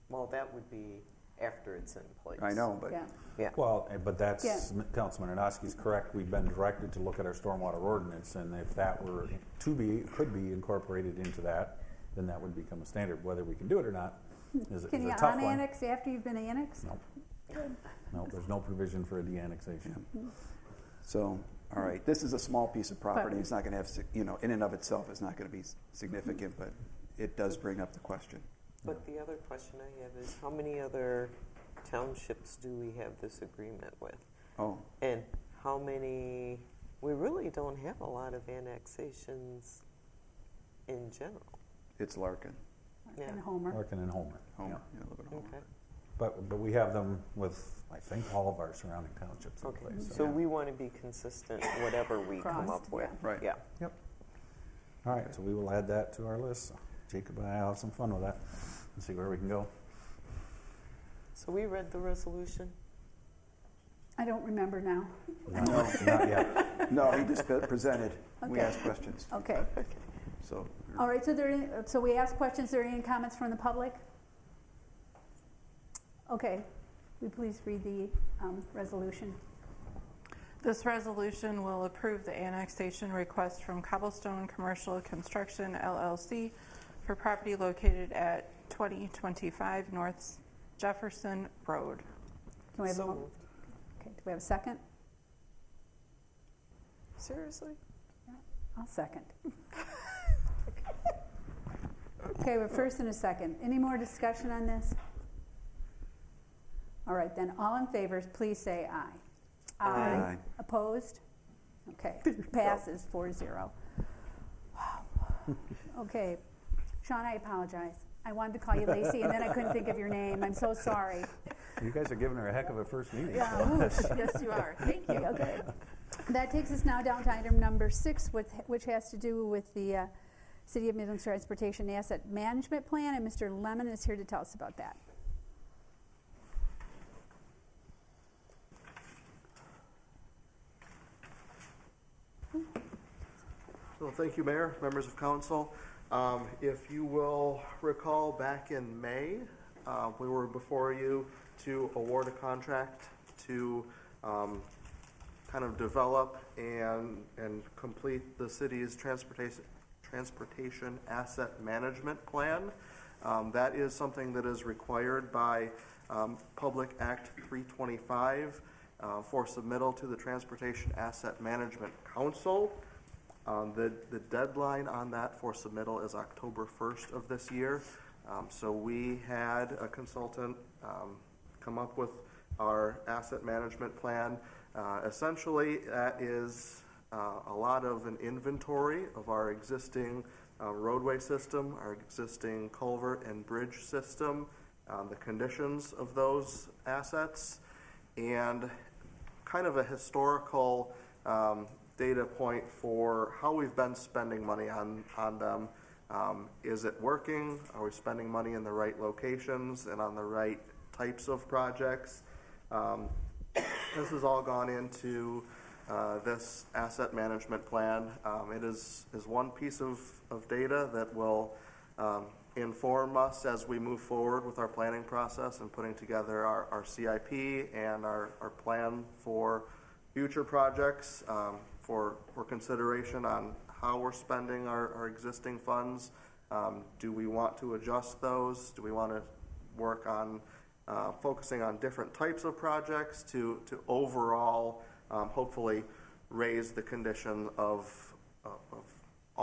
Well, that would be after it's in place. I know, but yeah. Yeah. Well, but that's yeah. Councilman Anosky's correct. We've been directed to look at our stormwater ordinance, and if that were to be could be incorporated into that, then that would become a standard. Whether we can do it or not is, can is a tough one. Can you annex after you've been annexed? No, nope. no, there's no provision for a de-annexation. Yeah. So, all right, this is a small piece of property. But it's not going to have, you know, in and of itself, it's not going to be significant, but it does bring up the question. But the other question I have is, how many other townships do we have this agreement with? Oh. And how many, we really don't have a lot of annexations in general. It's Larkin. Larkin yeah. and Homer. Larkin and Homer. Homer. Yeah. Yeah, a little bit Homer. Okay. But, but we have them with, I think, all of our surrounding townships okay. in place. So, so yeah. we want to be consistent whatever we Crossed, come up with. Yeah. Right. Yeah. Yep. All right, so we will add that to our list. Jacob and I will have some fun with that and see where we can go. So we read the resolution? I don't remember now. No, not yet. No, he just presented. Okay. We asked questions. Okay. okay. So. All right, so, there any, so we asked questions. Are there any comments from the public? Okay. Will you please read the um, resolution? This resolution will approve the annexation request from Cobblestone Commercial Construction, L L C, for property located at twenty twenty-five North Jefferson Road. Can we have so a moment? Okay, do we have a second? Seriously? Yeah, I'll second. Okay, we're first and a second. Any more discussion on this? All right, then all in favor, please say aye. Aye. Aye. Opposed? Okay, passes four zero. Wow. Okay. Sean, I apologize. I wanted to call you Lacey, and then I couldn't think of your name. I'm so sorry. You guys are giving her a heck of a first meeting. Yeah, so. Yes, you are. Thank you. Okay. That takes us now down to item number six, with, which has to do with the uh, City of Midland's Transportation Asset Management Plan, and Mister Lemon is here to tell us about that. Well, thank you, Mayor, members of council. Um, if you will recall, back in May, uh, we were before you to award a contract to um, kind of develop and and complete the city's transportation transportation asset management plan. Um, that is something that is required by um, Public Act three twenty-five uh, for submittal to the Transportation Asset Management Council. Um, the, the deadline on that for submittal is October first of this year. Um, so we had a consultant um, come up with our asset management plan. Uh, essentially, that is uh, a lot of an inventory of our existing uh, roadway system, our existing culvert and bridge system, um, the conditions of those assets, and kind of a historical um, data point for how we've been spending money on, on them. Um, is it working? Are we spending money in the right locations and on the right types of projects? Um, this has all gone into uh, this asset management plan. Um, it is, is one piece of, of data that will um, inform us as we move forward with our planning process and putting together our, our C I P and our, our plan for future projects. Um, For, for consideration on how we're spending our, our existing funds. Um, do we want to adjust those? Do we want to work on uh, focusing on different types of projects to, to overall um, hopefully raise the condition of, of, of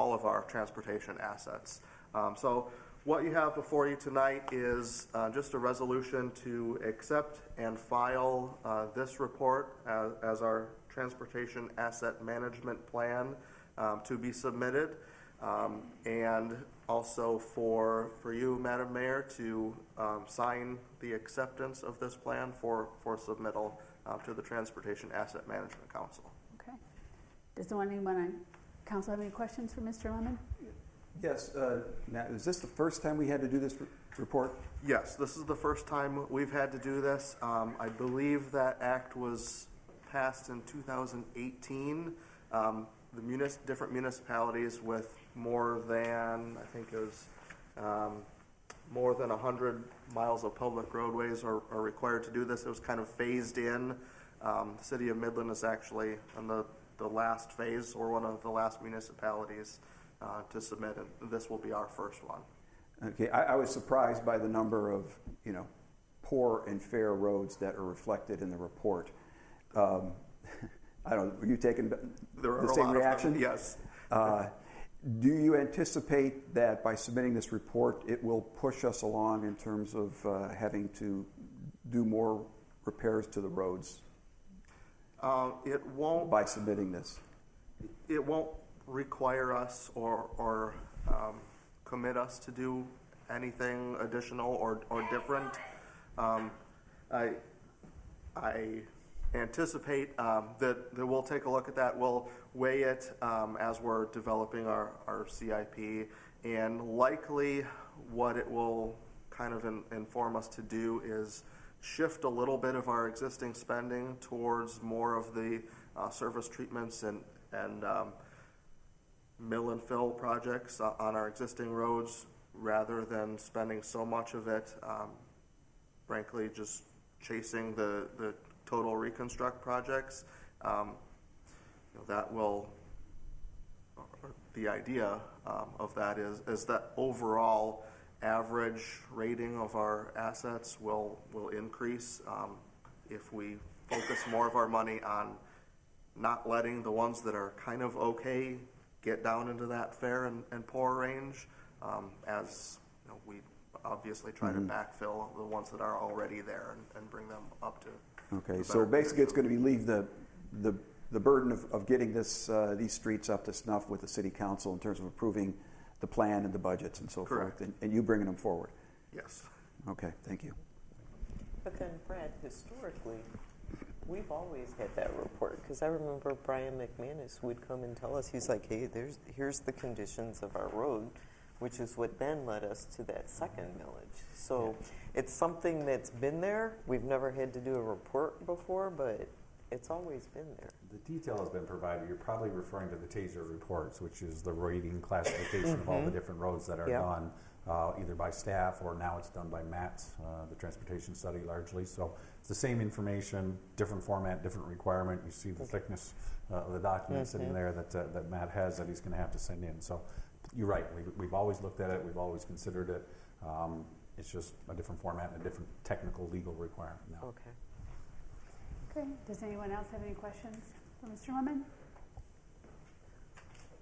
all of our transportation assets. Um, so what you have before you tonight is uh, just a resolution to accept and file uh, this report as, as our Transportation Asset Management Plan um, to be submitted, um, and also for for you, Madam Mayor, to um, sign the acceptance of this plan for, for submittal uh, to the Transportation Asset Management Council. Okay. Does anyone on council have any questions for Mister Lemon? Yes, uh, Matt, is this the first time we had to do this re- report? Yes, this is the first time we've had to do this. Um, I believe that act was passed in two thousand eighteen. Um, the munis- different municipalities with more than, I think it was um, more than one hundred miles of public roadways are, are required to do this. It was kind of phased in. Um, the city of Midland is actually on the, the last phase, or one of the last municipalities Uh, to submit, and this will be our first one. Okay, I, I was surprised by the number of, you know, poor and fair roads that are reflected in the report. Um, I don't. Were you taking the same reaction? Yes. Uh, do you anticipate that by submitting this report, it will push us along in terms of uh, having to do more repairs to the roads? Uh, it won't. By submitting this, it won't require us or or um, commit us to do anything additional or, or different. Um, I I anticipate um, that, that we'll take a look at that. We'll weigh it um, as we're developing our, our C I P, and likely what it will kind of in, inform us to do is shift a little bit of our existing spending towards more of the uh, surface treatments and, and um, mill and fill projects on our existing roads, rather than spending so much of it, um, frankly, just chasing the, the total reconstruct projects. Um, you know, that will, or the idea um, of that is, is that overall average rating of our assets will, will increase um, if we focus more of our money on not letting the ones that are kind of okay get down into that fair and, and poor range, um, as you know, we obviously try mm-hmm. to backfill the ones that are already there and, and bring them up to. Okay, so basically it's going to be leave the the, the burden of, of getting this uh, these streets up to snuff with the city council in terms of approving the plan and the budgets and so Correct. forth, and, and you bringing them forward. Yes. Okay, thank you. But then, Brad, historically, we've always had that report, because I remember Brian McManus would come and tell us, he's like, hey, there's here's the conditions of our road, which is what then led us to that second millage. So it's something that's been there. We've never had to do a report before, but it's always been there. The detail has been provided. You're probably referring to the T A S E R reports, which is the rating classification mm-hmm. of all the different roads that are yep. done, uh, either by staff or now it's done by M A T S, uh, the transportation study largely. So it's the same information, different format, different requirement. You see the okay. thickness uh, of the document mm-hmm. sitting there that uh, that Matt has that he's going to have to send in. So you're right. We've, we've always looked at it. We've always considered it. Um, it's just a different format and a different technical legal requirement now. Okay. Okay. Does anyone else have any questions for Mister Lemon?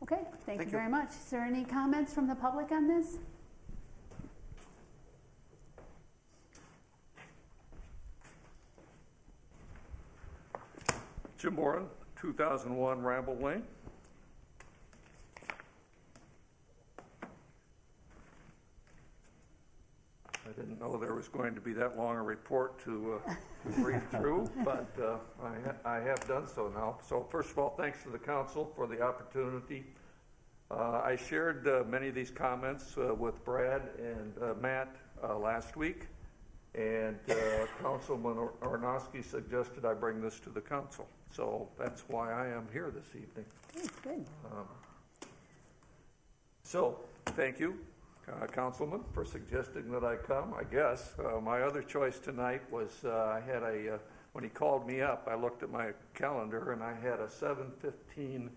Okay. Thank, Thank you, you very much. Is there any comments from the public on this? Jim Boren, two thousand one Ramble Lane. I didn't know there was going to be that long a report to, uh, to read through, but uh, I, ha- I have done so now. So first of all, thanks to the council for the opportunity. Uh, I shared uh, many of these comments uh, with Brad and uh, Matt uh, last week, and uh, Councilman Ornosky suggested I bring this to the council. So that's why I am here this evening. That's good. Um, so thank you, uh, Councilman, for suggesting that I come, I guess. Uh, my other choice tonight was uh, I had a, uh, when he called me up, I looked at my calendar and I had a seven fifteen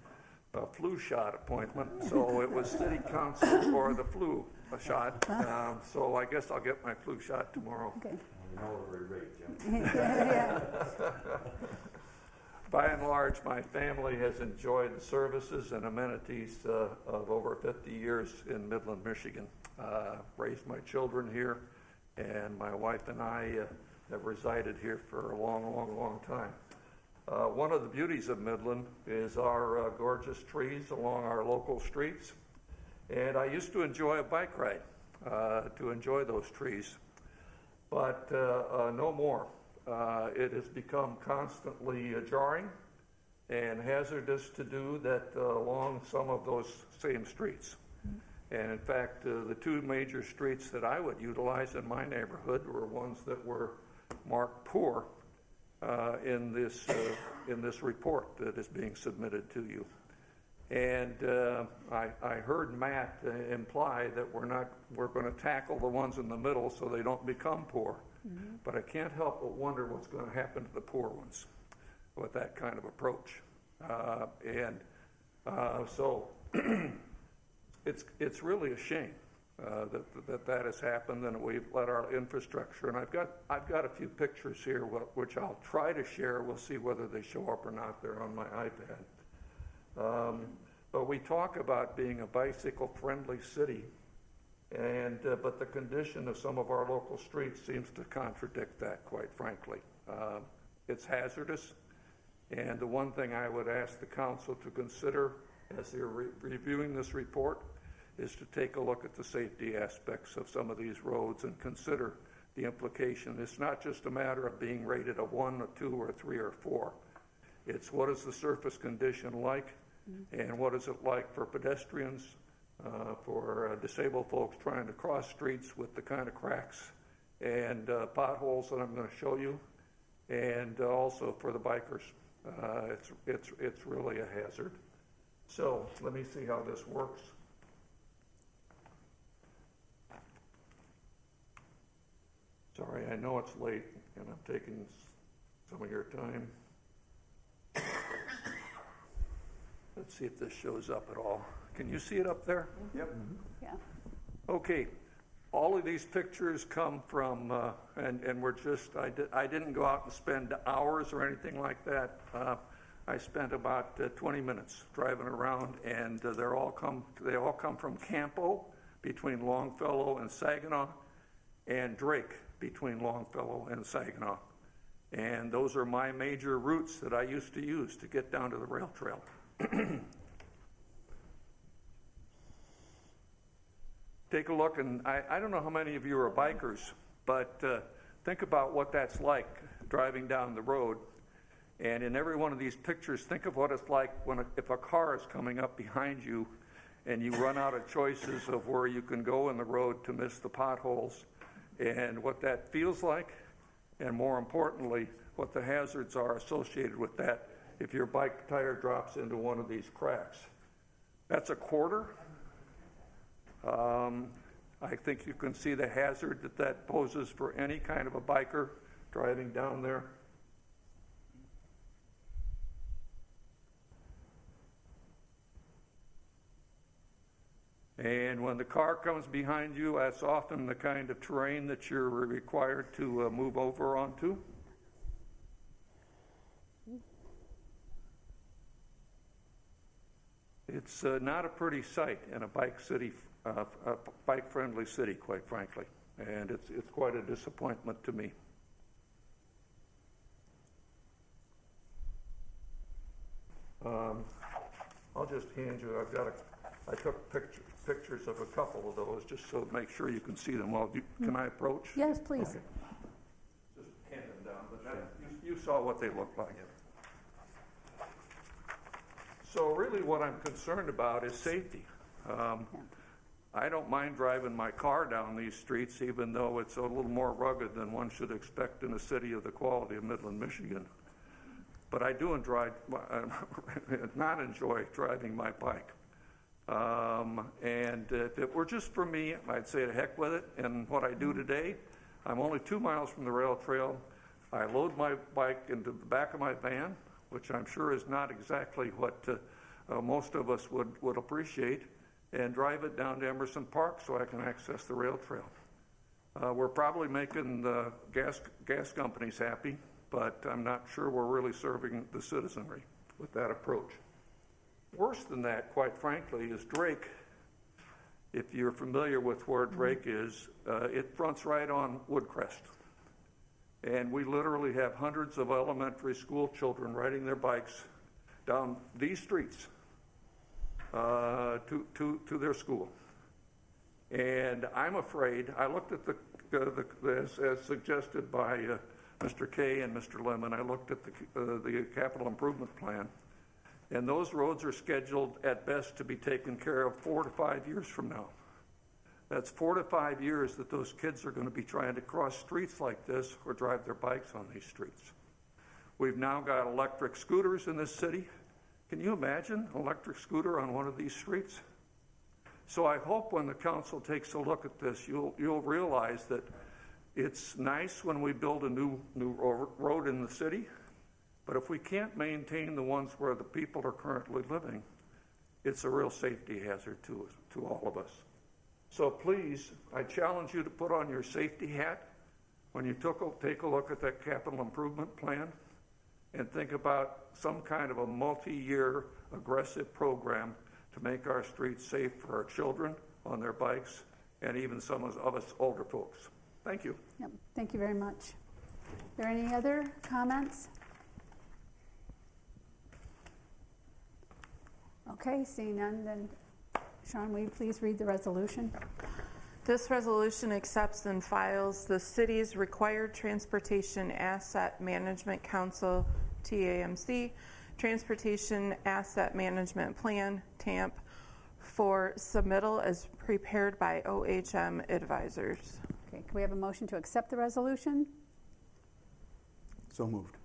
uh, flu shot appointment. So it was city council for the flu a shot. Um, so I guess I'll get my flu shot tomorrow. Okay. You know what we're rate, Jim. By and large, my family has enjoyed the services and amenities uh, of over fifty years in Midland, Michigan. Uh, raised my children here, and my wife and I uh, have resided here for a long, long, long time. Uh, one of the beauties of Midland is our uh, gorgeous trees along our local streets, and I used to enjoy a bike ride uh, to enjoy those trees, but uh, uh, no more. Uh, it has become constantly uh, jarring and hazardous to do that uh, along some of those same streets. Mm-hmm. And in fact, uh, the two major streets that I would utilize in my neighborhood were ones that were marked poor uh, in this uh, in this report that is being submitted to you. And uh, I, I heard Matt uh, imply that we're not we're going to tackle the ones in the middle so they don't become poor. Mm-hmm. But I can't help but wonder what's going to happen to the poor ones with that kind of approach. Uh, and uh, so it's it's really a shame uh, that, that that has happened, and we've let our infrastructure. And I've got I've got a few pictures here which I'll try to share. We'll see whether they show up or not. They're on my iPad. Um, but we talk about being a bicycle-friendly city. And, uh, but the condition of some of our local streets seems to contradict that, quite frankly. Uh, it's hazardous, and the one thing I would ask the council to consider as they're re- reviewing this report is to take a look at the safety aspects of some of these roads and consider the implication. It's not just a matter of being rated a one, a two, or a three, or a four. It's what is the surface condition like, mm-hmm. and what is it like for pedestrians, Uh, for uh, disabled folks trying to cross streets with the kind of cracks and uh, potholes that I'm going to show you, and uh, also for the bikers. Uh, it's it's it's really a hazard. So let me see how this works. Sorry, I know it's late, and I'm taking some of your time. Let's see if this shows up at all. Can you see it up there? Yep. Mm-hmm. Yeah. Okay. All of these pictures come from, uh, and, and we're just, I, di- I didn't go out and spend hours or anything like that. Uh, I spent about uh, twenty minutes driving around, and uh, they're all come, they all come from Campo between Longfellow and Saginaw, and Drake between Longfellow and Saginaw. And those are my major routes that I used to use to get down to the rail trail. Take a look, and I, I don't know how many of you are bikers, but uh, think about what that's like driving down the road. And in every one of these pictures, think of what it's like when a, if a car is coming up behind you and you run out of choices of where you can go in the road to miss the potholes, and what that feels like, and more importantly, what the hazards are associated with that if your bike tire drops into one of these cracks. That's a quarter. Um, I think you can see the hazard that that poses for any kind of a biker driving down there. And when the car comes behind you, that's often the kind of terrain that you're required to uh, move over onto. It's uh, not a pretty sight in a bike city. Uh, a bike-friendly city, quite frankly, and it's it's quite a disappointment to me. Um, I'll just hand you. I've got a. I took picture, pictures of a couple of those just so to make sure you can see them. Well, do, can I approach? Yes, please. Okay. Just hand them down. But that, you, you saw what they looked like. So really, what I'm concerned about is safety. Um, yeah. I don't mind driving my car down these streets, even though it's a little more rugged than one should expect in a city of the quality of Midland, Michigan. But I do enjoy, uh, not enjoy driving my bike. Um, and if it were just for me, I'd say to heck with it. And what I do today, I'm only two miles from the rail trail. I load my bike into the back of my van, which I'm sure is not exactly what uh, uh, most of us would, would appreciate, and drive it down to Emerson Park so I can access the rail trail. Uh, we're probably making the gas gas companies happy but I'm not sure we're really serving the citizenry with that approach. Worse than that, quite frankly, is Drake. If you're familiar with where Drake is, uh, it fronts right on Woodcrest. And we literally have hundreds of elementary school children riding their bikes down these streets uh, to, to, to their school. And I'm afraid, I looked at the, uh, the as, as suggested by uh, Mister Kay and Mister Lemon, I looked at the, uh, the capital improvement plan, and those roads are scheduled at best to be taken care of four to five years from now. That's four to five years that those kids are going to be trying to cross streets like this or drive their bikes on these streets. We've now got electric scooters in this city. Can you imagine an electric scooter on one of these streets? So I hope when the council takes a look at this, you'll, you'll realize that it's nice when we build a new, new road in the city, but if we can't maintain the ones where the people are currently living, it's a real safety hazard to, to all of us. So please, I challenge you to put on your safety hat when you took a, take a look at that capital improvement plan and think about some kind of a multi-year aggressive program to make our streets safe for our children on their bikes and even some of us older folks. Thank you. Yep. Thank you very much. Are there any other comments? Okay, seeing none, then Sean, will you please read the resolution? This resolution accepts and files the city's required Transportation Asset Management Council, T A M C, Transportation Asset Management Plan, TAMP, for submittal as prepared by O H M advisors. Okay, can we have a motion to accept the resolution? So moved. Do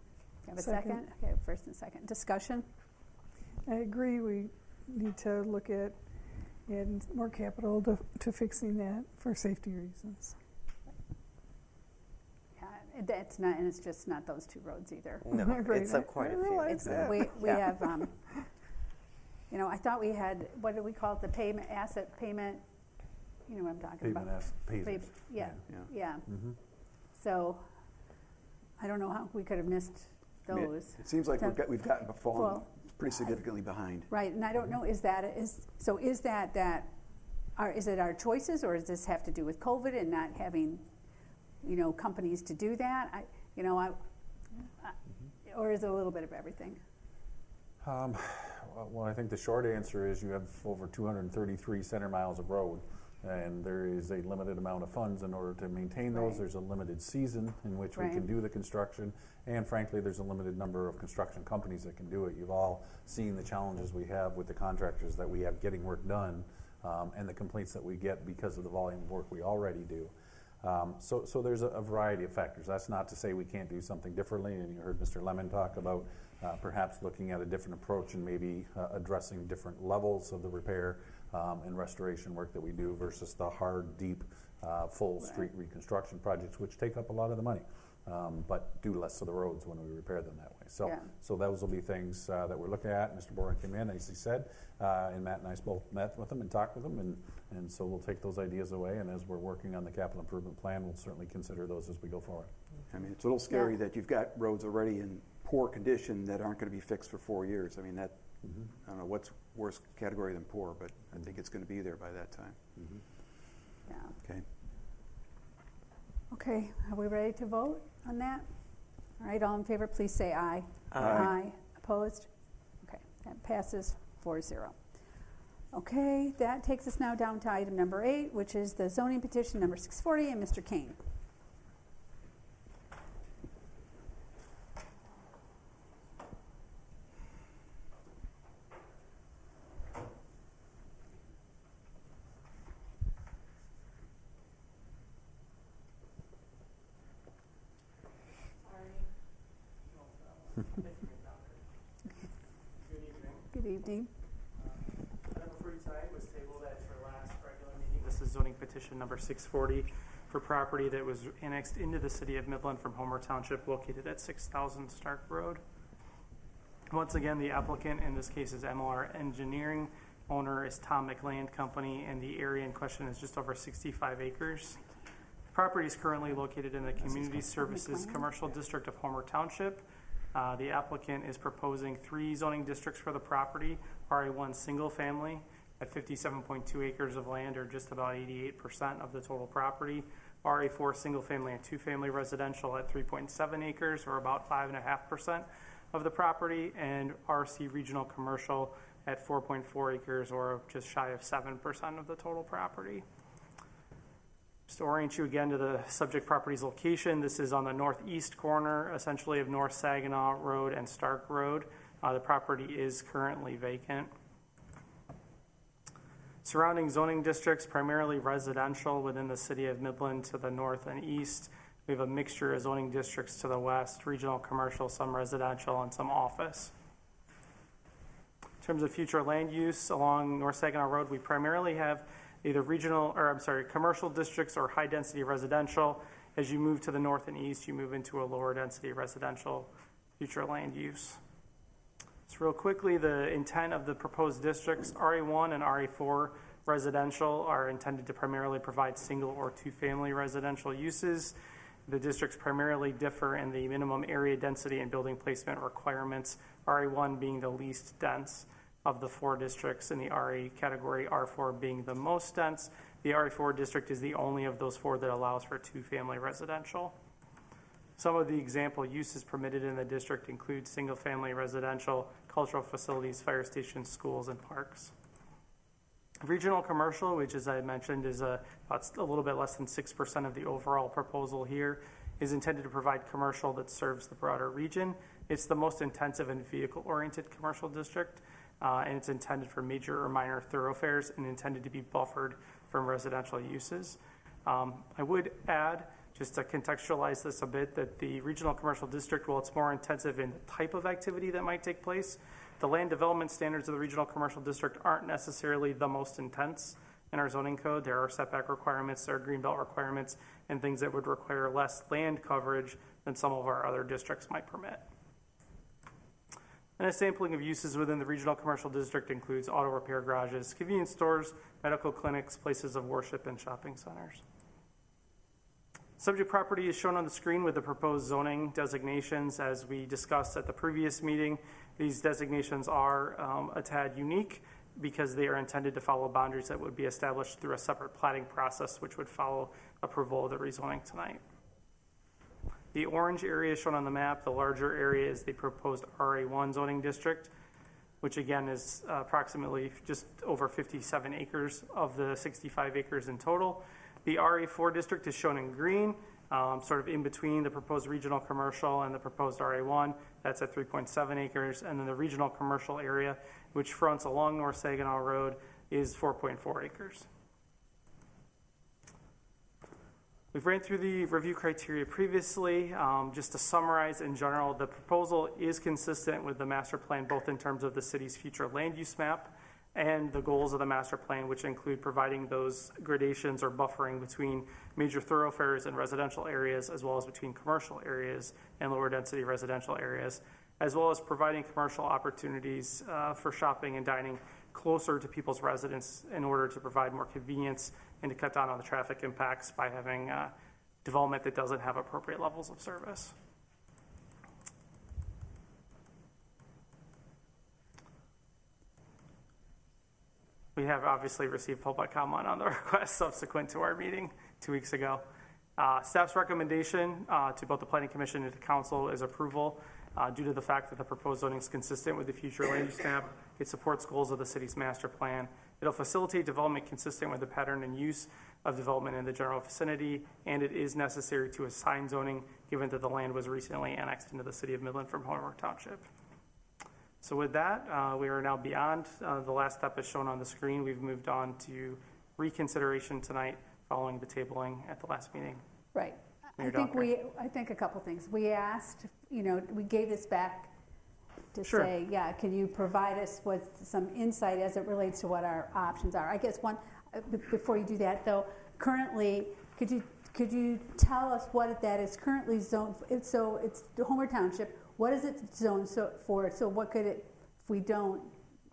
you have a second? second? Okay, first and second. Discussion? I agree we need to look at and more capital to, to fixing that for safety reasons. That's not, and it's just not those two roads either. No, right. It's up quite a few. It's, we we yeah. have, um, you know, I thought we had, what do we call it, the payment, asset payment, you know what I'm talking payment about. Payment asset, yeah, yeah. yeah. Mm-hmm. So I don't know how we could have missed those. I mean, it, it seems like so, we've, got, we've gotten before. Well, pretty significantly behind. Right, and I don't know, is that, is so is that, that, are, is it our choices, or does this have to do with COVID and not having, you know, companies to do that? I, you know, I, I or is it a little bit of everything? Um, well, I think the short answer is you have over two hundred thirty-three center miles of road, and there is a limited amount of funds in order to maintain those. Right. There's a limited season in which right. we can do the construction, and frankly there's a limited number of construction companies that can do it. You've all seen the challenges we have with the contractors that we have getting work done, um, and the complaints that we get because of the volume of work we already do. Um, so, so there's a, a variety of factors. That's not to say we can't do something differently, and you heard Mister Lemon talk about uh, perhaps looking at a different approach and maybe uh, addressing different levels of the repair Um, and restoration work that we do versus the hard, deep, uh, full street reconstruction projects, which take up a lot of the money, um, but do less of the roads when we repair them that way. So, yeah. so those will be things uh, that we're looking at. Mister Boren came in, as he said, uh, and Matt and I both met with him and talked with him, and, and so we'll take those ideas away, and as we're working on the capital improvement plan, we'll certainly consider those as we go forward. I mean, it's a little scary yeah. that you've got roads already in poor condition that aren't going to be fixed for four years. I mean, that. Mm-hmm. I don't know what's worse category than poor, but I think it's going to be there by that time. Mm-hmm. Yeah. Okay. Okay. Are we ready to vote on that? All right. All in favor, please say aye. Aye. Aye. Opposed? Okay. That passes four zero. Okay. That takes us now down to item number eight, which is the zoning petition number six forty, and Mister Kane. Evening. Uh, item for tonight was tabled at your last regular meeting. This is zoning petition number six forty for property that was annexed into the city of Midland from Homer Township, located at six thousand Stark Road. Once again, the applicant in this case is M L R Engineering. Owner is Tom McLand Company, and the area in question is just over sixty-five acres. property is currently located in the Community Services Commercial District of Homer Township. Uh, the applicant is proposing three zoning districts for the property, R A one single family at fifty-seven point two acres of land, or just about eighty-eight percent of the total property, R A four single family and two family residential at three point seven acres, or about five point five percent of the property, and R C regional commercial at four point four acres, or just shy of seven percent of the total property. Just to orient you again to the subject property's location, this is on the northeast corner, essentially, of North Saginaw Road and Stark Road. Uh, the property is currently vacant. Surrounding zoning districts, primarily residential within the city of Midland to the north and east. We have a mixture of zoning districts to the west, regional commercial, some residential, and some office. In terms of future land use along North Saginaw Road, we primarily have either regional, or I'm sorry, commercial districts or high density residential. As you move to the north and east, you move into a lower density residential future land use. So real quickly, the intent of the proposed districts, R A one and R A four residential, are intended to primarily provide single or two family residential uses. The districts primarily differ in the minimum area density and building placement requirements, R A one being the least dense of the four districts in the R A category, R four being the most dense. The R A four district is the only of those four that allows for two-family residential. Some of the example uses permitted in the district include single-family residential, cultural facilities, fire stations, schools, and parks. Regional commercial, which, as I mentioned, is a, about a little bit less than six percent of the overall proposal here, is intended to provide commercial that serves the broader region. It's the most intensive and vehicle-oriented commercial district. Uh, and it's intended for major or minor thoroughfares and intended to be buffered from residential uses. Um, I would add, just to contextualize this a bit, that the regional commercial district, while it's more intensive in the type of activity that might take place, the land development standards of the regional commercial district aren't necessarily the most intense in our zoning code. There are setback requirements, there are greenbelt requirements, and things that would require less land coverage than some of our other districts might permit. And a sampling of uses within the regional commercial district includes auto repair garages, convenience stores, medical clinics, places of worship, and shopping centers. Subject property is shown on the screen with the proposed zoning designations. As we discussed at the previous meeting, these designations are um, a tad unique because they are intended to follow boundaries that would be established through a separate platting process, which would follow approval of the rezoning tonight. The orange area is shown on the map. The larger area is the proposed R A one zoning district, which again is approximately just over fifty-seven acres of the sixty-five acres in total. The R A four district is shown in green, um, sort of in between the proposed regional commercial and the proposed R A one. That's at three point seven acres. And then the regional commercial area, which fronts along North Saginaw Road, is four point four acres. We've ran through the review criteria previously. Um, just to summarize in general, the proposal is consistent with the master plan, both in terms of the city's future land use map and the goals of the master plan, which include providing those gradations or buffering between major thoroughfares and residential areas, as well as between commercial areas and lower density residential areas, as well as providing commercial opportunities uh, for shopping and dining closer to people's residence in order to provide more convenience and to cut down on the traffic impacts by having uh, development that doesn't have appropriate levels of service. We have obviously received public comment on the request subsequent to our meeting two weeks ago. Uh, staff's recommendation uh, to both the Planning Commission and to Council is approval uh, due to the fact that the proposed zoning is consistent with the future land use map. It supports goals of the city's master plan. It'll facilitate development consistent with the pattern and use of development in the general vicinity, and it is necessary to assign zoning given that the land was recently annexed into the city of Midland from Homer Township. So with that, uh, we are now beyond uh, the last step as shown on the screen. We've moved on to reconsideration tonight following the tabling at the last meeting. Right. Mayor I think Doctor. we I think a couple things. We asked, you know, we gave this back to sure. say, yeah, can you provide us with some insight as it relates to what our options are? I guess one, before you do that, though, currently, could you could you tell us what that is currently zoned for? So it's Homer Township. What is it zoned so for? So what could it, if we don't,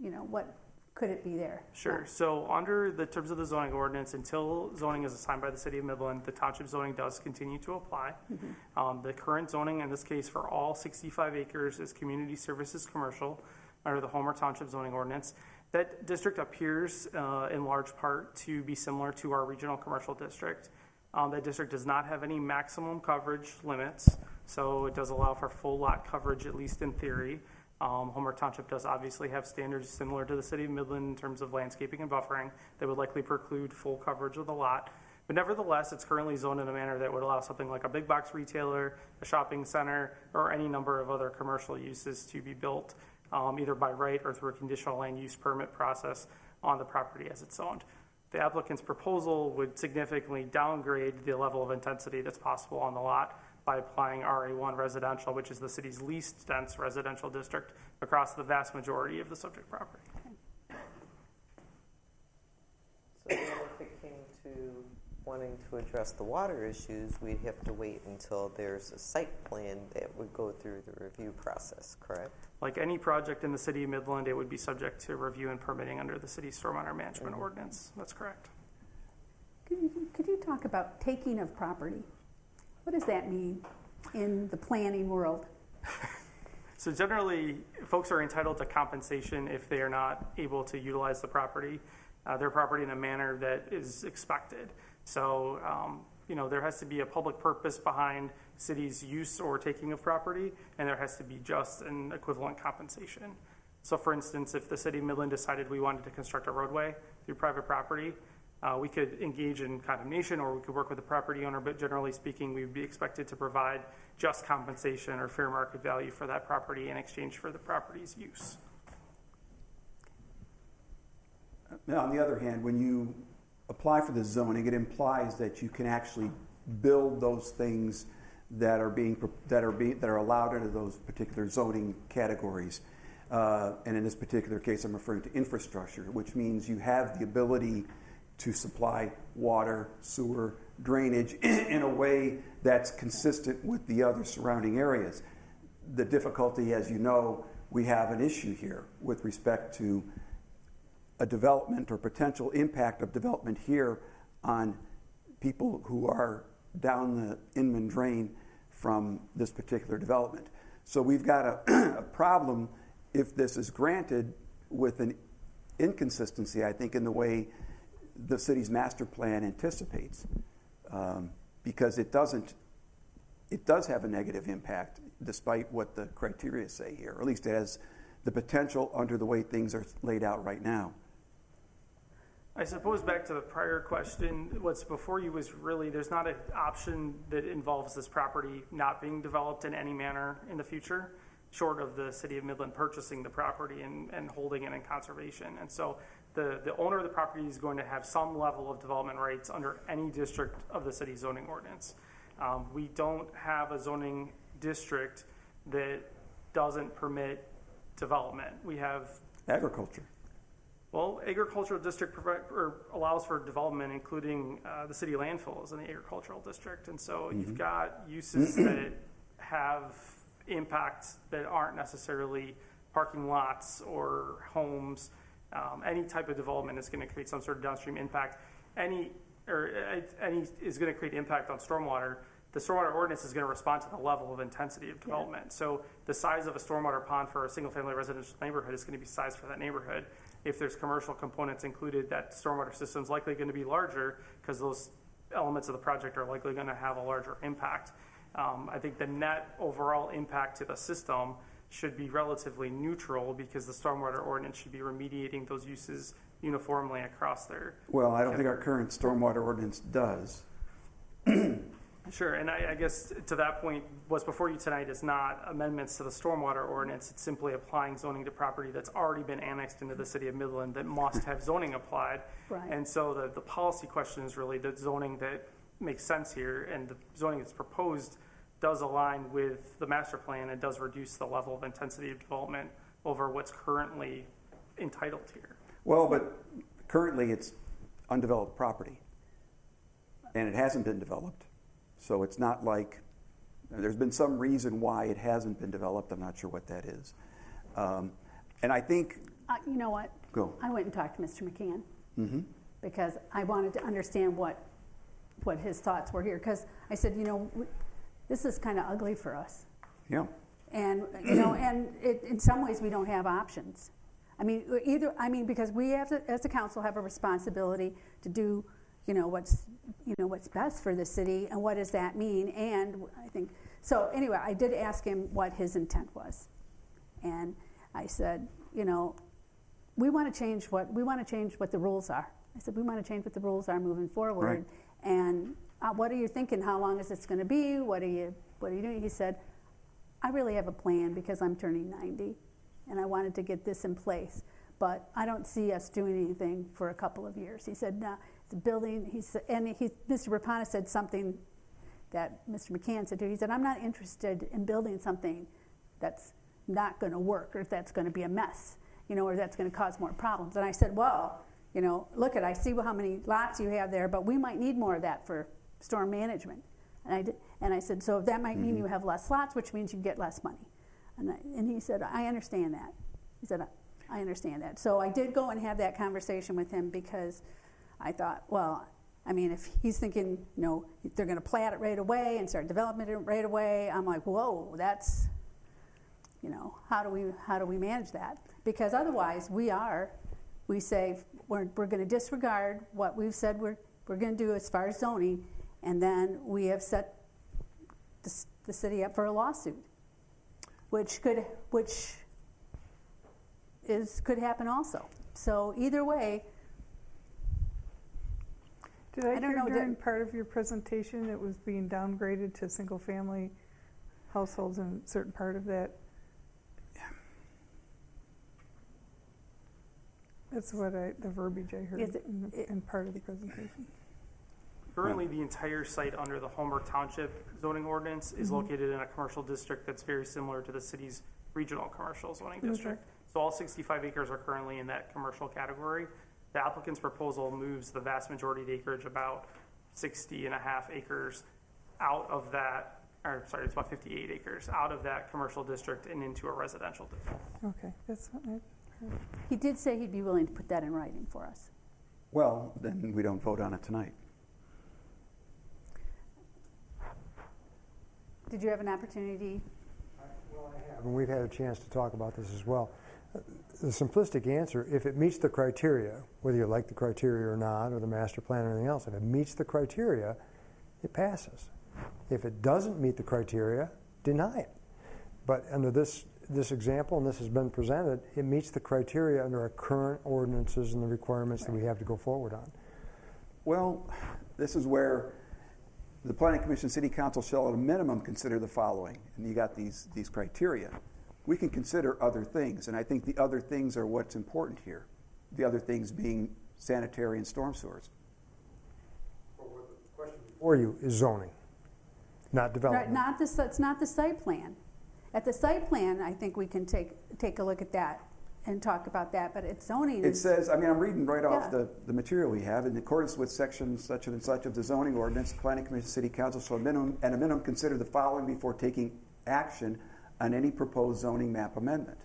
you know, what could it be there? Sure. Yeah. So under the terms of the zoning ordinance, until zoning is assigned by the City of Midland, the township zoning does continue to apply. Mm-hmm. Um, the current zoning in this case for all sixty-five acres is community services commercial under the Homer Township zoning ordinance. That district appears uh, in large part to be similar to our regional commercial district. Um, that district does not have any maximum coverage limits, so it does allow for full lot coverage, at least in theory. Um, Homer Township does obviously have standards similar to the City of Midland in terms of landscaping and buffering that would likely preclude full coverage of the lot. But nevertheless, it's currently zoned in a manner that would allow something like a big box retailer, a shopping center, or any number of other commercial uses to be built um, either by right or through a conditional land use permit process on the property as it's zoned. The applicant's proposal would significantly downgrade the level of intensity that's possible on the lot by applying R A one residential, which is the city's least dense residential district, across the vast majority of the subject property. Okay. So if it came to wanting to address the water issues, we'd have to wait until there's a site plan that would go through the review process, correct? Like any project in the City of Midland, it would be subject to review and permitting under the city's stormwater management mm-hmm. ordinance. That's correct. Could you, could you talk about taking of property? What does that mean in the planning world? So generally, folks are entitled to compensation if they are not able to utilize the property, uh, their property in a manner that is expected. So, um, you know, there has to be a public purpose behind city's use or taking of property, and there has to be just and equivalent compensation. So, for instance, if the City of Midland decided we wanted to construct a roadway through private property, uh, we could engage in condemnation or we could work with the property owner, but generally speaking, we would be expected to provide just compensation or fair market value for that property in exchange for the property's use. Now, on the other hand, when you apply for the zoning, it implies that you can actually build those things that are being that are being that are allowed under those particular zoning categories, uh, and in this particular case, I'm referring to infrastructure, which means you have the ability to supply water, sewer, drainage in a way that's consistent with the other surrounding areas. The difficulty, as you know, we have an issue here with respect to a development or potential impact of development here on people who are down the Inman Drain from this particular development. So we've got a, a problem if this is granted with an inconsistency, I think, in the way the city's master plan anticipates, um, because it doesn't, it does have a negative impact despite what the criteria say here, or at least it has the potential under the way things are laid out right now. I suppose back to the prior question, what's before you is really there's not an option that involves this property not being developed in any manner in the future, short of the City of Midland purchasing the property and, and holding it in conservation. And so the, the owner of the property is going to have some level of development rights under any district of the city zoning ordinance. Um, we don't have a zoning district that doesn't permit development. We have agriculture. Well, agricultural district provide, or allows for development, including uh, the city landfills in the agricultural district. And so mm-hmm. you've got uses that have impacts that aren't necessarily parking lots or homes. Um, any type of development is going to create some sort of downstream impact. Any or uh, any is going to create impact on stormwater. The stormwater ordinance is going to respond to the level of intensity of development. Yeah. So the size of a stormwater pond for a single-family residential neighborhood is going to be sized for that neighborhood. If there's commercial components included, that stormwater system is likely going to be larger because those elements of the project are likely going to have a larger impact. Um, I think the net overall impact to the system should be relatively neutral because the stormwater ordinance should be remediating those uses uniformly across their... Well, I don't think our current stormwater ordinance does. Sure, and I, I guess to that point, what's before you tonight is not amendments to the stormwater ordinance. It's simply applying zoning to property that's already been annexed into the City of Midland that must have zoning applied. Right. And so the, the policy question is really the zoning that makes sense here, and the zoning that's proposed does align with the master plan and does reduce the level of intensity of development over what's currently entitled here. Well, but currently it's undeveloped property, and it hasn't been developed. So it's not like there's been some reason why it hasn't been developed. I'm not sure what that is. Um, and I think Uh, you know what? Go. I went and talked to Mister McCann mm-hmm. because I wanted to understand what what his thoughts were here. Because I said, you know, we, this is kind of ugly for us. Yeah. And you know, and it, in some ways we don't have options. I mean, either I mean because we have to, as a council, have a responsibility to do, you know, what's you know what's best for the city, and what does that mean? And I think so. Anyway, I did ask him what his intent was, and I said, you know, we want to change what we want to change what the rules are. I said we want to change what the rules are moving forward. Right. And uh, what are you thinking? How long is this going to be? What are you What are you doing? He said, I really have a plan because I'm turning ninety, and I wanted to get this in place. But I don't see us doing anything for a couple of years. He said, "No, the building." He said, and he, Mister Rapana said something that Mister McCann said too. He said, "I'm not interested in building something that's not going to work, or that's going to be a mess, you know, or that's going to cause more problems." And I said, "Well, you know, look at I see how many lots you have there, but we might need more of that for storm management." And I did, and I said, so that might mean mm-hmm. you have less lots, which means you get less money. And, I, and he said, I understand that. He said, I understand that. So I did go and have that conversation with him because I thought, well, I mean, if he's thinking, you know, they're going to plat it right away and start development right away, I'm like, whoa, that's, you know, how do we how do we manage that? Because otherwise, we are, we say we're we're going to disregard what we've said we're we're going to do as far as zoning. And then we have set the, the city up for a lawsuit, which could which is could happen also. So either way, did I, I don't hear know during part of your presentation it was being downgraded to single-family households in a certain part of that? Yeah. That's what I the verbiage I heard it, in, the, it, in part of the presentation. Currently, the entire site under the Homer Township zoning ordinance is mm-hmm. located in a commercial district that's very similar to the city's regional commercial zoning mm-hmm. district. So all sixty-five acres are currently in that commercial category. The applicant's proposal moves the vast majority of the acreage, about sixty and a half acres, out of that, or sorry, it's about fifty-eight acres, out of that commercial district and into a residential district. Okay, that's what I heard. He did say he'd be willing to put that in writing for us. Well, then we don't vote on it tonight. Did you have an opportunity? I, well, I have, and we've had a chance to talk about this as well. Uh, the simplistic answer, if it meets the criteria, whether you like the criteria or not, or the master plan or anything else, if it meets the criteria, it passes. If it doesn't meet the criteria, deny it. But under this, this example, and this has been presented, it meets the criteria under our current ordinances and the requirements right. that we have to go forward on. Well, this is where the Planning Commission, City Council shall at a minimum consider the following, and you got these these criteria. We can consider other things, and I think the other things are what's important here. The other things being sanitary and storm sewers. Well, the question before you is zoning, not development. Right, not the it's not the site plan. At the site plan, I think we can take take a look at that and talk about that. But it's zoning. It says, I mean, I'm reading right yeah. off the, the material we have. In accordance with sections such and such of the zoning ordinance, the Planning Commission, City Council shall minimum, at a minimum consider the following before taking action on any proposed zoning map amendment.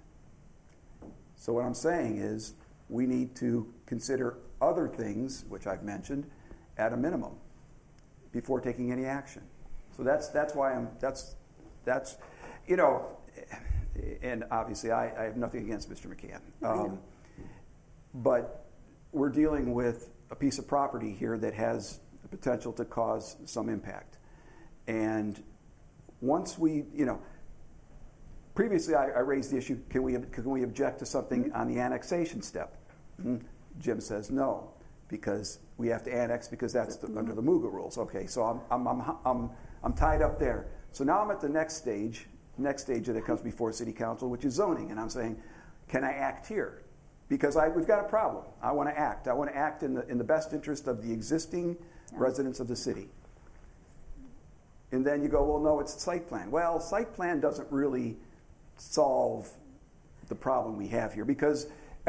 So what I'm saying is we need to consider other things, which I've mentioned, at a minimum before taking any action. So that's that's why I'm that's that's you know. And obviously, I, I have nothing against Mister McCann. Um, but we're dealing with a piece of property here that has the potential to cause some impact. And once we, you know, previously I, I raised the issue, can we can we object to something mm-hmm. on the annexation step? Mm-hmm. Jim says no, because we have to annex because that's the, mm-hmm. under the MUGA rules. Okay, so I'm I'm, I'm I'm I'm tied up there. So now I'm at the next stage. next stage that comes before City Council, which is zoning. And I'm saying, can I act here? Because I, we've got a problem. I want to act. I want to act in the in the best interest of the existing yeah. residents of the city. And then you go, well, no, it's site plan. Well, site plan doesn't really solve the problem we have here because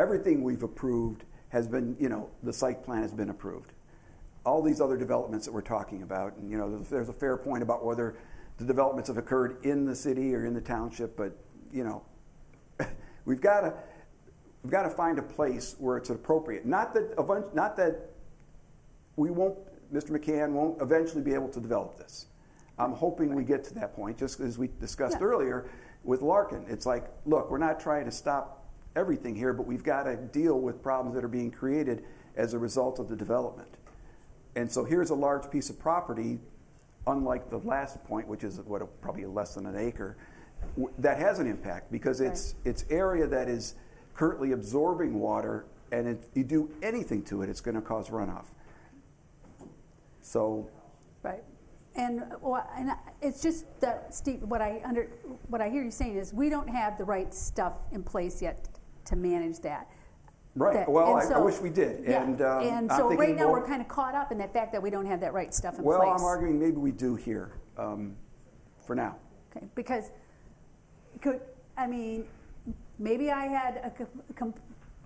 everything we've approved has been, you know, the site plan has been approved. All these other developments that we're talking about, and, you know, there's, there's a fair point about whether the developments have occurred in the city or in the township, but you know, we've got to We've got to find a place where it's appropriate. Not that, not that we won't, Mister McCann won't eventually be able to develop this. I'm hoping we get to that point, just as we discussed yeah. earlier with Larkin. It's like, look, we're not trying to stop everything here, but we've got to deal with problems that are being created as a result of the development. And so here's a large piece of property, unlike the last point, which is what probably less than an acre, that has an impact because it's right. it's area that is currently absorbing water, and if you do anything to it, it's going to cause runoff. So, right, and well, and it's just that Steve, what I under what I hear you saying is we don't have the right stuff in place yet to manage that. Right. That, well, I, so, I wish we did. Yeah. And, um, and so I'm right now more, we're kind of caught up in the fact that we don't have that right stuff in well, place. Well, I'm arguing maybe we do here, um, for now. Okay, because could I mean maybe I had a,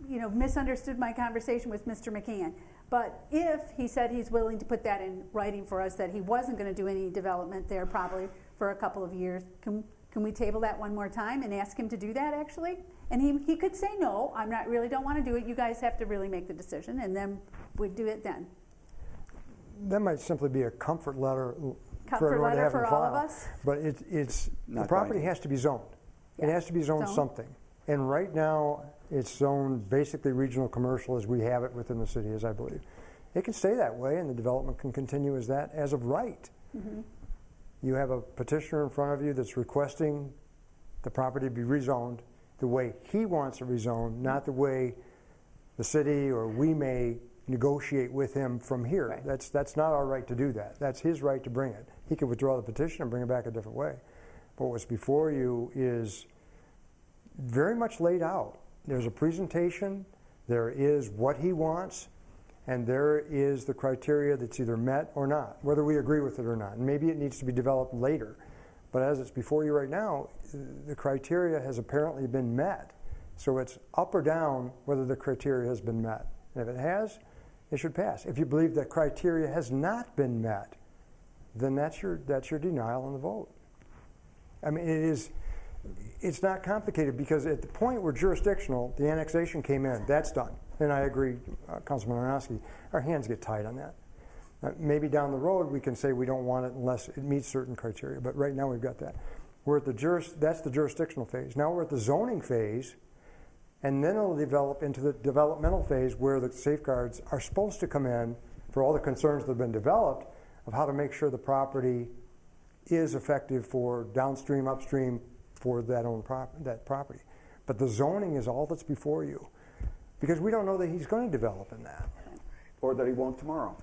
you know, misunderstood my conversation with Mister McCann. But if he said he's willing to put that in writing for us, that he wasn't going to do any development there probably for a couple of years, can can we table that one more time and ask him to do that actually? And he he could say no, I'm not really don't want to do it. You guys have to really make the decision, and then we'd do it then. That might simply be a comfort letter comfort for everyone letter to have for in all file. Of us. But it, it's not the property has to be zoned. Yeah. It has to be zoned, zoned something. And right now, it's zoned basically regional commercial as we have it within the city, as I believe. It can stay that way, and the development can continue as that as of right. Mm-hmm. You have a petitioner in front of you that's requesting the property be rezoned the way he wants it rezoned, not the way the city or we may negotiate with him from here. Right. That's that's not our right to do that. That's his right to bring it. He can withdraw the petition and bring it back a different way. But what's before you is very much laid out. There's a presentation, there is what he wants, and there is the criteria that's either met or not, whether we agree with it or not. And maybe it needs to be developed later. But as it's before you right now, the criteria has apparently been met. So it's up or down whether the criteria has been met. And if it has, it should pass. If you believe that criteria has not been met, then that's your that's your denial on the vote. I mean, it is... It's not complicated because at the point where jurisdictional, the annexation came in, that's done. And I agree, uh, Councilman Aronofsky, our hands get tied on that. Uh, maybe down the road we can say we don't want it unless it meets certain criteria, but right now we've got that. We're at the juris, that's the jurisdictional phase. Now we're at the zoning phase, and then it'll develop into the developmental phase where the safeguards are supposed to come in for all the concerns that have been developed of how to make sure the property is effective for downstream, upstream, for that own prop- that property. But the zoning is all that's before you, because we don't know that he's going to develop in that, or that he won't tomorrow.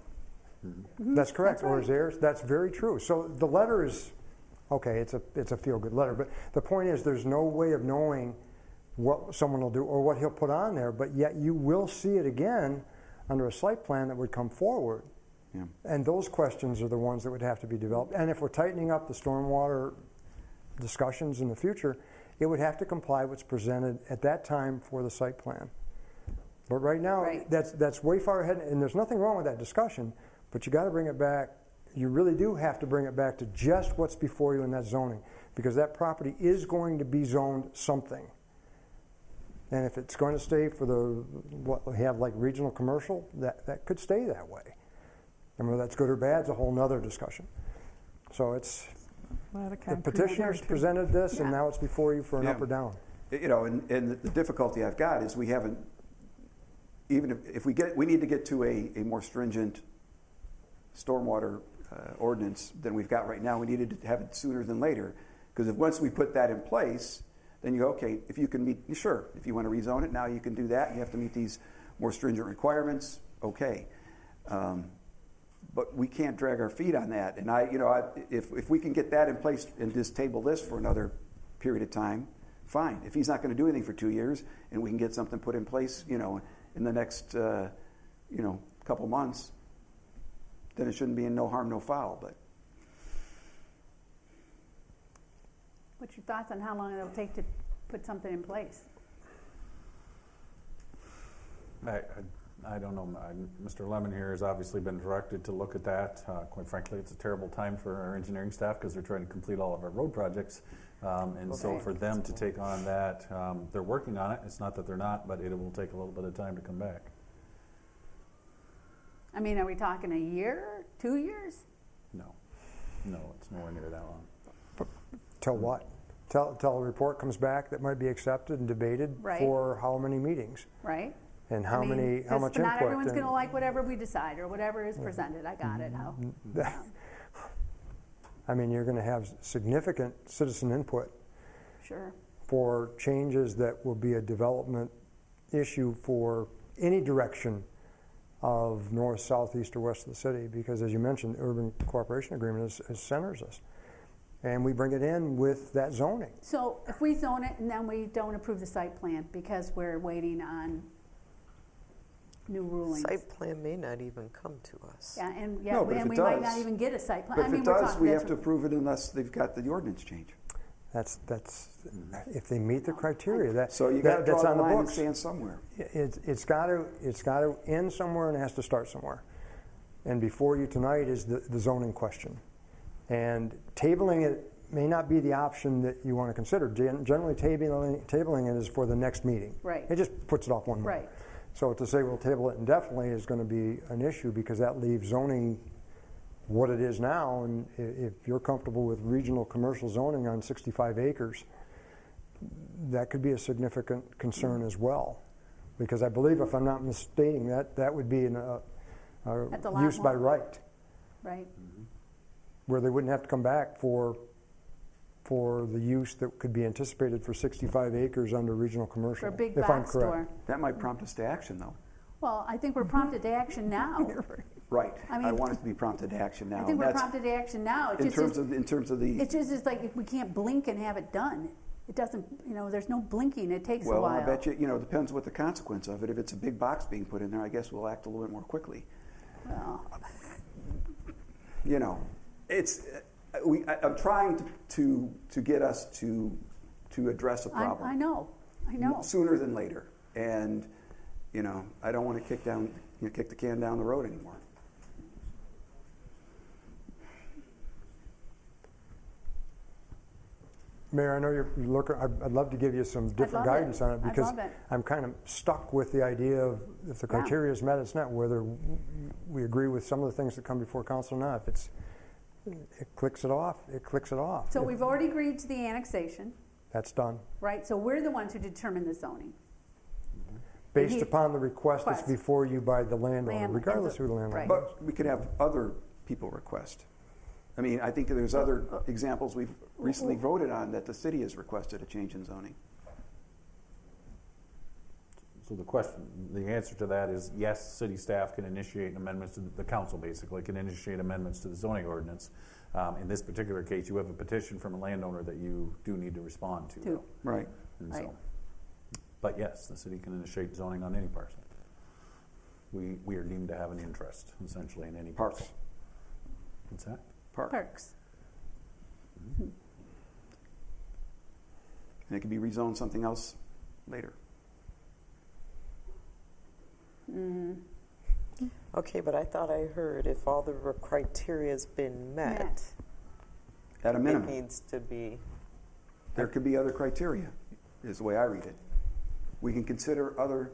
Mm-hmm. Mm-hmm. That's correct. That's right. Or his heirs. That's very true. So the letter is okay. It's a it's a feel-good letter. But the point is, there's no way of knowing what someone will do or what he'll put on there. But yet you will see it again under a site plan that would come forward. Yeah. And those questions are the ones that would have to be developed. And if we're tightening up the stormwater discussions in the future, it would have to comply what's presented at that time for the site plan. But right now, right. that's that's way far ahead, and there's nothing wrong with that discussion, but you got to bring it back. You really do have to bring it back to just what's before you in that zoning, because that property is going to be zoned something. And if it's going to stay for the what we have like regional commercial, that, that could stay that way. And whether that's good or bad is a whole nother discussion. So it's the petitioners presented this, yeah. and now it's before you for an yeah. up or down. You know, and, and the difficulty I've got is we haven't, even if, if we get, we need to get to a, a more stringent stormwater uh, ordinance than we've got right now. We needed to have it sooner than later, because if once we put that in place, then you go, okay, if you can meet, sure, if you want to rezone it, now you can do that. You have to meet these more stringent requirements, okay. Um, But we can't drag our feet on that. And I, you know, I, if if we can get that in place and just table this for another period of time, fine. If he's not going to do anything for two years, and we can get something put in place, you know, in the next, uh, you know, couple months, then it shouldn't be in no harm, no foul. But what's your thoughts on how long it'll take to put something in place? I. I I don't know. Mister Lemon here has obviously been directed to look at that. Uh, quite frankly, it's a terrible time for our engineering staff because they're trying to complete all of our road projects Um, and okay. so for them That's to cool. take on that, um, they're working on it. It's not that they're not, but it will take a little bit of time to come back. I mean, are we talking a year, two years? No. No, it's nowhere near that long. Till what? Till, till a report comes back that might be accepted and debated right. for how many meetings? Right. And how I mean, many, how much input? Not everyone's going to like whatever we decide or whatever is presented. I got it. How? I mean, you're going to have significant citizen input sure. for changes that will be a development issue for any direction of north, south, east, or west of the city, because as you mentioned, the Urban Cooperation Agreement is, is centers us. And we bring it in with that zoning. So if we zone it and then we don't approve the site plan because we're waiting on new rulings. Site plan may not even come to us. Yeah, and yeah, no, but and if it we does, might not even get a site plan. But I if mean, it does, we have to approve it unless they've got the ordinance change. That's that's if they meet the criteria. That so you got to draw the line and stand somewhere. It's it's got to it's got to end somewhere and it has to start somewhere. And before you tonight is the, the zoning question, and tabling it may not be the option that you want to consider. Gen- generally, tabling tabling it is for the next meeting. Right. It just puts it off one month. Right. So to say we'll table it indefinitely is going to be an issue, because that leaves zoning what it is now. And if you're comfortable with regional commercial zoning on sixty-five acres, that could be a significant concern as well. Because I believe, if I'm not mistaking, that that would be an uh, uh, use by right. Right. Mm-hmm. Where they wouldn't have to come back for for the use that could be anticipated for sixty-five acres under regional commercial, for a big if box I'm correct. Store. That might prompt us to action, though. Well, I think we're prompted to action now. Right. I, mean, I want us to be prompted to action now. I think we're prompted to action now. It in, just terms is, of, in terms of the... It's just it's like we can't blink and have it done. It doesn't, you know, there's no blinking. It takes well, a while. Well, I bet you, you know, it depends what the consequence of it. If it's a big box being put in there, I guess we'll act a little bit more quickly. Well. You know, it's... We, I, I'm trying to, to to get us to to address a problem. I, I know, I know. Sooner than later, and you know, I don't want to kick down, you know, kick the can down the road anymore. Mayor, I know you're looking. I'd, I'd love to give you some different guidance it. on it, because it. I'm kind of stuck with the idea of if the criteria yeah. is met, it's not whether we agree with some of the things that come before council or not. If it's It clicks it off. It clicks it off. So it, we've already agreed to the annexation. That's done. Right. So we're the ones who determine the zoning. Mm-hmm. Based he, upon the request, request that's before you by the landowner, land, regardless of who the landowner right. is. But we could have other people request. I mean, I think there's other examples we've recently mm-hmm. voted on that the city has requested a change in zoning. So the question, the answer to that is yes, city staff can initiate amendments to the council, basically, can initiate amendments to the zoning ordinance. Um, in this particular case, you have a petition from a landowner that you do need to respond to. to. Right. And right. So, but yes, the city can initiate zoning on any parcel. We we are deemed to have an interest, essentially, in any parcel. Parks. What's that? Park. Parks. Mm-hmm. And it can be rezoned something else later. Mm. Okay, but I thought I heard if all the criteria has been met, met, at a minimum, it needs to be. There could be other criteria, is the way I read it. We can consider other.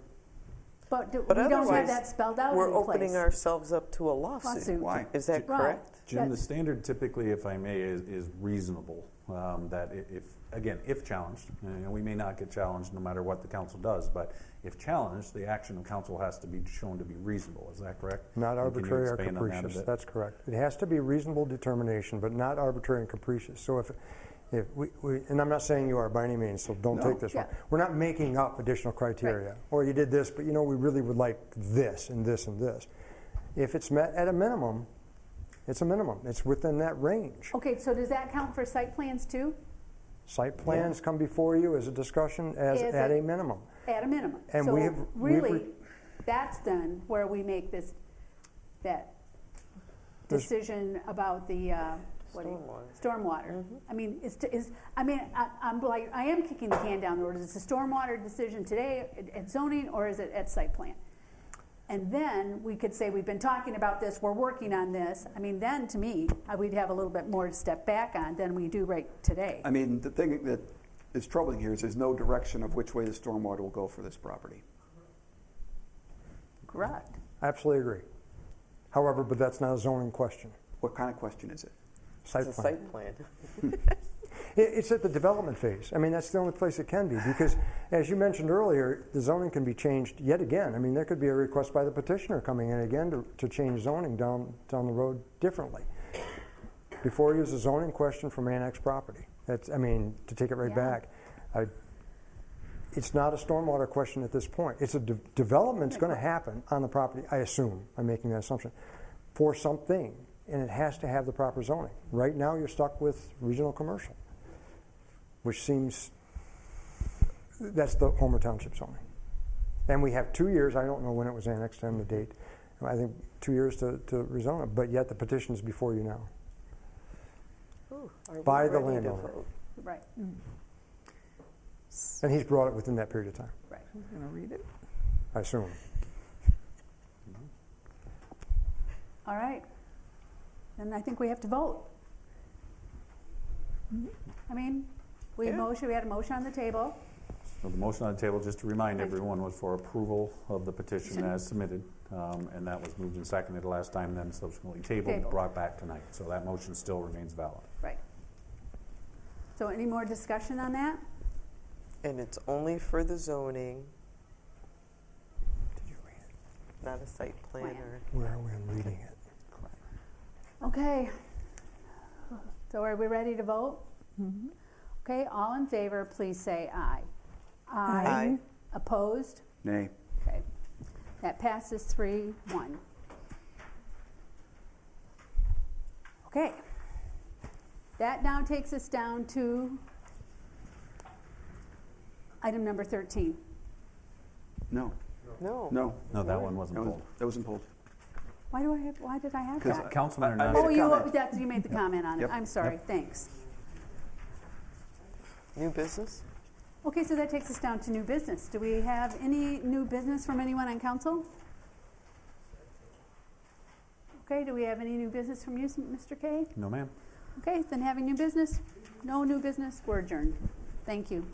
But, do, but we don't have that spelled out. We're in opening place. ourselves up to a lawsuit. lawsuit. Why? Is that right. correct? Jim, the standard typically, if I may, is, is reasonable. Um, that if, again, if challenged, and we may not get challenged no matter what the council does, but if challenged, the action of council has to be shown to be reasonable. Is that correct? Not arbitrary or capricious. That That's correct. It has to be reasonable determination, but not arbitrary and capricious. So if, if we, we and I'm not saying you are by any means, so don't no. take this yeah. one. We're not making up additional criteria. Right. Or you did this, but you know, we really would like this and this and this. If it's met at a minimum, it's a minimum. It's within that range. Okay, so does that count for site plans too? Site plans yeah. come before you as a discussion as, as at a, a minimum. At a minimum. And so we have really, we've re- that's then where we make this that decision about the uh, what stormwater. You, stormwater. Mm-hmm. I mean, it's to, is I mean, I, I'm like I am kicking the can down the road. Is it a stormwater decision today at, at zoning, or is it at site plan? And then we could say, we've been talking about this, we're working on this. I mean, then to me, I, we'd have a little bit more to step back on than we do right today. I mean, the thing that is troubling here is there's no direction of which way the stormwater will go for this property. Correct. I absolutely agree. However, but that's not a zoning question. What kind of question is it? Site it's plan. A site plan. It's at the development phase. I mean, that's the only place it can be, because as you mentioned earlier, the zoning can be changed yet again. I mean, there could be a request by the petitioner coming in again to, to change zoning down, down the road differently. Before he was a zoning question from annexed property. That's, I mean, to take it right yeah. back. I, it's not a stormwater question at this point. It's a de development's going to happen on the property, I assume. I'm making that assumption. For something, and it has to have the proper zoning. Right now, you're stuck with regional commercial, which seems, that's the Homer Township zoning. And we have two years, I don't know when it was annexed and the date, I think two years to, to rezone it, but yet the petition is before you now. Ooh, by the landowner. Right. And he's brought it within that period of time. Right. I'm going to read it. I assume. All right. Then I think we have to vote. Mm-hmm. I mean, We, yeah. motion, we had a motion on the table. So the motion on the table, just to remind everyone, was for approval of the petition as submitted. Um, and that was moved and seconded last time, then subsequently tabled and brought back tonight. So that motion still remains valid. Right. So any more discussion on that? And it's only for the zoning. Did you read it? Not a site plan. Or where are we on reading it? Okay. So are we ready to vote? Mm-hmm. Okay, all in favor, please say aye. Aye. Aye. Opposed? Nay. Okay. That passes three, one. Okay. That now takes us down to item number thirteen. No. No. No. No, that one wasn't pulled. That wasn't pulled. Why do I have, why did I have that? Councilman Hernandez. Oh, you, that, you made the comment on it. I'm sorry, thanks. New business? Okay, so that takes us down to new business. Do we have any new business from anyone on council? Okay, do we have any new business from you, Mister Kay? No, ma'am. Okay, then having new business, no new business, we're adjourned. Thank you.